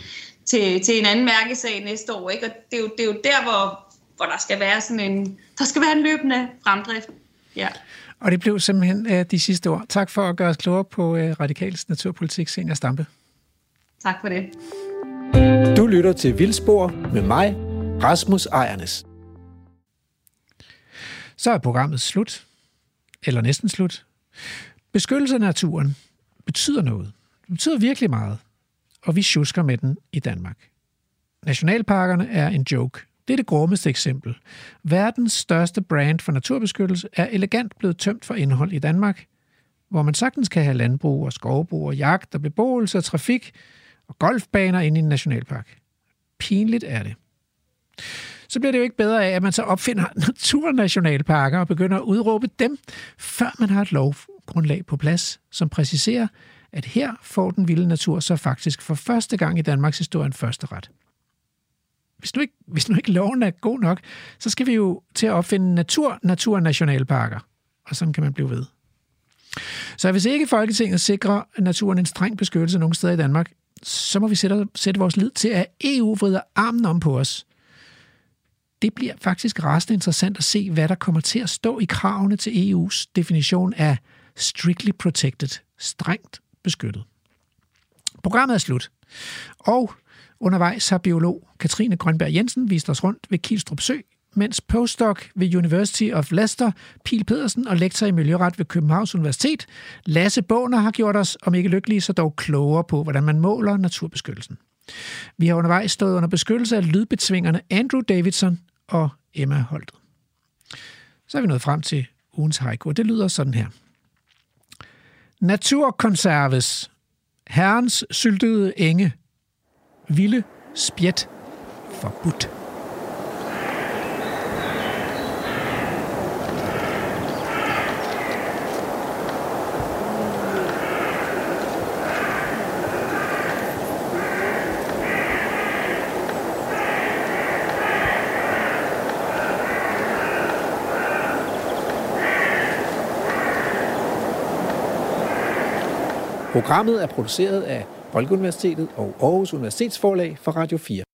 til, til en anden mærkesag næste år, ikke? Og det er jo, det er jo der, hvor... hvor der skal være sådan en, der skal være en løbende fremdrift. Ja. Og det blev simpelthen uh, de sidste ord. Tak for at gøre os klogere på uh, Radikals naturpolitik, Zenia Stampe. Tak for det. Du lytter til Vildspor med mig, Rasmus Ejrnæs. Så er programmet slut, eller næsten slut. Beskyttelse af naturen betyder noget. Det betyder virkelig meget, og vi sjusker med den i Danmark. Nationalparkerne er en joke. Det er det grummeste eksempel. Verdens største brand for naturbeskyttelse er elegant blevet tømt for indhold i Danmark, hvor man sagtens kan have landbrug og skovbrug og jagt og beboelse og trafik og golfbaner inde i en nationalpark. Pinligt er det. Så bliver det jo ikke bedre af, at man så opfinder naturnationalparker og begynder at udråbe dem, før man har et lovgrundlag på plads, som præciserer, at her får den vilde natur så faktisk for første gang i Danmarks historie en førsteret. Hvis nu, ikke, hvis nu ikke loven er god nok, så skal vi jo til at opfinde natur, naturnationalparker. Og sådan kan man blive ved. Så hvis ikke Folketinget sikrer naturen en streng beskyttelse nogen steder i Danmark, så må vi sætte, sætte vores lid til, at E U vrider armen om på os. Det bliver faktisk rasende interessant at se, hvad der kommer til at stå i kravene til E U's definition af strictly protected, strengt beskyttet. Programmet er slut. Og... undervejs har biolog Catrine Grønberg Jensen vist os rundt ved Kielstrup Sø, mens postdoc ved University of Leicester, Piel Pedersen og lektor i miljøret ved Københavns Universitet, Lasse Baaner har gjort os, om ikke lykkelige, så dog klogere på, hvordan man måler naturbeskyttelsen. Vi har undervejs stået under beskyttelse af lydbetvingerne Andrew Davidson og Emma Holtet. Så er vi nået frem til ugens haiku, og det lyder sådan her. Naturkonserves. Herrens syltede enge. Vilde spjæt forbudt. Programmet er produceret af Folkeuniversitetet og Aarhus Universitetsforlag for Radio fire.